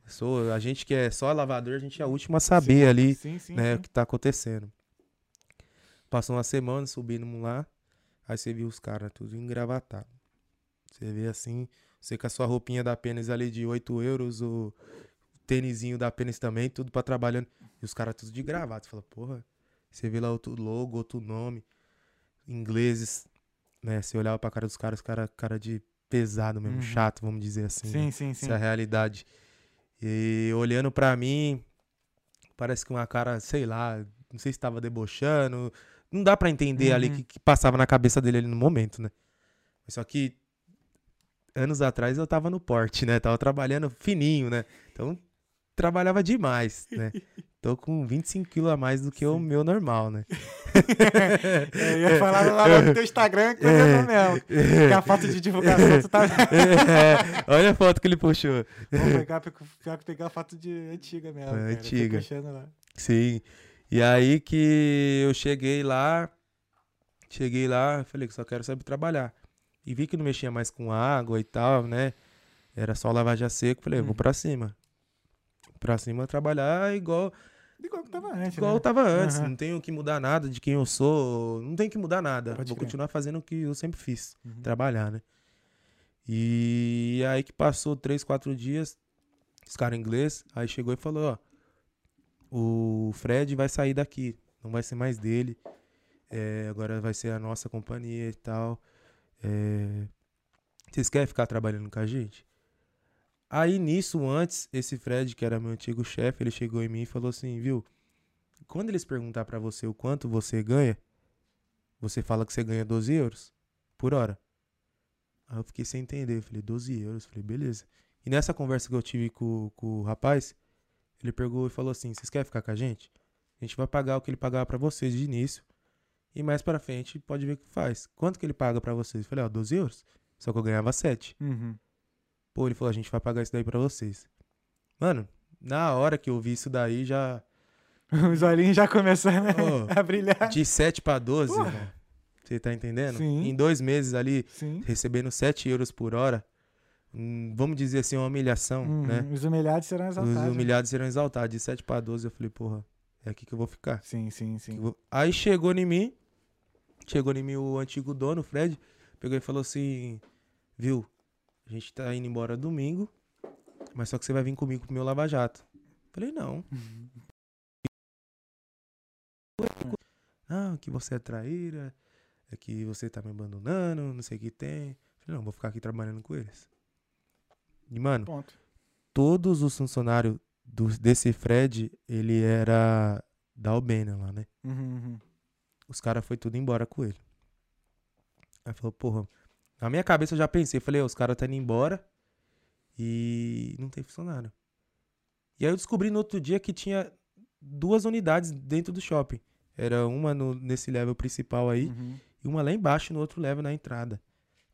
Sou, a gente que é só lavador, a gente é a última a saber sim, ali sim, sim, né, sim. o que tá acontecendo. Passou uma semana, subimos lá, aí você viu os caras tudo engravatado. Você vê assim, você com a sua roupinha da Pênis ali de oito euros, o tênisinho da Pênis também, tudo pra trabalhando. E os caras tudo de gravata. Você fala, porra, você vê lá outro logo, outro nome, ingleses, né? Você olhava pra cara dos caras, cara, cara de pesado mesmo, uhum. chato, vamos dizer assim. Sim, né? sim, sim. Essa é a realidade. E olhando pra mim, parece que uma cara, sei lá, não sei se tava debochando. Não dá pra entender uhum. ali o que, que passava na cabeça dele ali no momento, né? Só que anos atrás eu tava no porte, né? Tava trabalhando fininho, né? Então trabalhava demais, né? Tô com vinte e cinco quilos a mais do que Sim. o meu normal, né? É, eu ia falar lá no teu Instagram que eu é, mesmo. É, que a foto de divulgação tu tá... É, olha a foto que ele puxou. Vou pegar, pegar, pegar a foto de antiga mesmo. É, antiga. Lá. Sim. E aí que eu cheguei lá, cheguei lá, falei que só quero saber trabalhar. E vi que não mexia mais com água e tal, né? Era só lavagem a seco. Falei, hum. vou pra cima. Pra cima trabalhar igual... Igual que tava antes, Igual né? tava antes. Uhum. Não tenho que mudar nada de quem eu sou. Não tem que mudar nada. Pode Vou crer. Continuar fazendo o que eu sempre fiz. Uhum. Trabalhar, né? E aí que passou três, quatro dias, os caras em inglês, aí chegou e falou, ó, o Fred vai sair daqui. Não vai ser mais dele. É, agora vai ser a nossa companhia e tal. É, vocês querem ficar trabalhando com a gente? Aí nisso, antes, esse Fred, que era meu antigo chefe, ele chegou em mim e falou assim, viu, quando eles perguntar pra você o quanto você ganha, você fala que você ganha doze euros por hora. Aí eu fiquei sem entender, eu falei, doze euros, eu falei, beleza. E nessa conversa que eu tive com, com o rapaz, ele pegou e falou assim, vocês querem ficar com a gente? A gente vai pagar o que ele pagava pra vocês de início, e mais pra frente pode ver o que faz. Quanto que ele paga pra vocês? Eu falei, ó, oh, doze euros, só que eu ganhava sete. Uhum. Pô, ele falou, a gente vai pagar isso daí pra vocês. Mano, na hora que eu vi isso daí, já... Os olhinhos já começaram oh, a brilhar. De sete pra doze, né? Você tá entendendo? Sim. Em dois meses ali, Sim. recebendo sete euros por hora, hum, vamos dizer assim, uma humilhação, uhum. né? Os humilhados serão exaltados. Os humilhados né? serão exaltados. De sete pra doze, eu falei, porra, é aqui que eu vou ficar. Sim, sim, sim. Vou... Aí chegou em mim, chegou em mim o antigo dono, o Fred, pegou e falou assim, viu... A gente tá indo embora domingo, mas só que você vai vir comigo pro meu Lava Jato. Falei, não. Uhum. Ah, que você é traíra, é que você tá me abandonando, não sei o que tem. Falei, não, vou ficar aqui trabalhando com eles. E, mano, Ponto. todos os funcionários do, desse Fred, ele era da Albena lá, né? Uhum, uhum. Os caras foram tudo embora com ele. Aí falou, porra... Na minha cabeça eu já pensei, falei, oh, os caras estão indo embora e não tem funcionário. E aí eu descobri no outro dia que tinha duas unidades dentro do shopping. Era uma no, nesse level principal aí uhum. e uma lá embaixo no outro level na entrada,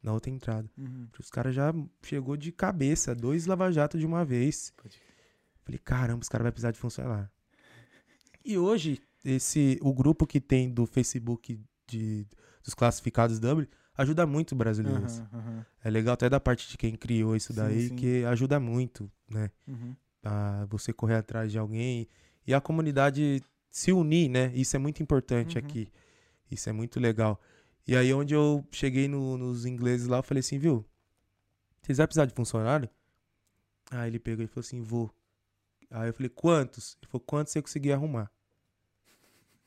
na outra entrada. Uhum. Os caras já chegou de cabeça, dois lava-jato de uma vez. Pode. Falei, caramba, os caras vão precisar de funcionário. E hoje, esse, o grupo que tem do Facebook de, dos classificados Dublin, ajuda muito os brasileiros. Uhum, uhum. É legal até da parte de quem criou isso sim, daí, sim. que ajuda muito, né? Uhum. A você correr atrás de alguém e a comunidade se unir, né? Isso é muito importante uhum. aqui. Isso é muito legal. E aí onde eu cheguei no, nos ingleses lá, eu falei assim, viu? Vocês vão precisar de funcionário? Aí ele pegou e falou assim, vou. Aí eu falei, quantos? Ele falou, quantos você conseguir arrumar?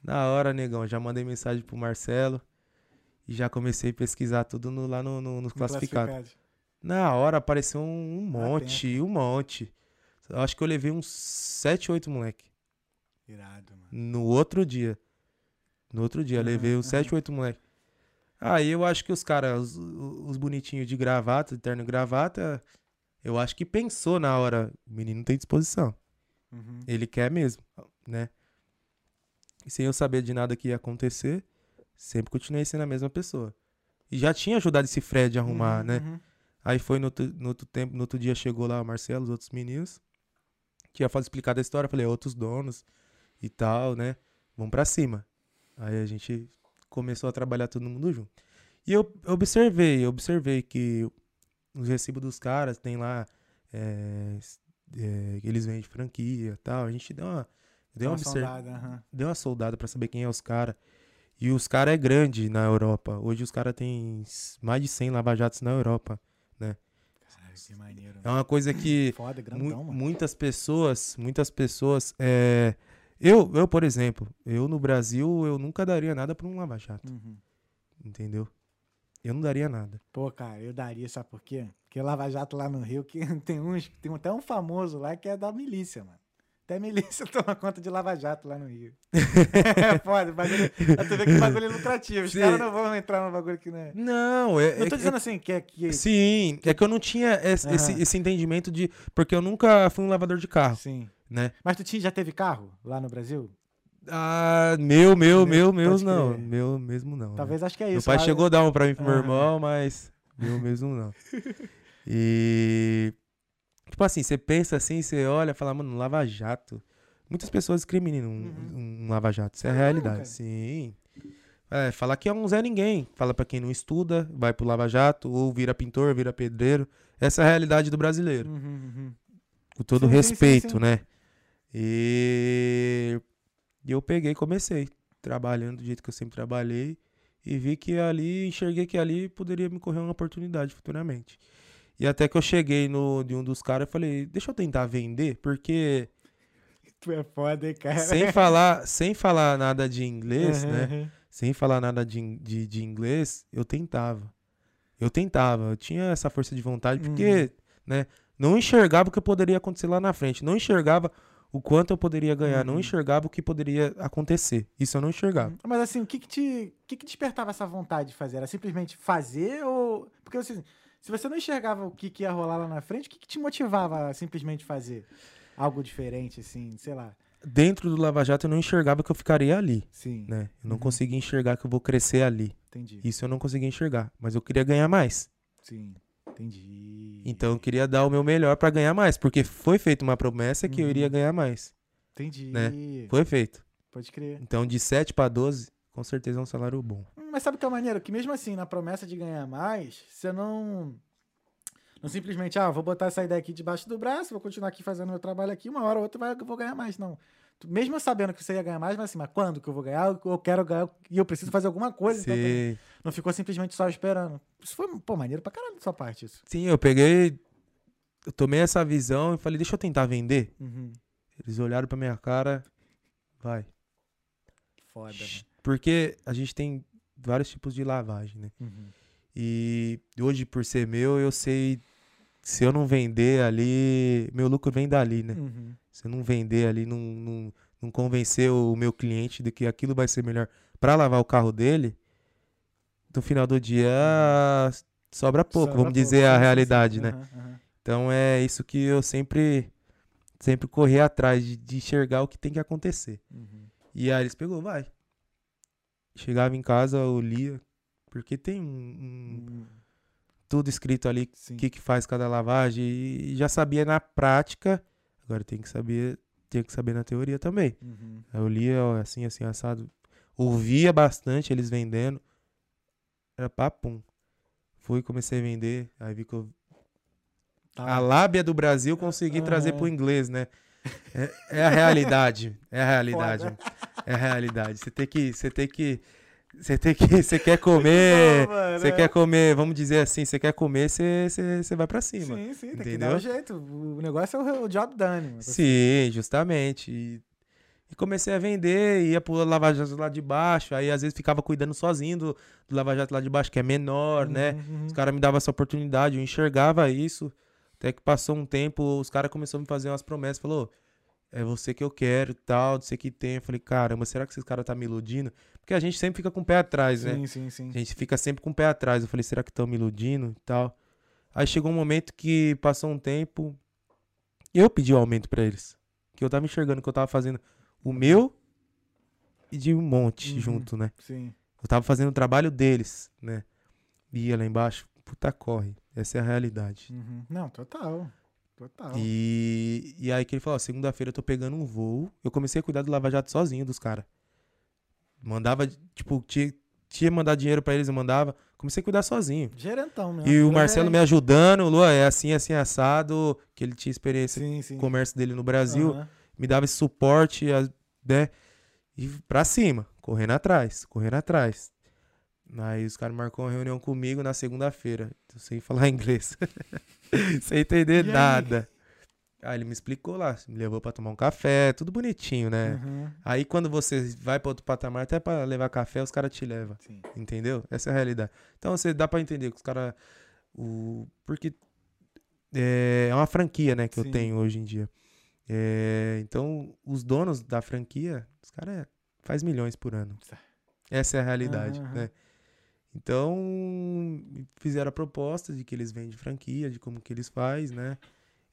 Na hora, negão, já mandei mensagem pro Marcelo. E já comecei a pesquisar tudo no, lá no, no, no classificado. classificado. Na hora apareceu um, um monte, um monte. Eu acho que eu levei uns sete, oito moleque. Irado, mano. No outro dia. No outro dia, ah, eu levei uns sete, oito moleque. Aí eu acho que os caras, os, os bonitinhos de gravata, de terno e gravata, eu acho que pensou na hora, o menino tem disposição. Uhum. Ele quer mesmo, né? E sem eu saber de nada que ia acontecer... Sempre continuei sendo a mesma pessoa. E já tinha ajudado esse Fred a arrumar, uhum, né? Uhum. Aí foi no outro, no outro tempo, no outro dia chegou lá o Marcelo, os outros meninos, que ia fazer explicar da história. Falei, outros donos e tal, né? Vamos pra cima. Aí a gente começou a trabalhar todo mundo junto. E eu observei, eu observei que os recibos dos caras tem lá, é, é, eles vendem franquia e tal. A gente deu uma, deu uma, uma observ... soldada, uhum. deu uma soldada pra saber quem é os caras. E os caras é grande na Europa. Hoje os caras tem mais de cem lava-jatos na Europa, né? Caralho, que maneiro. Né? É uma coisa que Foda, grandão, mu- muitas pessoas, muitas pessoas... É... Eu, eu, por exemplo, eu no Brasil, eu nunca daria nada pra um lava-jato. Uhum. Entendeu? Eu não daria nada. Pô, cara, eu daria, sabe por quê? Porque lava-jato lá no Rio, que tem, uns, tem até um famoso lá que é da milícia, mano. Até milícia toma conta de lava-jato lá no Rio. É foda, bagulho. Tu vê que bagulho é lucrativo. Os caras não vão entrar no bagulho que não é. Não, é. Eu tô é, dizendo é, assim, que é que. Sim, que, é que eu não tinha esse, uhum. esse, esse entendimento de. Porque eu nunca fui um lavador de carro. Sim. né? Mas tu te, já teve carro lá no Brasil? Ah, meu, meu, meu, meus não. Crer. Meu mesmo não. Talvez, né? Acho que é isso. Meu pai lá... chegou a dar um pra mim, pro ah. meu irmão, mas meu mesmo não. E... Tipo assim, você pensa assim, você olha e fala, mano, Lava Jato. Muitas pessoas discriminam um, uhum. um Lava Jato. Isso é a ah, realidade. Cara. Sim. É, falar que é um Zé Ninguém. Fala pra quem não estuda, vai pro Lava Jato, ou vira pintor, vira pedreiro. Essa é a realidade do brasileiro. Uhum, uhum. Com todo sim, respeito, sim, sim. né? E... E eu peguei e comecei, trabalhando do jeito que eu sempre trabalhei, e vi que ali, enxerguei que ali poderia me correr uma oportunidade futuramente. E até que eu cheguei no, de um dos caras e falei, deixa eu tentar vender, porque... Tu é foda, hein, cara? Sem falar, sem falar nada de inglês, uhum, né? Uhum. Sem falar nada de, de, de inglês, eu tentava. Eu tentava, eu tinha essa força de vontade, porque uhum. né, não enxergava o que poderia acontecer lá na frente, não enxergava... O quanto eu poderia ganhar, uhum. não enxergava o que poderia acontecer. Isso eu não enxergava. Mas assim, o que que te, que que despertava essa vontade de fazer? Era simplesmente fazer ou... Porque assim, se você não enxergava o que que ia rolar lá na frente, o que que te motivava a simplesmente fazer algo diferente, assim, sei lá? Dentro do Lava Jato eu não enxergava que eu ficaria ali. Sim. Né? Eu não uhum. conseguia enxergar que eu vou crescer ali. Entendi. Isso eu não conseguia enxergar, mas eu queria ganhar mais. Sim. Entendi. Então eu queria dar o meu melhor pra ganhar mais, porque foi feita uma promessa que hum. eu iria ganhar mais. Entendi. Né? Foi feito. Pode crer. Então de sete pra doze, com certeza é um salário bom. Mas sabe o que é maneiro? Que mesmo assim, na promessa de ganhar mais, você não... Não simplesmente, ah, vou botar essa ideia aqui debaixo do braço, vou continuar aqui fazendo meu trabalho aqui, uma hora ou outra eu vou ganhar mais, não. Mesmo sabendo que você ia ganhar mais, mas assim, mas quando que eu vou ganhar? Eu quero ganhar e eu preciso fazer alguma coisa. Então, não ficou simplesmente só esperando. Isso foi, pô, maneiro pra caralho da sua parte, isso. Sim, eu peguei, eu tomei essa visão e falei, deixa eu tentar vender. Uhum. Eles olharam pra minha cara, vai. Foda, mano. Porque a gente tem vários tipos de lavagem, né? Uhum. E hoje, por ser meu, eu sei... Se eu não vender ali, meu lucro vem dali, né? Uhum. Se eu não vender ali, não, não, não convencer o meu cliente de que aquilo vai ser melhor para lavar o carro dele, no final do dia sobra pouco, sobra vamos pouco, dizer a realidade, né? Uhum, uhum. Então é isso que eu sempre, sempre corri atrás, de, de enxergar o que tem que acontecer. Uhum. E aí eles pegou, vai. Chegava em casa, eu lia, porque tem um... um uhum. tudo escrito ali, o que que faz cada lavagem, e já sabia na prática, agora tem que saber, tem que saber na teoria também. Uhum. Eu lia assim, assim, assado, ouvia bastante eles vendendo, era papum. Fui, comecei a vender, aí vi que eu... Tá. A lábia do Brasil consegui uhum. trazer pro inglês, né? É, é a realidade, é a realidade, Foda. é a realidade. Você tem que, você tem que... Você tem que, você quer comer, você quer comer, vamos dizer assim, você quer comer, você, você, você vai pra cima. Sim, sim, entendeu? Tem que dar um jeito, o negócio é o, o job done. Mano. Sim, justamente. E, e comecei a vender, ia pro Lava Jato lá de baixo, aí às vezes ficava cuidando sozinho do, do Lava Jato lá de baixo, que é menor, uhum, né? Uhum. Os caras me davam essa oportunidade, eu enxergava isso, até que passou um tempo, os caras começaram a me fazer umas promessas, falou... É você que eu quero e tal, você que tem. Eu falei, caramba, será que esse cara tá me iludindo? Porque a gente sempre fica com o pé atrás, né? Sim, sim, sim. A gente fica sempre com o pé atrás. Eu falei, será que estão me iludindo e tal? Aí chegou um momento que passou um tempo, eu pedi um aumento pra eles. Que eu tava enxergando que eu tava fazendo o meu e de um monte uhum, junto, né? Sim. Eu tava fazendo o trabalho deles, né? E ia lá embaixo, puta corre. Essa é a realidade. Uhum. Não, total. Total. E, e aí que ele falou, segunda-feira eu tô pegando um voo. Eu comecei a cuidar do Lava Jato sozinho dos caras. Mandava, tipo, tinha, tinha mandar dinheiro pra eles, eu mandava. Comecei a cuidar sozinho. Gerentão mesmo. E o Marcelo é... me ajudando, Luan, é assim, assim, assado, que ele tinha experiência no comércio dele no Brasil. Uhum. Me dava esse suporte, né? E pra cima, correndo atrás, correndo atrás. Aí os caras marcaram uma reunião comigo na segunda-feira, sem falar inglês, sem entender e nada. Aí? aí ele me explicou lá, me levou pra tomar um café, tudo bonitinho, né? Uhum. Aí quando você vai pra outro patamar, até pra levar café, os caras te levam, Sim. entendeu? Essa é a realidade. Então você dá pra entender que os caras... O... Porque é uma franquia, né, que Sim. eu tenho hoje em dia. É... Então os donos da franquia, os caras fazem milhões por ano. Essa é a realidade, uhum. né? Então, fizeram a proposta de que eles vendem franquia, de como que eles fazem, né?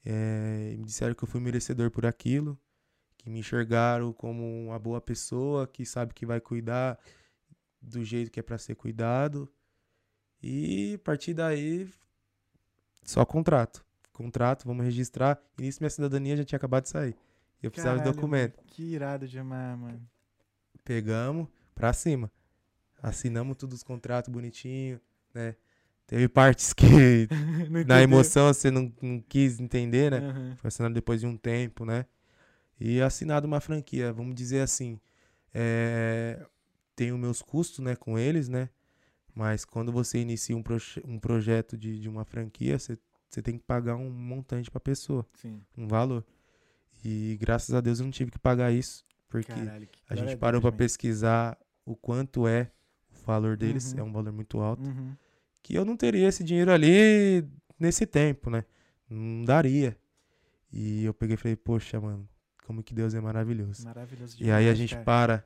É, me disseram que eu fui merecedor por aquilo. que me enxergaram como uma boa pessoa, que sabe que vai cuidar do jeito que é para ser cuidado. E a partir daí, só contrato. Contrato, vamos registrar. E nisso minha cidadania já tinha acabado de sair. Eu precisava Caralho, de documento. Que irado demais, mano. Pegamos pra cima. Assinamos todos os contratos bonitinho, né? Teve partes que na emoção você não, não quis entender, né? Uhum. Foi assinado depois de um tempo, né? E assinado uma franquia, vamos dizer assim. É... Tenho meus custos, né, com eles, né? Mas quando você inicia um, proje- um projeto de, de uma franquia, você, você tem que pagar um montante pra pessoa. Sim. Um valor. E graças a Deus eu não tive que pagar isso, porque Caralho, a gente parou pra pesquisar o quanto é o valor deles. Uhum. É um valor muito alto. Uhum. Que eu não teria esse dinheiro ali nesse tempo, né? Não daria. E eu peguei e falei, poxa, mano, como que Deus é maravilhoso. Maravilhoso demais, e aí a gente cara. para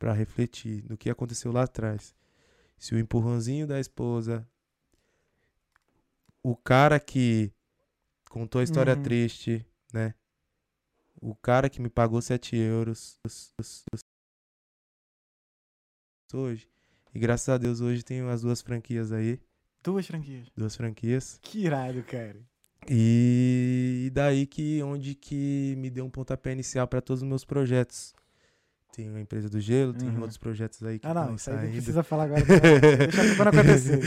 pra refletir no que aconteceu lá atrás. Se o empurrãozinho da esposa, o cara que contou a história uhum. triste, né? O cara que me pagou sete euros hoje. E graças a Deus hoje tenho as duas franquias aí. Duas franquias? Duas franquias. Que irado, cara. E daí que onde que me deu um pontapé inicial para todos os meus projetos. Tem a empresa do gelo, uhum. tem outros projetos aí que ah, não, isso aí não precisa falar agora. Deixa a acontecer.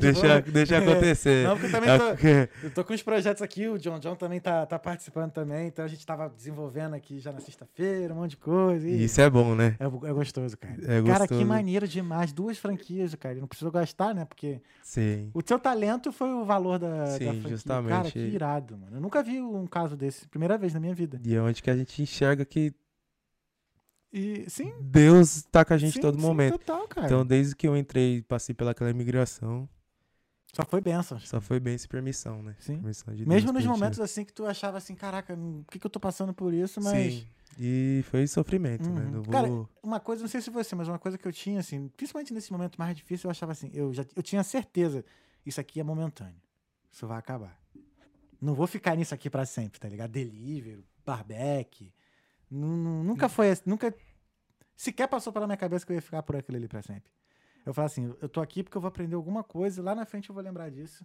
Deixa, deixa acontecer. Não, porque eu também tô, eu tô com os projetos aqui, o John John também tá, tá participando também, então a gente tava desenvolvendo aqui já na sexta-feira, um monte de coisa. E... Isso é bom, né? É, é gostoso, cara. É gostoso. Cara, que maneiro demais. Duas franquias, cara. Não precisou gastar, né? Porque Sim. o seu talento foi o valor da, Sim, da franquia. Justamente. Cara, que irado, mano. Eu nunca vi um caso desse. Primeira vez na minha vida. E é onde que a gente enxerga que E, sim, Deus tá com a gente sim, todo sim, momento. Total, cara. Então, desde que eu entrei, passei pelaquela imigração. Só foi bênção. Só foi bênção e permissão, né? Sim. Permissão de Deus. Mesmo nos momentos assim que tu achava assim, caraca, por que, que eu tô passando por isso, mas... Sim. E foi sofrimento, uhum. né? Vou... Cara, uma coisa, não sei se você, mas uma coisa que eu tinha, assim, principalmente nesse momento mais difícil, eu achava assim, eu, já, eu tinha certeza, isso aqui é momentâneo. Isso vai acabar. Não vou ficar nisso aqui pra sempre, tá ligado? Delivery, barbecue... Nunca foi assim, nunca sequer passou pela minha cabeça que eu ia ficar por aquilo ali pra sempre. Eu falo assim, eu tô aqui porque eu vou aprender alguma coisa e lá na frente eu vou lembrar disso.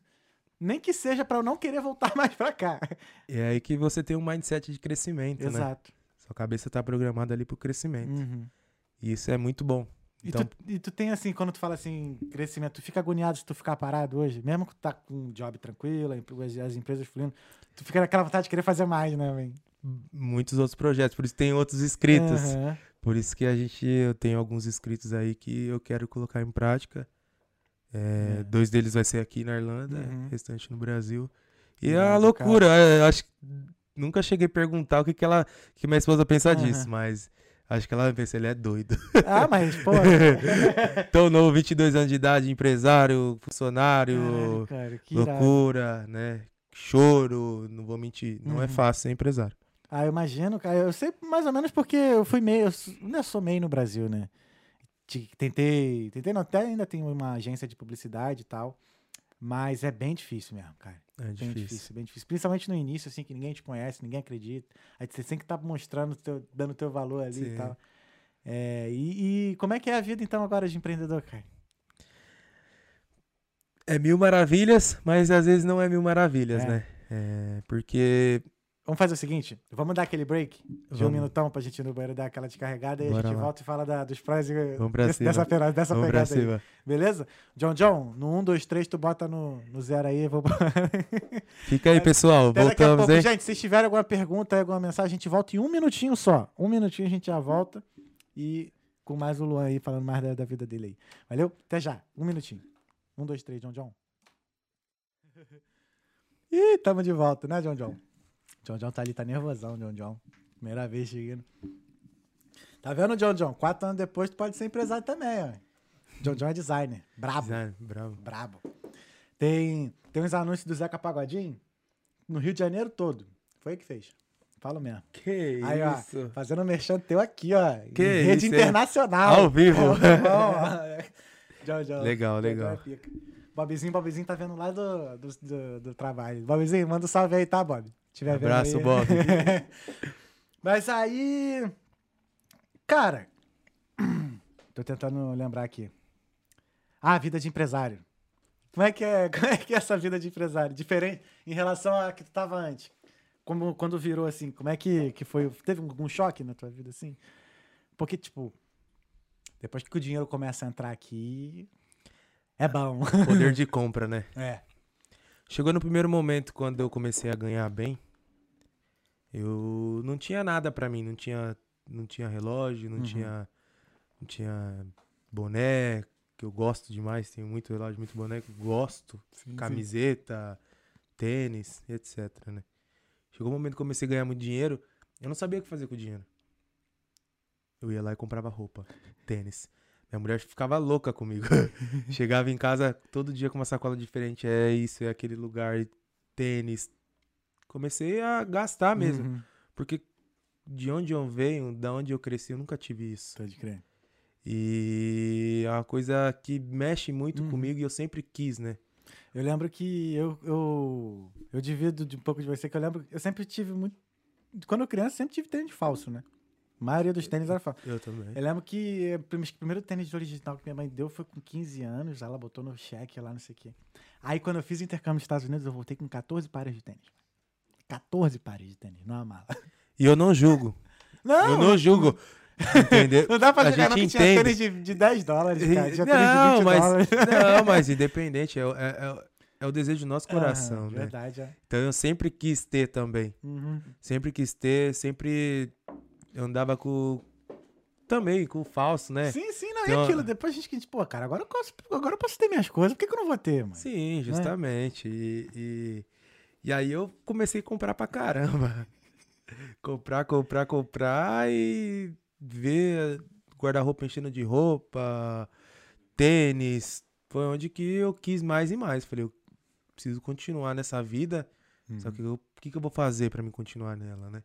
Nem que seja pra eu não querer voltar mais pra cá. E é aí que você tem um mindset de crescimento, Exato. né? Exato. Sua cabeça tá programada ali pro crescimento. Uhum. E isso é muito bom. Então... E, tu, e tu tem assim, quando tu fala assim, crescimento, tu fica agoniado se tu ficar parado hoje? Mesmo que tu tá com um job tranquilo, as empresas fluindo, tu fica naquela vontade de querer fazer mais, né, velho? Muitos outros projetos, por isso tem outros inscritos. Uhum. Por isso que a gente, eu tenho alguns inscritos aí que eu quero colocar em prática. É, uhum. Dois deles vai ser aqui na Irlanda, uhum. restante no Brasil. E é a loucura, eu acho que nunca cheguei a perguntar o que, que ela, que minha esposa pensa uhum. disso, mas acho que ela pensa, ele é doido. Ah, mas pô. Tão novo, vinte e dois anos de idade, empresário, funcionário, Caralho, cara, loucura, né? Choro, não vou mentir, não uhum. é fácil ser empresário. Ah, eu imagino, cara. Eu sei mais ou menos porque eu fui meio... Eu ainda sou meio no Brasil, né? Tentei... Tentei, não. Até ainda tenho uma agência de publicidade e tal. Mas é bem difícil mesmo, cara. É bem difícil. difícil. Bem difícil. Principalmente no início, assim, que ninguém te conhece, ninguém acredita. Aí você sempre tá mostrando, teu, dando teu valor ali Sim. e tal. É, e, e como é que é a vida, então, agora de empreendedor, cara? É mil maravilhas, mas às vezes não é mil maravilhas, é. né? É, porque... Vamos fazer o seguinte, vamos dar aquele break de vamos. um minutão pra gente ir no banheiro dar aquela descarregada e a gente lá. volta e fala da, dos prós e desse, dessa, pera, dessa pegada cima. aí. Beleza? John John, no um, dois, três, tu bota no, no zero aí. Vou... Fica aí, pessoal. Até Voltamos, pouco, hein? Gente, se tiver alguma pergunta, alguma mensagem, a gente volta em um minutinho só. Um minutinho a gente já volta e com mais o Luan aí, falando mais da, da vida dele aí. Valeu? Até já. Um minutinho. Um, dois, três, John John. Ih, tamo de volta, né, John John? John John tá ali, tá nervosão, John John. Primeira vez chegando. Tá vendo, John John? Quatro anos depois tu pode ser empresário também, ó. John John é designer. Brabo. Design, brabo. Brabo. Tem, tem uns anúncios do Zeca Pagodinho no Rio de Janeiro todo. Foi ele que fez. Falo mesmo. Que Aí, isso. Ó, fazendo um merchan teu aqui, ó. Que em rede isso, internacional. É? Ao vivo. John John. Legal, John legal. John é pica. Bobzinho, Bobzinho tá vendo lá do, do, do, do trabalho. Bobzinho, manda um salve aí, tá, Bob? Tiver um abraço, Bob. Mas aí... Cara... Tô tentando lembrar aqui. Ah, vida de empresário. Como é que é, como é, que é essa vida de empresário? Diferente em relação à que tu tava antes. Como, quando virou, assim, como é que, que foi? Teve algum choque na tua vida, assim? Porque, tipo, depois que o dinheiro começa a entrar aqui, é bom. Poder de compra, né? É. Chegou no primeiro momento, quando eu comecei a ganhar bem, eu não tinha nada pra mim. Não tinha, não tinha relógio, não, uhum. tinha, não tinha boné, que eu gosto demais. Tenho muito relógio, muito boné, gosto. Sim, camiseta, sim. Tênis, etcétera, né? Chegou o momento que comecei a ganhar muito dinheiro, eu não sabia o que fazer com o dinheiro. Eu ia lá e comprava roupa, tênis. Minha mulher ficava louca comigo. Chegava em casa todo dia com uma sacola diferente. É isso, é aquele lugar, tênis. Comecei a gastar mesmo. Uhum. Porque de onde eu venho, da onde eu cresci, eu nunca tive isso. Pode crer. E é uma coisa que mexe muito, uhum. comigo e eu sempre quis, né? Eu lembro que eu, eu, eu divido de um pouco de você, que eu lembro... Eu sempre tive muito... Quando eu criança, sempre tive tênis falso, né? A maioria dos tênis era falso. Eu também. Eu lembro que o primeiro tênis original que minha mãe deu foi com quinze anos. Ela botou no cheque lá, não sei o quê. Aí, quando eu fiz o intercâmbio nos Estados Unidos, eu voltei com catorze pares de tênis. catorze pares de tênis, numa mala. E eu não julgo. Não! Eu não julgo. Entendeu? Não dá pra a jogar, gente não, que tinha tênis de, de dez dólares, cara. Tinha não, de vinte dólares. Não, mas independente, é, é, é, é o desejo do nosso coração, uhum, né? Verdade, é. Então eu sempre quis ter também. Uhum. Sempre quis ter, sempre eu andava com... Também, com o falso, né? Sim, sim, não, então, e aquilo, depois a gente diz, pô, cara, agora eu, posso, agora eu posso ter minhas coisas, por que, que eu não vou ter, mano? Sim, justamente. É. E, e, e aí eu comecei a comprar pra caramba. comprar, comprar, comprar e... ver guarda-roupa enchendo de roupa, tênis, foi onde que eu quis mais e mais. Falei, eu preciso continuar nessa vida, uhum. só que o que, que eu vou fazer pra me continuar nela, né?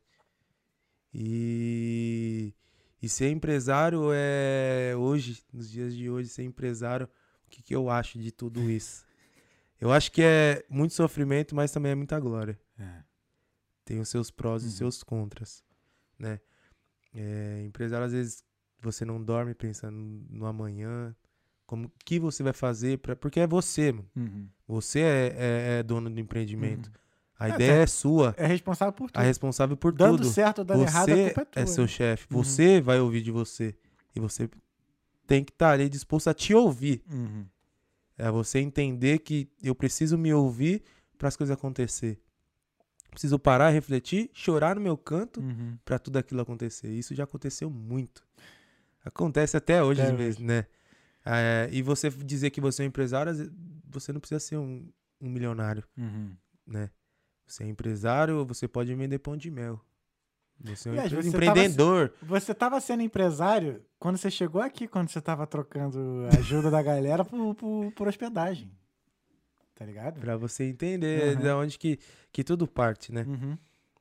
E, e ser empresário é hoje, nos dias de hoje, ser empresário, o que, que eu acho de tudo isso? Eu acho que é muito sofrimento, mas também é muita glória. É. Tem os seus prós, uhum. e os seus contras, né? É, empresário, às vezes você não dorme pensando no amanhã, como que você vai fazer, pra, porque é você, mano. Uhum. Você é, é, é dono do empreendimento, uhum. a é, ideia é sua, é responsável por tudo, é responsável por dando tudo. Certo ou dando você errado, a culpa é tua, é seu, né? Chefe, uhum. você vai ouvir de você e você tem que estar ali disposto a te ouvir, uhum. é você entender que eu preciso me ouvir para as coisas acontecer. Preciso parar, refletir, chorar no meu canto, uhum. pra tudo aquilo acontecer. Isso já aconteceu muito. Acontece até hoje, às vezes, né? É, e você dizer que você é um empresário, você não precisa ser um, um milionário, uhum. né? Você é empresário, você pode vender pão de mel. Você é um empre... você empreendedor. Tava, você tava sendo empresário quando você chegou aqui, quando você tava trocando a ajuda da galera por, por, por hospedagem. Tá ligado? Pra você entender, uhum. de onde que, que tudo parte, né? Uhum.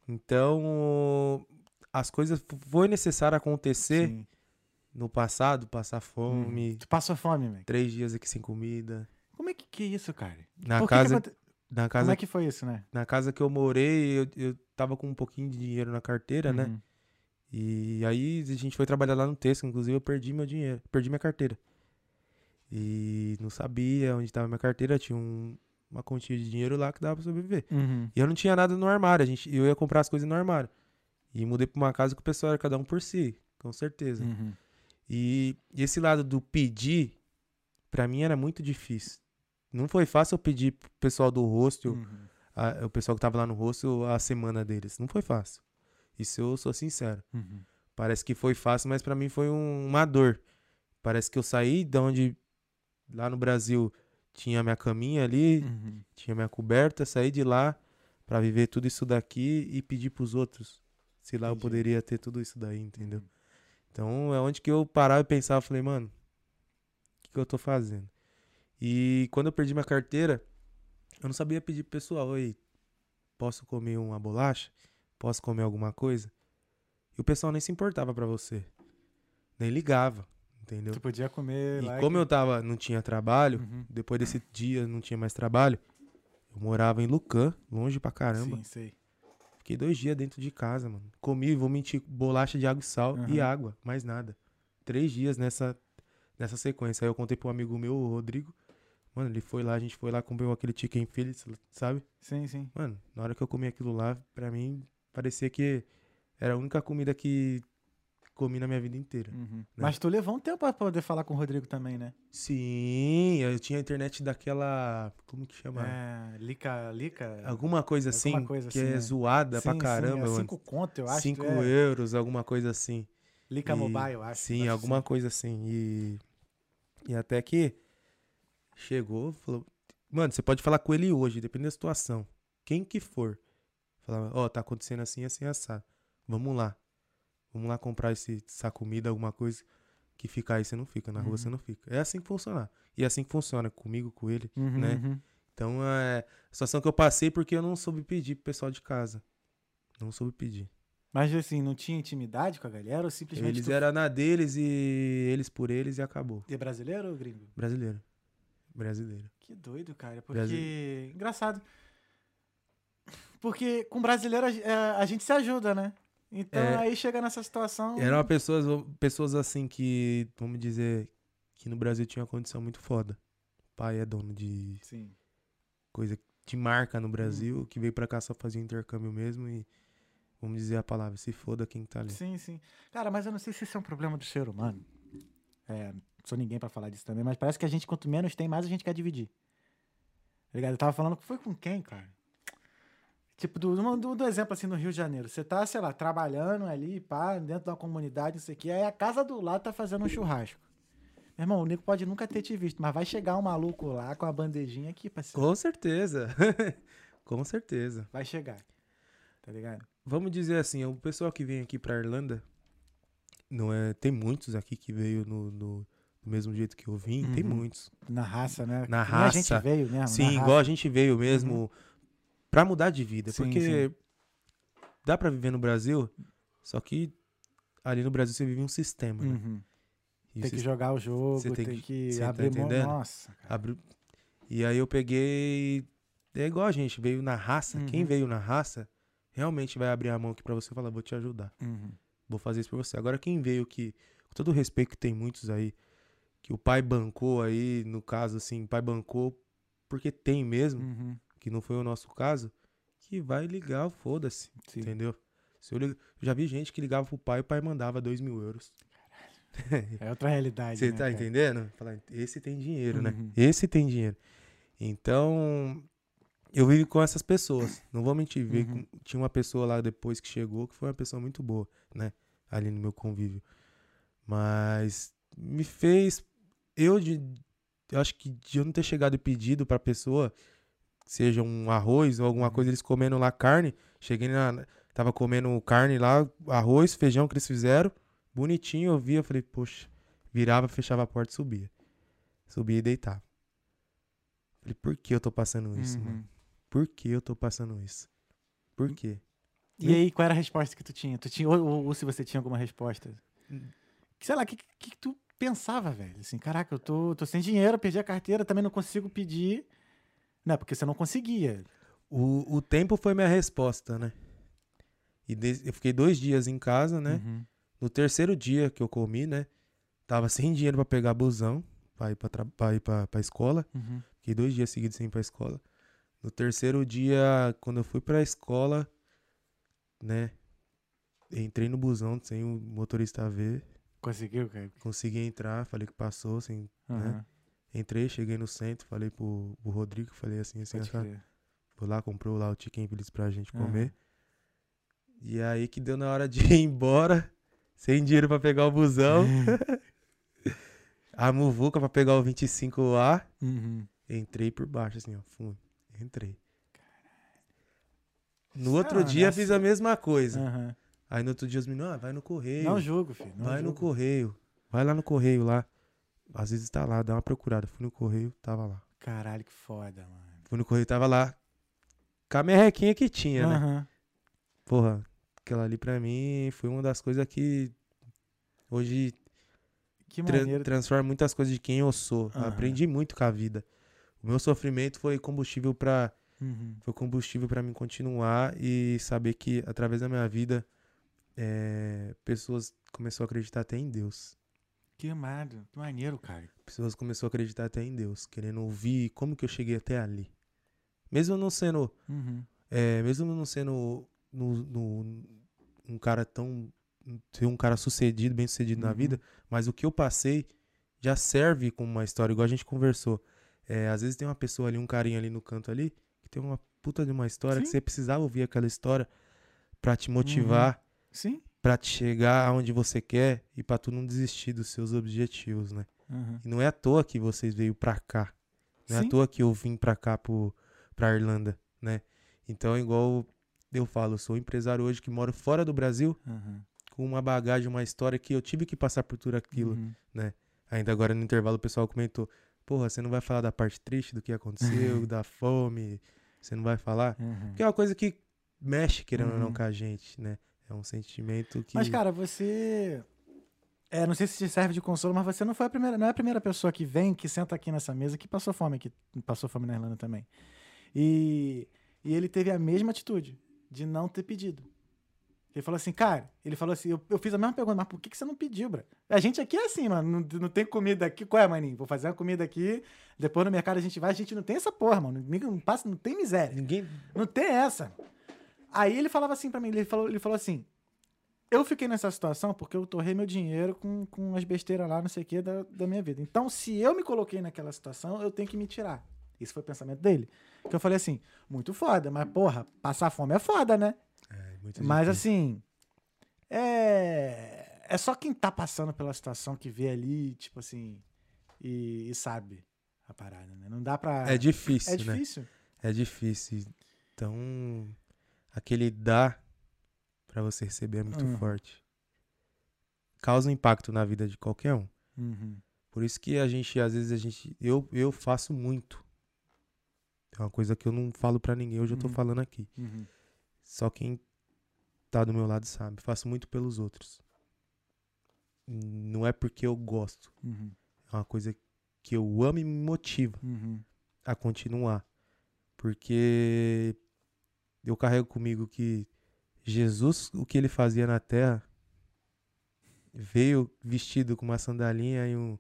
Então, as coisas foi necessário acontecer. Sim. No passado, passar fome. Hum. Tu passou fome, velho? Três dias aqui sem comida. Como é que, que é isso, cara? Na Por casa, que que... na casa... Como é que foi isso, né? Na casa que eu morei, eu, eu tava com um pouquinho de dinheiro na carteira, uhum. né? E aí a gente foi trabalhar lá no Tesco, inclusive eu perdi meu dinheiro, perdi minha carteira. E não sabia onde tava minha carteira, tinha um... uma quantia de dinheiro lá que dava pra sobreviver. Uhum. E eu não tinha nada no armário, a gente, eu ia comprar as coisas no armário. E mudei pra uma casa que o pessoal era cada um por si, com certeza. Uhum. E esse lado do pedir, pra mim era muito difícil. Não foi fácil eu pedir pro pessoal do hostel, uhum. a, o pessoal que tava lá no hostel, a semana deles. Não foi fácil. Isso eu sou sincero. Uhum. Parece que foi fácil, mas pra mim foi um, uma dor. Parece que eu saí de onde... Lá no Brasil tinha minha caminha ali, uhum. tinha minha coberta, saí de lá pra viver tudo isso daqui e pedir pros outros. Se lá eu poderia ter tudo isso daí, entendeu? Uhum. Então é onde que eu parava e pensava, falei, mano, o que, que eu tô fazendo? E quando eu perdi minha carteira, eu não sabia pedir pro pessoal, oi, posso comer uma bolacha? Posso comer alguma coisa? E o pessoal nem se importava pra você, nem ligava. Entendeu? Tu podia comer e lá. E como que... eu tava, não tinha trabalho, uhum. depois desse dia não tinha mais trabalho, eu morava em Lucã, longe pra caramba. Sim, sei. Fiquei dois dias dentro de casa, mano. Comi, vou mentir, bolacha de água e sal uhum. e água, mais nada. Três dias nessa, nessa sequência. Aí eu contei pro amigo meu, o Rodrigo. Mano, ele foi lá, a gente foi lá, comprou aquele chicken fillet, sabe? Sim, sim. Mano, na hora que eu comi aquilo lá, pra mim, parecia que era a única comida que comi na minha vida inteira. Uhum. Né? Mas tu levou um tempo pra poder falar com o Rodrigo também, né? Sim, eu tinha a internet daquela... Como que chama? É, lica, lica... Alguma coisa assim, alguma coisa que assim, é né? zoada sim, pra caramba. Sim, é cinco mano. conto, eu acho. Cinco é... euros, alguma coisa assim. Lica e... Mobile, eu acho. Sim, acho alguma assim. coisa assim. E... e até que... Chegou, falou... Mano, você pode falar com ele hoje, dependendo da situação. Quem que for. Falava, ó, oh, tá acontecendo assim, assim, assado. Vamos lá. Vamos lá comprar esse, essa comida, alguma coisa que ficar aí, você não fica. Na rua uhum. você não fica. É assim que funciona. E é assim que funciona, comigo, com ele, uhum, né? Uhum. Então, é a situação que eu passei porque eu não soube pedir pro pessoal de casa. Não soube pedir. Mas, assim, não tinha intimidade com a galera ou simplesmente... Eles tu... eram na deles e eles por eles e acabou. E é brasileiro ou gringo? Brasileiro. Brasileiro. Que doido, cara. Porque... Brasileiro. Engraçado. Porque com brasileiro a, a gente se ajuda, né? Então é... aí chega nessa situação... Eram pessoas, pessoas assim que, vamos dizer, que no Brasil tinha uma condição muito foda. O pai é dono de... Sim. Coisa de marca no Brasil, hum. que veio pra cá só fazer intercâmbio mesmo e... Vamos dizer a palavra, se foda quem tá ali. Sim, sim. Cara, mas eu não sei se isso é um problema do ser humano. É... sou ninguém pra falar disso também, mas parece que a gente, quanto menos tem, mais a gente quer dividir. Tá ligado? Eu tava falando que foi com quem, cara? Tipo, do, do, do exemplo assim, no Rio de Janeiro. Você tá, sei lá, trabalhando ali, pá, dentro de uma comunidade, não sei o quê, aí a casa do lado tá fazendo um churrasco. Meu irmão, o nego pode nunca ter te visto, mas vai chegar um maluco lá com a bandejinha aqui, parceiro. Com certeza. Com certeza. Vai chegar. Tá ligado? Vamos dizer assim, o pessoal que vem aqui pra Irlanda, não é, tem muitos aqui que veio no... no... do mesmo jeito que eu vim, uhum. tem muitos. Na raça, né? Na raça. A gente veio mesmo. Sim, igual raça. A gente veio mesmo uhum. pra mudar de vida. Sim, porque sim. dá pra viver no Brasil, só que ali no Brasil você vive um sistema, né? Uhum. Tem que sistema, jogar o jogo, você tem, tem que, que abrir tá mão. Nossa, cara. Abri... E aí eu peguei... É igual a gente, veio na raça. Uhum. Quem veio na raça, realmente vai abrir a mão aqui pra você e falar, vou te ajudar. Uhum. Vou fazer isso pra você. Agora quem veio que, com todo o respeito que tem muitos aí, que o pai bancou aí, no caso assim, o pai bancou porque tem mesmo, uhum. que não foi o nosso caso, que vai ligar, foda-se, entendeu? Se eu, lig... eu já vi gente que ligava pro pai e o pai mandava dois mil euros. Caralho. É outra realidade, Você né, tá cara? entendendo? Falar, esse tem dinheiro, uhum. né? Esse tem dinheiro. Então, eu vivi com essas pessoas, não vou mentir, uhum. com... tinha uma pessoa lá depois que chegou, que foi uma pessoa muito boa, né? Ali no meu convívio. Mas me fez... Eu, de, eu acho que de eu não ter chegado e pedido pra pessoa, seja um arroz ou alguma coisa, eles comendo lá carne, cheguei na... Tava comendo carne lá, arroz, feijão que eles fizeram, bonitinho, eu via, falei, poxa, virava, fechava a porta e subia. Subia e deitava. Falei, por que eu tô passando isso, uhum. mano? Por que eu tô passando isso? Por quê? E me... aí, qual era a resposta que tu tinha? Tu tinha ou, ou, ou se você tinha alguma resposta? Sei lá, o que, que, que tu... pensava, velho, assim, caraca, eu tô, tô sem dinheiro, perdi a carteira, também não consigo pedir, né, porque você não conseguia. O, o tempo foi minha resposta, né, e de, eu fiquei dois dias em casa, né, uhum. no terceiro dia que eu comi, né, tava sem dinheiro pra pegar busão, pra ir pra, pra, ir pra, pra escola, uhum. fiquei dois dias seguidos sem ir pra escola, no terceiro dia, quando eu fui pra escola, né, entrei no busão sem o motorista ver. Conseguiu, cara? Consegui entrar, falei que passou, assim, uhum. né? Entrei, cheguei no centro, falei pro, pro Rodrigo, falei assim, assim, assim foi lá, comprou lá o chicken feliz pra gente uhum. comer. E aí que deu na hora de ir embora, sem dinheiro pra pegar o busão. Uhum. A muvuca pra pegar o vinte e cinco A. Uhum. Entrei por baixo, assim, ó, fui, entrei. No outro ah, dia nossa. fiz a mesma coisa. Uhum. Aí no outro dia os meninos, ah, vai no correio. Não jogo, filho. Não vai jogo. no correio. Vai lá no correio lá. Às vezes tá lá, dá uma procurada. Fui no correio, tava lá. Caralho, que foda, mano. Fui no correio, tava lá. Com a merrequinha que tinha, uhum. né? Porra, aquela ali pra mim foi uma das coisas que hoje que tra- transforma muitas coisas de quem eu sou. Uhum. Eu aprendi muito com a vida. O meu sofrimento foi combustível pra Uhum. Foi combustível para mim continuar e saber que, através da minha vida, é, pessoas começaram a acreditar até em Deus. Que amado, que maneiro, cara. Pessoas começaram a acreditar até em Deus, querendo ouvir como que eu cheguei até ali. Mesmo não sendo... Uhum. É, mesmo não sendo no, no, um cara tão... Ser um cara sucedido, bem sucedido uhum. na vida, mas o que eu passei já serve como uma história, igual a gente conversou. É, às vezes tem uma pessoa ali, um carinha ali no canto ali, que tem uma puta de uma história, Sim. que você precisava ouvir aquela história pra te motivar, uhum. Sim. pra te chegar aonde você quer e pra tu não desistir dos seus objetivos, né? Uhum. E não é à toa que vocês veio pra cá. Não Sim. é à toa que eu vim pra cá, pro, pra Irlanda, né? Então, igual eu falo, eu sou um empresário hoje que moro fora do Brasil, uhum. com uma bagagem, uma história que eu tive que passar por tudo aquilo, uhum. né? Ainda agora no intervalo o pessoal comentou, porra, você não vai falar da parte triste do que aconteceu, da fome, você não vai falar? Uhum. Porque é uma coisa que mexe, querendo ou não, com a gente, né? É um sentimento que... Mas, cara, você... É, não sei se te serve de consolo, mas você não foi a primeira, não é a primeira pessoa que vem, que senta aqui nessa mesa, que passou fome aqui, passou fome na Irlanda também. E, e ele teve a mesma atitude de não ter pedido. Ele falou assim, cara, ele falou assim, eu, eu fiz a mesma pergunta, mas por que, que você não pediu, bro? A gente aqui é assim, mano, não, não tem comida aqui, qual é, maninho? Vou fazer uma comida aqui, depois no mercado a gente vai, a gente não tem essa porra, mano, ninguém não passa, não tem miséria. Ninguém... Não tem essa. Aí ele falava assim pra mim, ele falou, ele falou assim, eu fiquei nessa situação porque eu torrei meu dinheiro com, com as besteiras lá, não sei o que, da, da minha vida. Então, se eu me coloquei naquela situação, eu tenho que me tirar. Isso foi o pensamento dele. Que eu falei assim, muito foda, mas porra, passar fome é foda, né? Mas assim, é... é só quem tá passando pela situação que vê ali, tipo assim, e, e sabe a parada, né? Não dá pra... É difícil, é difícil, né? É difícil. Então, aquele dar pra você receber é muito uhum. forte. Causa um impacto na vida de qualquer um. Uhum. Por isso que a gente, às vezes, a gente... Eu, eu faço muito. É uma coisa que eu não falo pra ninguém, hoje uhum. eu tô falando aqui. Uhum. Só quem tá do meu lado sabe, faço muito pelos outros. Não é porque eu gosto. Uhum. É uma coisa que eu amo e me motiva uhum. a continuar. Porque eu carrego comigo que Jesus, o que ele fazia na terra, veio vestido com uma sandalinha e um,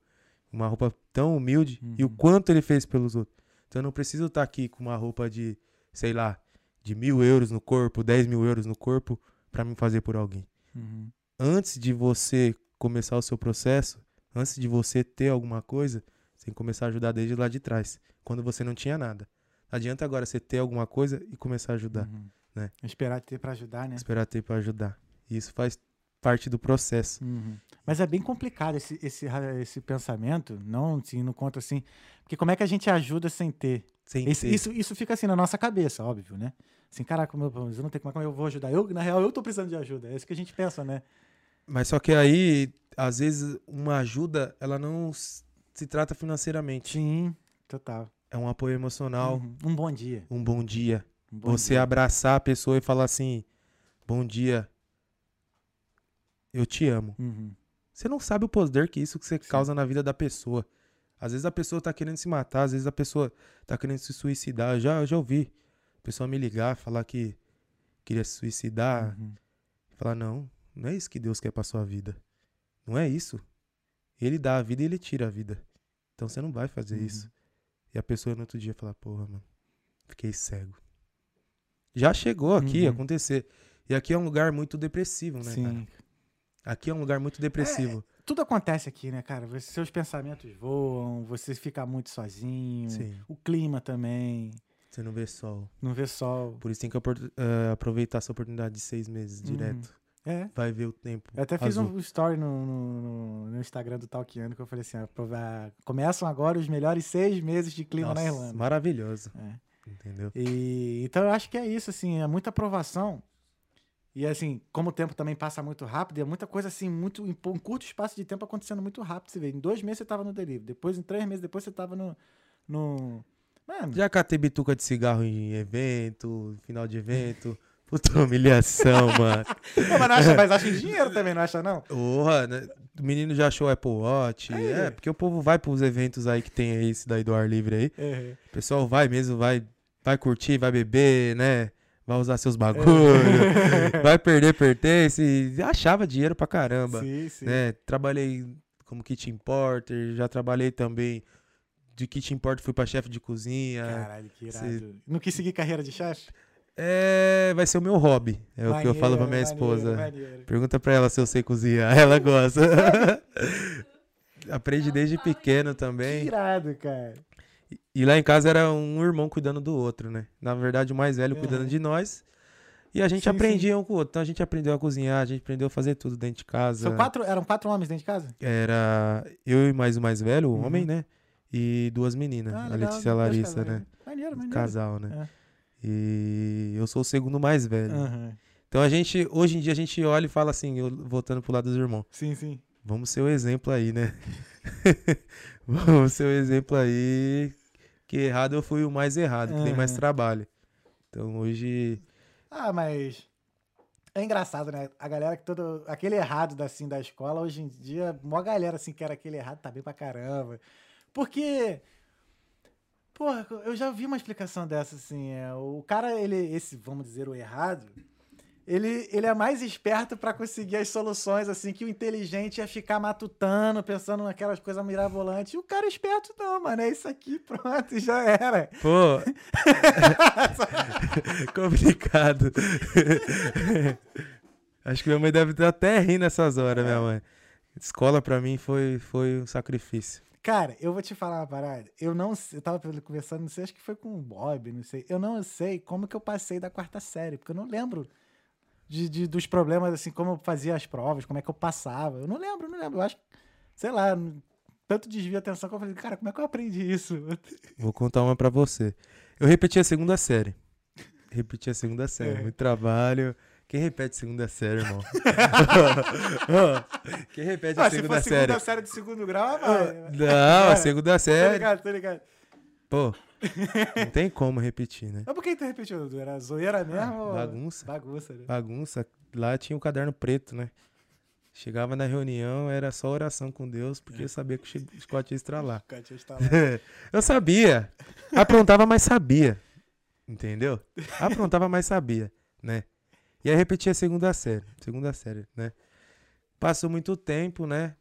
uma roupa tão humilde, uhum. e o quanto ele fez pelos outros. Então eu não preciso estar aqui com uma roupa de, sei lá, de mil euros no corpo, dez mil euros no corpo, pra me fazer por alguém. Uhum. Antes de você começar o seu processo, antes de você ter alguma coisa, você tem que começar a ajudar desde lá de trás, quando você não tinha nada. Não adianta agora você ter alguma coisa e começar a ajudar. Uhum. Né? Esperar ter pra ajudar, né? Esperar ter pra ajudar. E isso faz parte do processo. Uhum. Mas é bem complicado esse, esse, esse pensamento, não, assim, não conta assim, porque como é que a gente ajuda sem ter? Sem esse, ter. Isso, isso fica assim na nossa cabeça, óbvio, né? Assim, caraca, meu, eu não tenho como eu vou ajudar. Eu, na real, eu tô precisando de ajuda. É isso que a gente pensa, né? Mas só que aí, às vezes, uma ajuda, ela não se trata financeiramente. Sim, total. É um apoio emocional. Uhum. Um bom dia. Um bom dia. Um bom Você dia. Abraçar a pessoa e falar assim, bom dia, eu te amo. Uhum. Você não sabe o poder que isso que você Sim. causa na vida da pessoa. Às vezes a pessoa tá querendo se matar, às vezes a pessoa tá querendo se suicidar. Eu já, eu já ouvi. Pessoa me ligar, falar que queria se suicidar, uhum. falar, não, não é isso que Deus quer pra sua vida. Não é isso. Ele dá a vida e ele tira a vida. Então você não vai fazer uhum. isso. E a pessoa no outro dia fala, porra, mano, fiquei cego. Já chegou aqui uhum. a acontecer. E aqui é um lugar muito depressivo, né, Sim. cara? Aqui é um lugar muito depressivo. É, tudo acontece aqui, né, cara? Você, seus pensamentos voam, você fica muito sozinho, Sim. o clima também... Você não vê sol. Não vê sol. Por isso tem que uh, aproveitar essa oportunidade de seis meses uhum. direto. É. Vai ver o tempo. Eu até azul. Fiz um story no, no, no Instagram do Talkiando que eu falei assim, ah, começam agora os melhores seis meses de clima Nossa, na Irlanda. Maravilhoso. É. Entendeu? E, então eu acho que é isso, assim, é muita aprovação. E assim, como o tempo também passa muito rápido, é muita coisa assim, muito, em um curto espaço de tempo acontecendo muito rápido. Você vê, em dois meses você tava no delivery, depois em três meses depois você tava no... no... Mano. Já catei bituca de cigarro em evento, final de evento. Puta humilhação, mano. Não, mas, não acha, mas acha em dinheiro também, não acha não? Porra, né? O menino já achou Apple Watch. Aí. É, porque o povo vai pros eventos aí que tem esse daí do ar livre aí. Uhum. O pessoal vai mesmo, vai vai curtir, vai beber, né? Vai usar seus bagulhos, é. vai perder pertence. Achava dinheiro pra caramba. Sim, sim. Né? Trabalhei como kitchen porter, já trabalhei também de kitchen porter, fui pra chefe de cozinha. Caralho, que irado. Se... Não quis seguir carreira de chefe? É, vai ser o meu hobby. É maneiro, o que eu falo pra minha esposa. Maneiro, maneiro. Pergunta pra ela se eu sei cozinhar. Ela gosta. Aprendi desde pequeno também. Que irado, cara. E lá em casa era um irmão cuidando do outro, né? Na verdade, o mais velho cuidando uhum. de nós. E a gente sim, aprendia sim. um com o outro. Então a gente aprendeu a cozinhar, a gente aprendeu a fazer tudo dentro de casa. São quatro, eram quatro homens dentro de casa? Era eu e mais o mais velho, o homem, uhum. né? E duas meninas, ah, a Letícia e a Larissa, né? Maneiro, maneiro. Casal, né? É. E eu sou o segundo mais velho. Uhum. Então a gente, hoje em dia, a gente olha e fala assim, eu, voltando pro lado dos irmãos. Sim, sim. Vamos ser o exemplo aí, né? Vamos ser o exemplo aí. Que errado eu fui o mais errado, que uhum. tem mais trabalho. Então hoje... Ah, mas... É engraçado, né? A galera que todo... Aquele errado assim, da escola, hoje em dia, a maior galera assim, que era aquele errado tá bem pra caramba. Porque... Porra, eu já vi uma explicação dessa, assim. É, o cara, ele... Esse, vamos dizer, o errado... Ele, ele é mais esperto para conseguir as soluções, assim, que o inteligente ia ficar matutando, pensando naquelas coisas mirabolantes. E o cara esperto, não, mano, é isso aqui, pronto, já era. Pô, complicado. Acho que minha mãe deve até rir nessas horas, é. minha mãe. Escola, para mim, foi, foi um sacrifício. Cara, eu vou te falar uma parada. Eu não sei, eu tava conversando, não sei, acho que foi com o Bob, não sei. Eu não sei como que eu passei da quarta série, porque eu não lembro... De, de, dos problemas, assim, como eu fazia as provas, como é que eu passava. Eu não lembro, não lembro. Eu acho, sei lá, tanto desvio a atenção que eu falei, cara, como é que eu aprendi isso? Vou contar uma pra você. Eu repeti a segunda série. Repeti a segunda série. É. Muito trabalho. Quem repete segunda série, irmão? Quem repete ah, a segunda série? Se for segunda série, série de segundo grau, vai. Não, cara, a segunda série... Tô ligado, tô ligado. Pô... Não tem como repetir, né? Mas por que tu repetiu, Dudu? Era zoeira mesmo? Ah, bagunça. Bagunça, né? Bagunça. Lá tinha um caderno preto, né? Chegava na reunião, era só oração com Deus, porque eu sabia que o Scott ia estralar. O Scott ia estralar. Eu sabia. Aprontava, mas sabia. Entendeu? Aprontava, mas sabia, né? E aí repetia a segunda série. Segunda série, né? Passou muito tempo, né?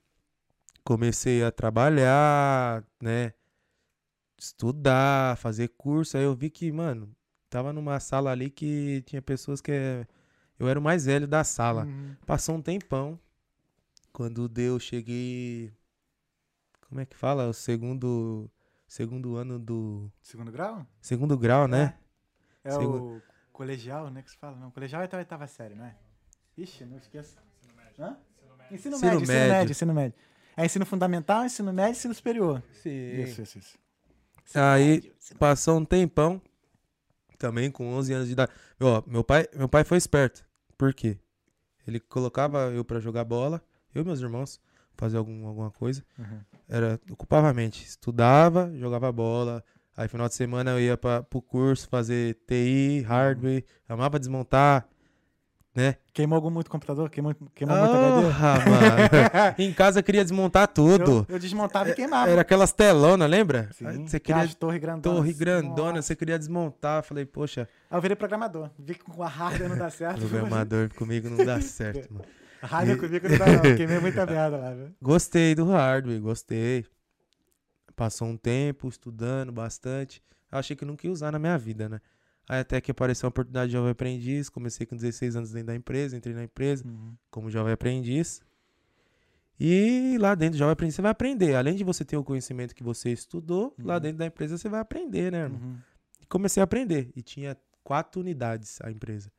Comecei a trabalhar, né? Estudar, fazer curso. Aí eu vi que, mano, tava numa sala ali que tinha pessoas que... Eu era o mais velho da sala. Uhum. Passou um tempão. Quando deu, cheguei... Como é que fala? O segundo... Segundo ano do... Segundo grau? Segundo grau, né? É, é Segu... o colegial, né, que se fala. Não, colegial é a oitava série, não é? Ixi, não esqueço. Ensino médio. Hã? Ensino médio. Ensino médio, ensino médio. médio, ensino médio. É ensino fundamental, ensino médio, ensino superior. Sim. Isso, isso, isso. Aí passou um tempão, também com onze anos de idade. Ó, meu pai, meu pai foi esperto. Por quê? Ele colocava eu pra jogar bola, eu e meus irmãos, fazer algum, alguma coisa. Uhum. Era, ocupava a mente. Estudava, jogava bola. Aí final de semana eu ia pra, pro curso fazer T I, hardware, amava desmontar, né? Queimou algum muito computador? Queimou, queimou oh, muito H D? Mano. Em casa eu queria desmontar tudo. Eu, eu desmontava e queimava. Era aquelas telonas, lembra? Sim, você queria... As torre grandona. Torre grandona, você queria desmontar. Falei, poxa... Aí eu virei programador. Vi que com a hardware não dá certo. Programador comigo não dá certo, mano. Hardware comigo não dá não. Queimei muita merda lá, viu? Gostei do hardware, gostei. Passou um tempo estudando bastante. Achei que nunca ia usar na minha vida, né? Aí até que apareceu a oportunidade de Jovem Aprendiz, comecei com dezesseis anos dentro da empresa, entrei na empresa uhum. como Jovem Aprendiz. E lá dentro do Jovem Aprendiz você vai aprender. Além de você ter o conhecimento que você estudou, uhum. lá dentro da empresa você vai aprender, né, irmão? Uhum. E comecei a aprender. E tinha quatro unidades a empresa.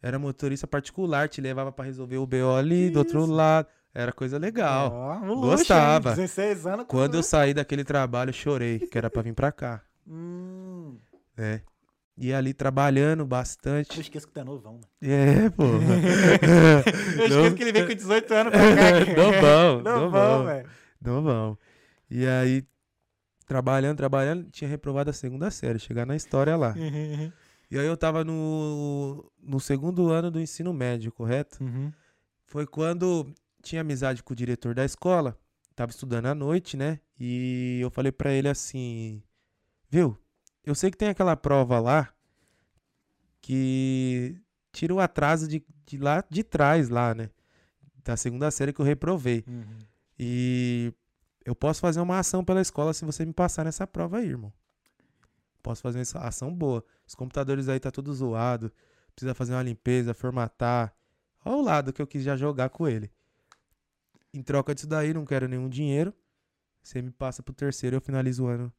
Era motorista particular, te levava pra resolver o B O ali, do outro lado. Era coisa legal. Oh, um luxo, gostava. Hein? dezesseis anos. Quando como... eu saí daquele trabalho, chorei, que era pra vir pra cá. Hum. É. E ali trabalhando bastante. Eu esqueço que tá novão, mano. É, pô. Eu esqueço não... que ele veio com dezoito anos pra cá. Não vão, não vão, velho. Não vão. E aí, trabalhando, trabalhando, tinha reprovado a segunda série, chegar na história lá. Uhum. E aí eu tava no, no segundo ano do ensino médio, correto? Uhum. Foi quando tinha amizade com o diretor da escola, tava estudando à noite, né? E eu falei pra ele assim, viu? Eu sei que tem aquela prova lá que tira o atraso de, de lá de trás, lá, né? Da segunda série que eu reprovei. Uhum. E eu posso fazer uma ação pela escola se você me passar nessa prova aí, irmão. Posso fazer uma ação boa. Os computadores aí tá tudo zoado. Precisa fazer uma limpeza, formatar. Olha o lado que eu quis já jogar com ele. Em troca disso daí, não quero nenhum dinheiro. Você me passa pro terceiro e eu finalizo o ano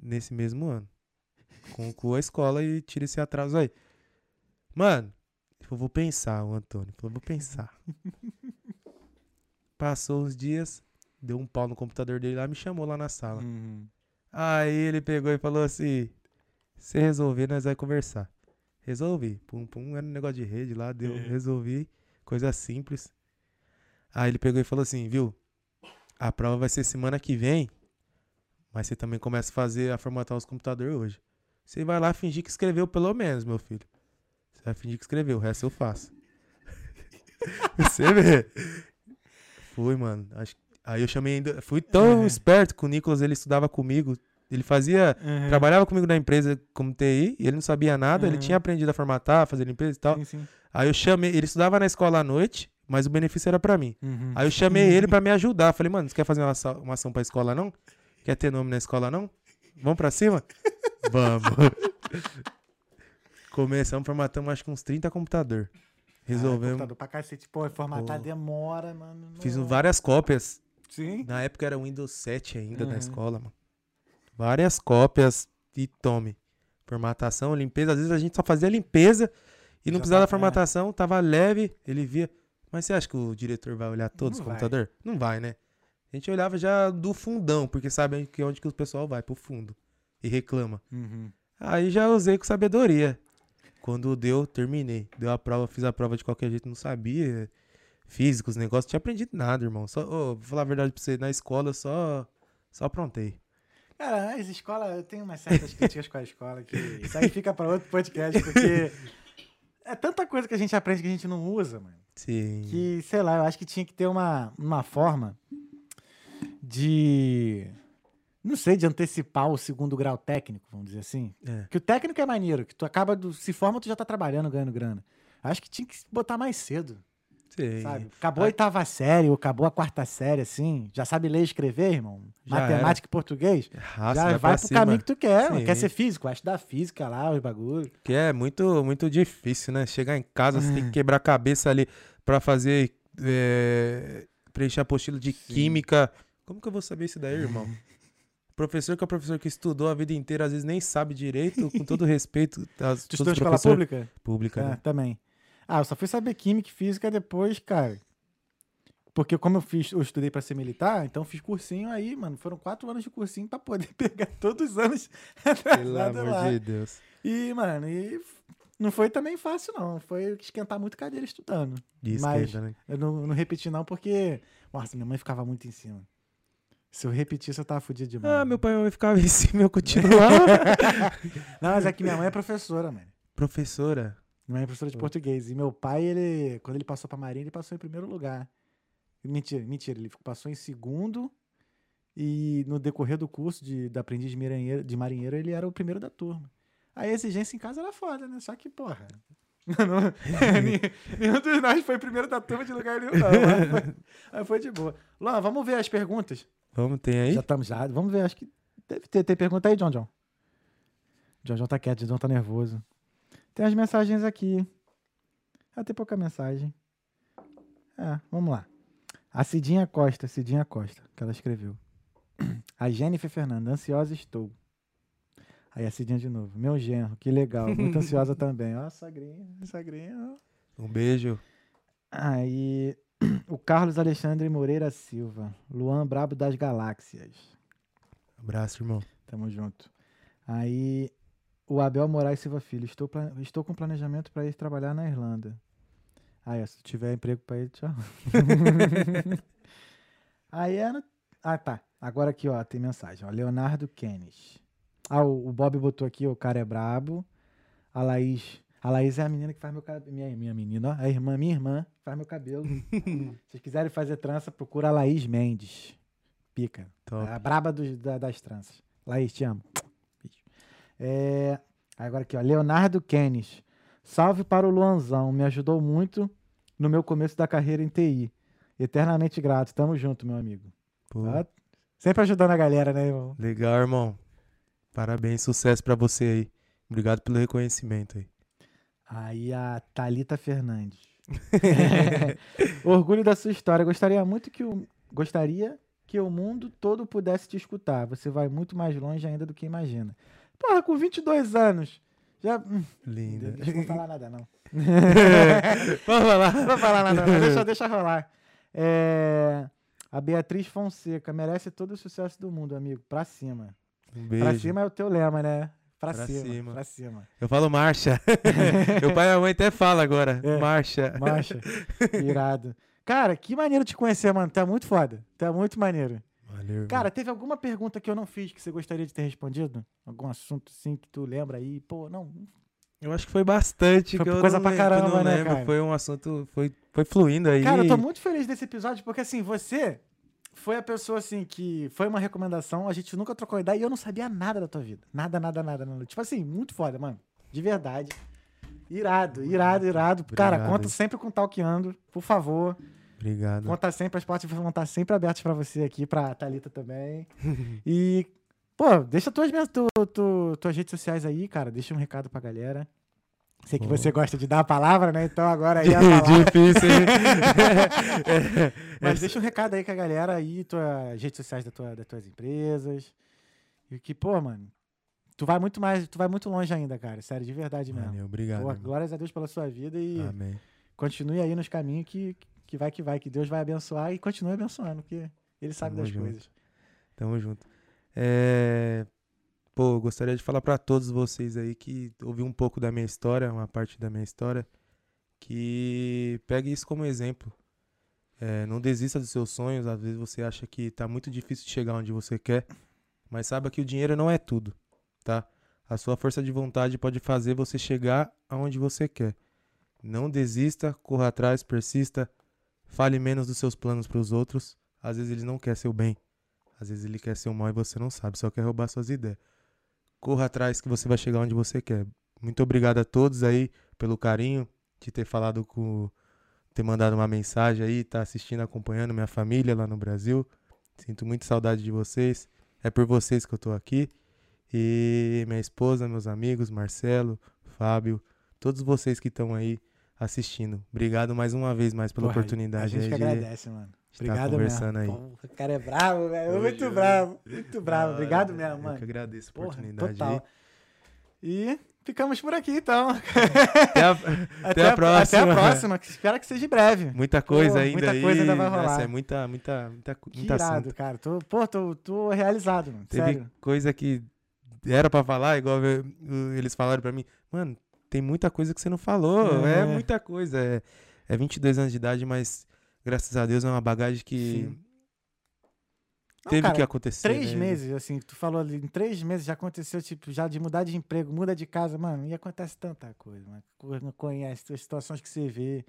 nesse mesmo ano. Concluo a escola e tira esse atraso aí. Mano, eu vou pensar, o Antônio falou, vou pensar. Passou uns dias, deu um pau no computador dele lá, me chamou lá na sala. Uhum. Aí ele pegou e falou assim, se resolver, nós vamos conversar. Resolvi. Pum, pum, era um negócio de rede lá, deu, é. resolvi, coisa simples. Aí ele pegou e falou assim, viu, a prova vai ser semana que vem, mas você também começa a fazer, a formatar os computadores hoje. Você vai lá fingir que escreveu pelo menos, meu filho. Você vai fingir que escreveu, o resto eu faço. Você vê. Fui, mano. Acho... Aí eu chamei ainda... Fui tão uhum. esperto que o Nicolas, ele estudava comigo. Ele fazia... Uhum. Trabalhava comigo na empresa como T I e ele não sabia nada. Uhum. Ele tinha aprendido a formatar, fazer limpeza e tal. Sim, sim. Aí eu chamei... Ele estudava na escola à noite, mas o benefício era pra mim. Uhum. Aí eu chamei uhum. ele pra me ajudar. Falei, mano, você quer fazer uma, uma ação pra escola, não? Quer ter nome na escola, não? Vamos pra cima? Vamos. Começamos, formatamos acho que uns trinta computadores. Resolvemos. Ah, computador pra cacete. Pô, formatar Pô. demora, mano. Não. Fiz várias cópias. Sim. Na época era o Windows sete ainda uhum. na escola, mano. Várias cópias e tome. Formatação, limpeza. Às vezes a gente só fazia limpeza e já não precisava tá, da formatação. É. Tava leve, ele via. Mas você acha que o diretor vai olhar todos os computadores? Não vai, né? A gente olhava já do fundão, porque sabe que onde que o pessoal vai, pro fundo. E reclama. Uhum. Aí já usei com sabedoria. Quando deu, terminei. Deu a prova, fiz a prova de qualquer jeito, não sabia. Físicos, negócios, não tinha aprendido nada, irmão. Só, oh, vou falar a verdade pra você, na escola eu só, só aprontei. Cara, as escolas, eu tenho umas certas críticas com a escola, que isso aí fica pra outro podcast, porque é tanta coisa que a gente aprende que a gente não usa, mano. Sim. Que, sei lá, eu acho que tinha que ter uma, uma forma de... Não sei, de antecipar o segundo grau técnico, vamos dizer assim. É. Que o técnico é maneiro, que tu acaba, do, se forma, tu já tá trabalhando, ganhando grana. Acho que tinha que botar mais cedo. Sim. Sabe? Acabou a oitava série, ou acabou a quarta série, assim. Já sabe ler e escrever, irmão? Já matemática era. E português? Raça, já vai, vai pro cima. Caminho que tu quer. Quer ser físico? Acho da física lá, os bagulhos. Que é muito, muito difícil, né? Chegar em casa, você tem que quebrar a cabeça ali pra fazer... É, preencher apostila de Sim. química. Como que eu vou saber isso daí, irmão? Professor que é o professor que estudou a vida inteira, às vezes nem sabe direito, com todo respeito. As, tu estudou escola pública? Pública, ah, né? Também. Ah, eu só fui saber química e física depois, cara. Porque como eu fiz, eu estudei pra ser militar, então fiz cursinho aí, mano. Foram quatro anos de cursinho pra poder pegar todos os anos. Pelo amor lá. de Deus. E, mano, e não foi também fácil, não. Foi esquentar muito cadeira estudando. Isso, mas né? eu não, não repeti não, porque... Nossa, minha mãe ficava muito em cima. Se eu repetisse, eu tava fudido demais. Ah, meu pai vai ficar em cima e eu continuava. Não, mas é que minha mãe é professora, mano. Professora? Minha mãe é professora de português. E meu pai, ele quando ele passou pra Marinha, ele passou em primeiro lugar. Mentira, mentira. Ele passou em segundo e no decorrer do curso de, da Aprendiz de marinheiro, de marinheiro, ele era o primeiro da turma. Aí a exigência em casa era foda, né? Só que, porra... Não, não. Nenhum dos nós foi o primeiro da turma de lugar nenhum, não. Aí foi, aí foi de boa. Luan, vamos ver as perguntas? Vamos, tem aí? Já estamos, já. Vamos ver, acho que deve ter. Tem pergunta aí, John John. John John tá quieto, John John tá nervoso. Tem as mensagens aqui. Ah, tem pouca mensagem. É, vamos lá. A Cidinha Costa, Cidinha Costa, que ela escreveu. A Jennifer Fernanda, ansiosa estou. Aí a Cidinha de novo. Meu genro, que legal. Muito ansiosa também. Ó, sogrinha, sogrinha. Ó. Um beijo. Aí... O Carlos Alexandre Moreira Silva. Luan Brabo das Galáxias. Abraço, irmão. Tamo junto. Aí, o Abel Moraes Silva Filho. Estou, estou com planejamento para ir trabalhar na Irlanda. Aí, ó, se tiver emprego para ele, tchau. Aí era... Ah, tá. Agora aqui, ó, tem mensagem. Ó, Leonardo Kenis. Ah, o, o Bob botou aqui, ó, o cara é brabo. A Laís... A Laís é a menina que faz meu cabelo. Minha, minha menina, ó. A irmã, minha irmã, faz meu cabelo. Se vocês quiserem fazer trança, procura a Laís Mendes. Pica. Top. É a braba dos, da, das tranças. Laís, te amo. É... Agora aqui, ó, Leonardo Kenis. Salve para o Luanzão, me ajudou muito no meu começo da carreira em T I. Eternamente grato, tamo junto, meu amigo. Tá? Sempre ajudando a galera, né, irmão? Legal, irmão. Parabéns, sucesso pra você aí. Obrigado pelo reconhecimento aí. Aí a Thalita Fernandes. Orgulho da sua história. Gostaria muito que o... Gostaria que o mundo todo pudesse te escutar. Você vai muito mais longe ainda do que imagina. Porra, com vinte e dois anos. Já... Linda. Deixa eu não falar nada, não. Vamos falar. Não vou falar nada, não. Deixa, deixa rolar. É... A Beatriz Fonseca. Merece todo o sucesso do mundo, amigo. Pra cima. Um beijo. Pra cima é o teu lema, né? Pra, pra cima, cima, pra cima. Eu falo marcha. Meu pai e a mãe até falam agora. É, marcha. Marcha. Irado. Cara, que maneiro te conhecer, mano. Tá muito foda. Tá muito maneiro. Valeu. Cara, mano, teve alguma pergunta que eu não fiz que você gostaria de ter respondido? Algum assunto, assim, que tu lembra aí? Pô, não... Eu acho que foi bastante. Foi que coisa eu não pra lembro, caramba, né, cara? Foi um assunto... Foi, foi fluindo aí. Cara, eu tô muito feliz desse episódio, porque, assim, você... Foi a pessoa, assim, que foi uma recomendação, a gente nunca trocou ideia e eu não sabia nada da tua vida. Nada, nada, nada. nada. Tipo assim, muito foda, mano. De verdade. Irado, irado, irado. Obrigado. Cara, conta sempre com o Talkiando, por favor. Obrigado. Conta sempre, as portas vão estar sempre abertas pra você aqui, pra Thalita também. E, pô, deixa tuas, tu, tu, tuas redes sociais aí, cara. Deixa um recado pra galera. Sei que Bom. você gosta de dar a palavra, né? Então agora aí a palavra. Difícil, hein? é, é, Mas é. deixa um recado aí com a galera aí, tuas redes sociais da tua, das tuas empresas. E que, pô, mano, tu vai muito mais, tu vai muito longe ainda, cara. Sério, de verdade mesmo. Mano, obrigado. Pô, glórias a Deus pela sua vida e Amém. continue aí nos caminhos que, que vai que vai, que Deus vai abençoar e continue abençoando, porque ele sabe Tamo das junto. coisas. Tamo junto. É... Pô, eu gostaria de falar para todos vocês aí que ouviu um pouco da minha história, uma parte da minha história, que pegue isso como exemplo. É, não desista dos seus sonhos, às vezes você acha que tá muito difícil de chegar onde você quer, mas saiba que o dinheiro não é tudo, tá? A sua força de vontade pode fazer você chegar aonde você quer. Não desista, corra atrás, persista, fale menos dos seus planos para os outros. Às vezes ele não quer seu bem, às vezes ele quer seu mal e você não sabe, só quer roubar suas ideias. Corra atrás que você vai chegar onde você quer. Muito obrigado a todos aí pelo carinho de ter falado com... ter mandado uma mensagem aí, tá assistindo, acompanhando minha família lá no Brasil. Sinto muito saudade de vocês. É por vocês que eu tô aqui. E minha esposa, meus amigos, Marcelo, Fábio, todos vocês que estão aí assistindo. Obrigado mais uma vez mais pela Porra, oportunidade. A gente aí que agradece, de... mano. Obrigado, conversando mesmo. aí. O cara é bravo, velho. Muito eu, bravo, muito bravo. Obrigado mesmo, eu mano. Eu que agradeço a Porra, oportunidade total. aí. E ficamos por aqui, então. Até a, até até a, a próxima. Até a próxima. Espero que seja breve. Muita coisa Pô, ainda muita aí. Muita coisa ainda vai rolar. Nossa, é muita, muita, muita coisa. Irado, cara. Tô, pô, tô, tô realizado, mano. Teve sério. coisa que era pra falar, igual eu, eles falaram pra mim. Mano, tem muita coisa que você não falou. É, é muita coisa. É, é vinte e dois anos de idade, mas... Graças a Deus é uma bagagem que Sim. teve Não, cara, que acontecer. Três né? meses, assim, tu falou ali, em três meses já aconteceu, tipo, já de mudar de emprego, muda de casa, mano, e acontece tanta coisa, mano. Não conhece as situações que você vê.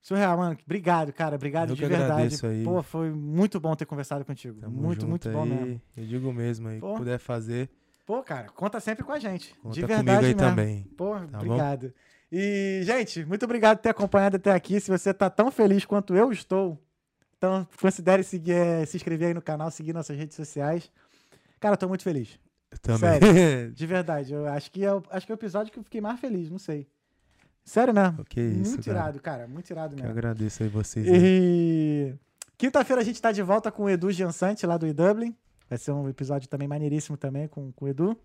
Surreal, mano. Obrigado, cara. Obrigado eu de verdade. Aí. Pô, foi muito bom ter conversado contigo. Tamo muito, muito aí. bom mesmo. Eu digo mesmo aí, Pô. puder fazer. Pô, cara, conta sempre com a gente. Conta de verdade aí mesmo. também. Pô, tá obrigado. Bom? E, gente, muito obrigado por ter acompanhado até aqui. Se você está tão feliz quanto eu estou, então considere seguir, é, se inscrever aí no canal, seguir nossas redes sociais. Cara, eu tô muito feliz. Eu também. Sério, de verdade. Eu acho que é o, acho que é o episódio que eu fiquei mais feliz, não sei. Sério mesmo. Que isso, muito cara. irado, cara. Muito irado mesmo. Que eu agradeço aí vocês. E... Quinta-feira a gente está de volta com o Edu Giansante, lá do Dublin. Vai ser um episódio também maneiríssimo também com, com o Edu.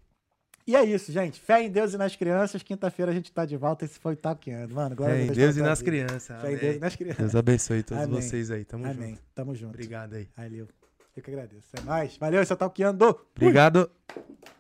E é isso, gente. Fé em Deus e nas crianças. Quinta-feira a gente tá de volta. Esse foi o Talkiando. Mano, glória a Deus. Fé em Deus e nas crianças. Fé em Deus e nas crianças. Deus abençoe todos Amém. vocês aí. Tamo Amém. junto. Amém. Tamo junto. Obrigado aí. Valeu. Eu que agradeço. É nóis. Valeu, esse é o Talkiando. Obrigado. Fui.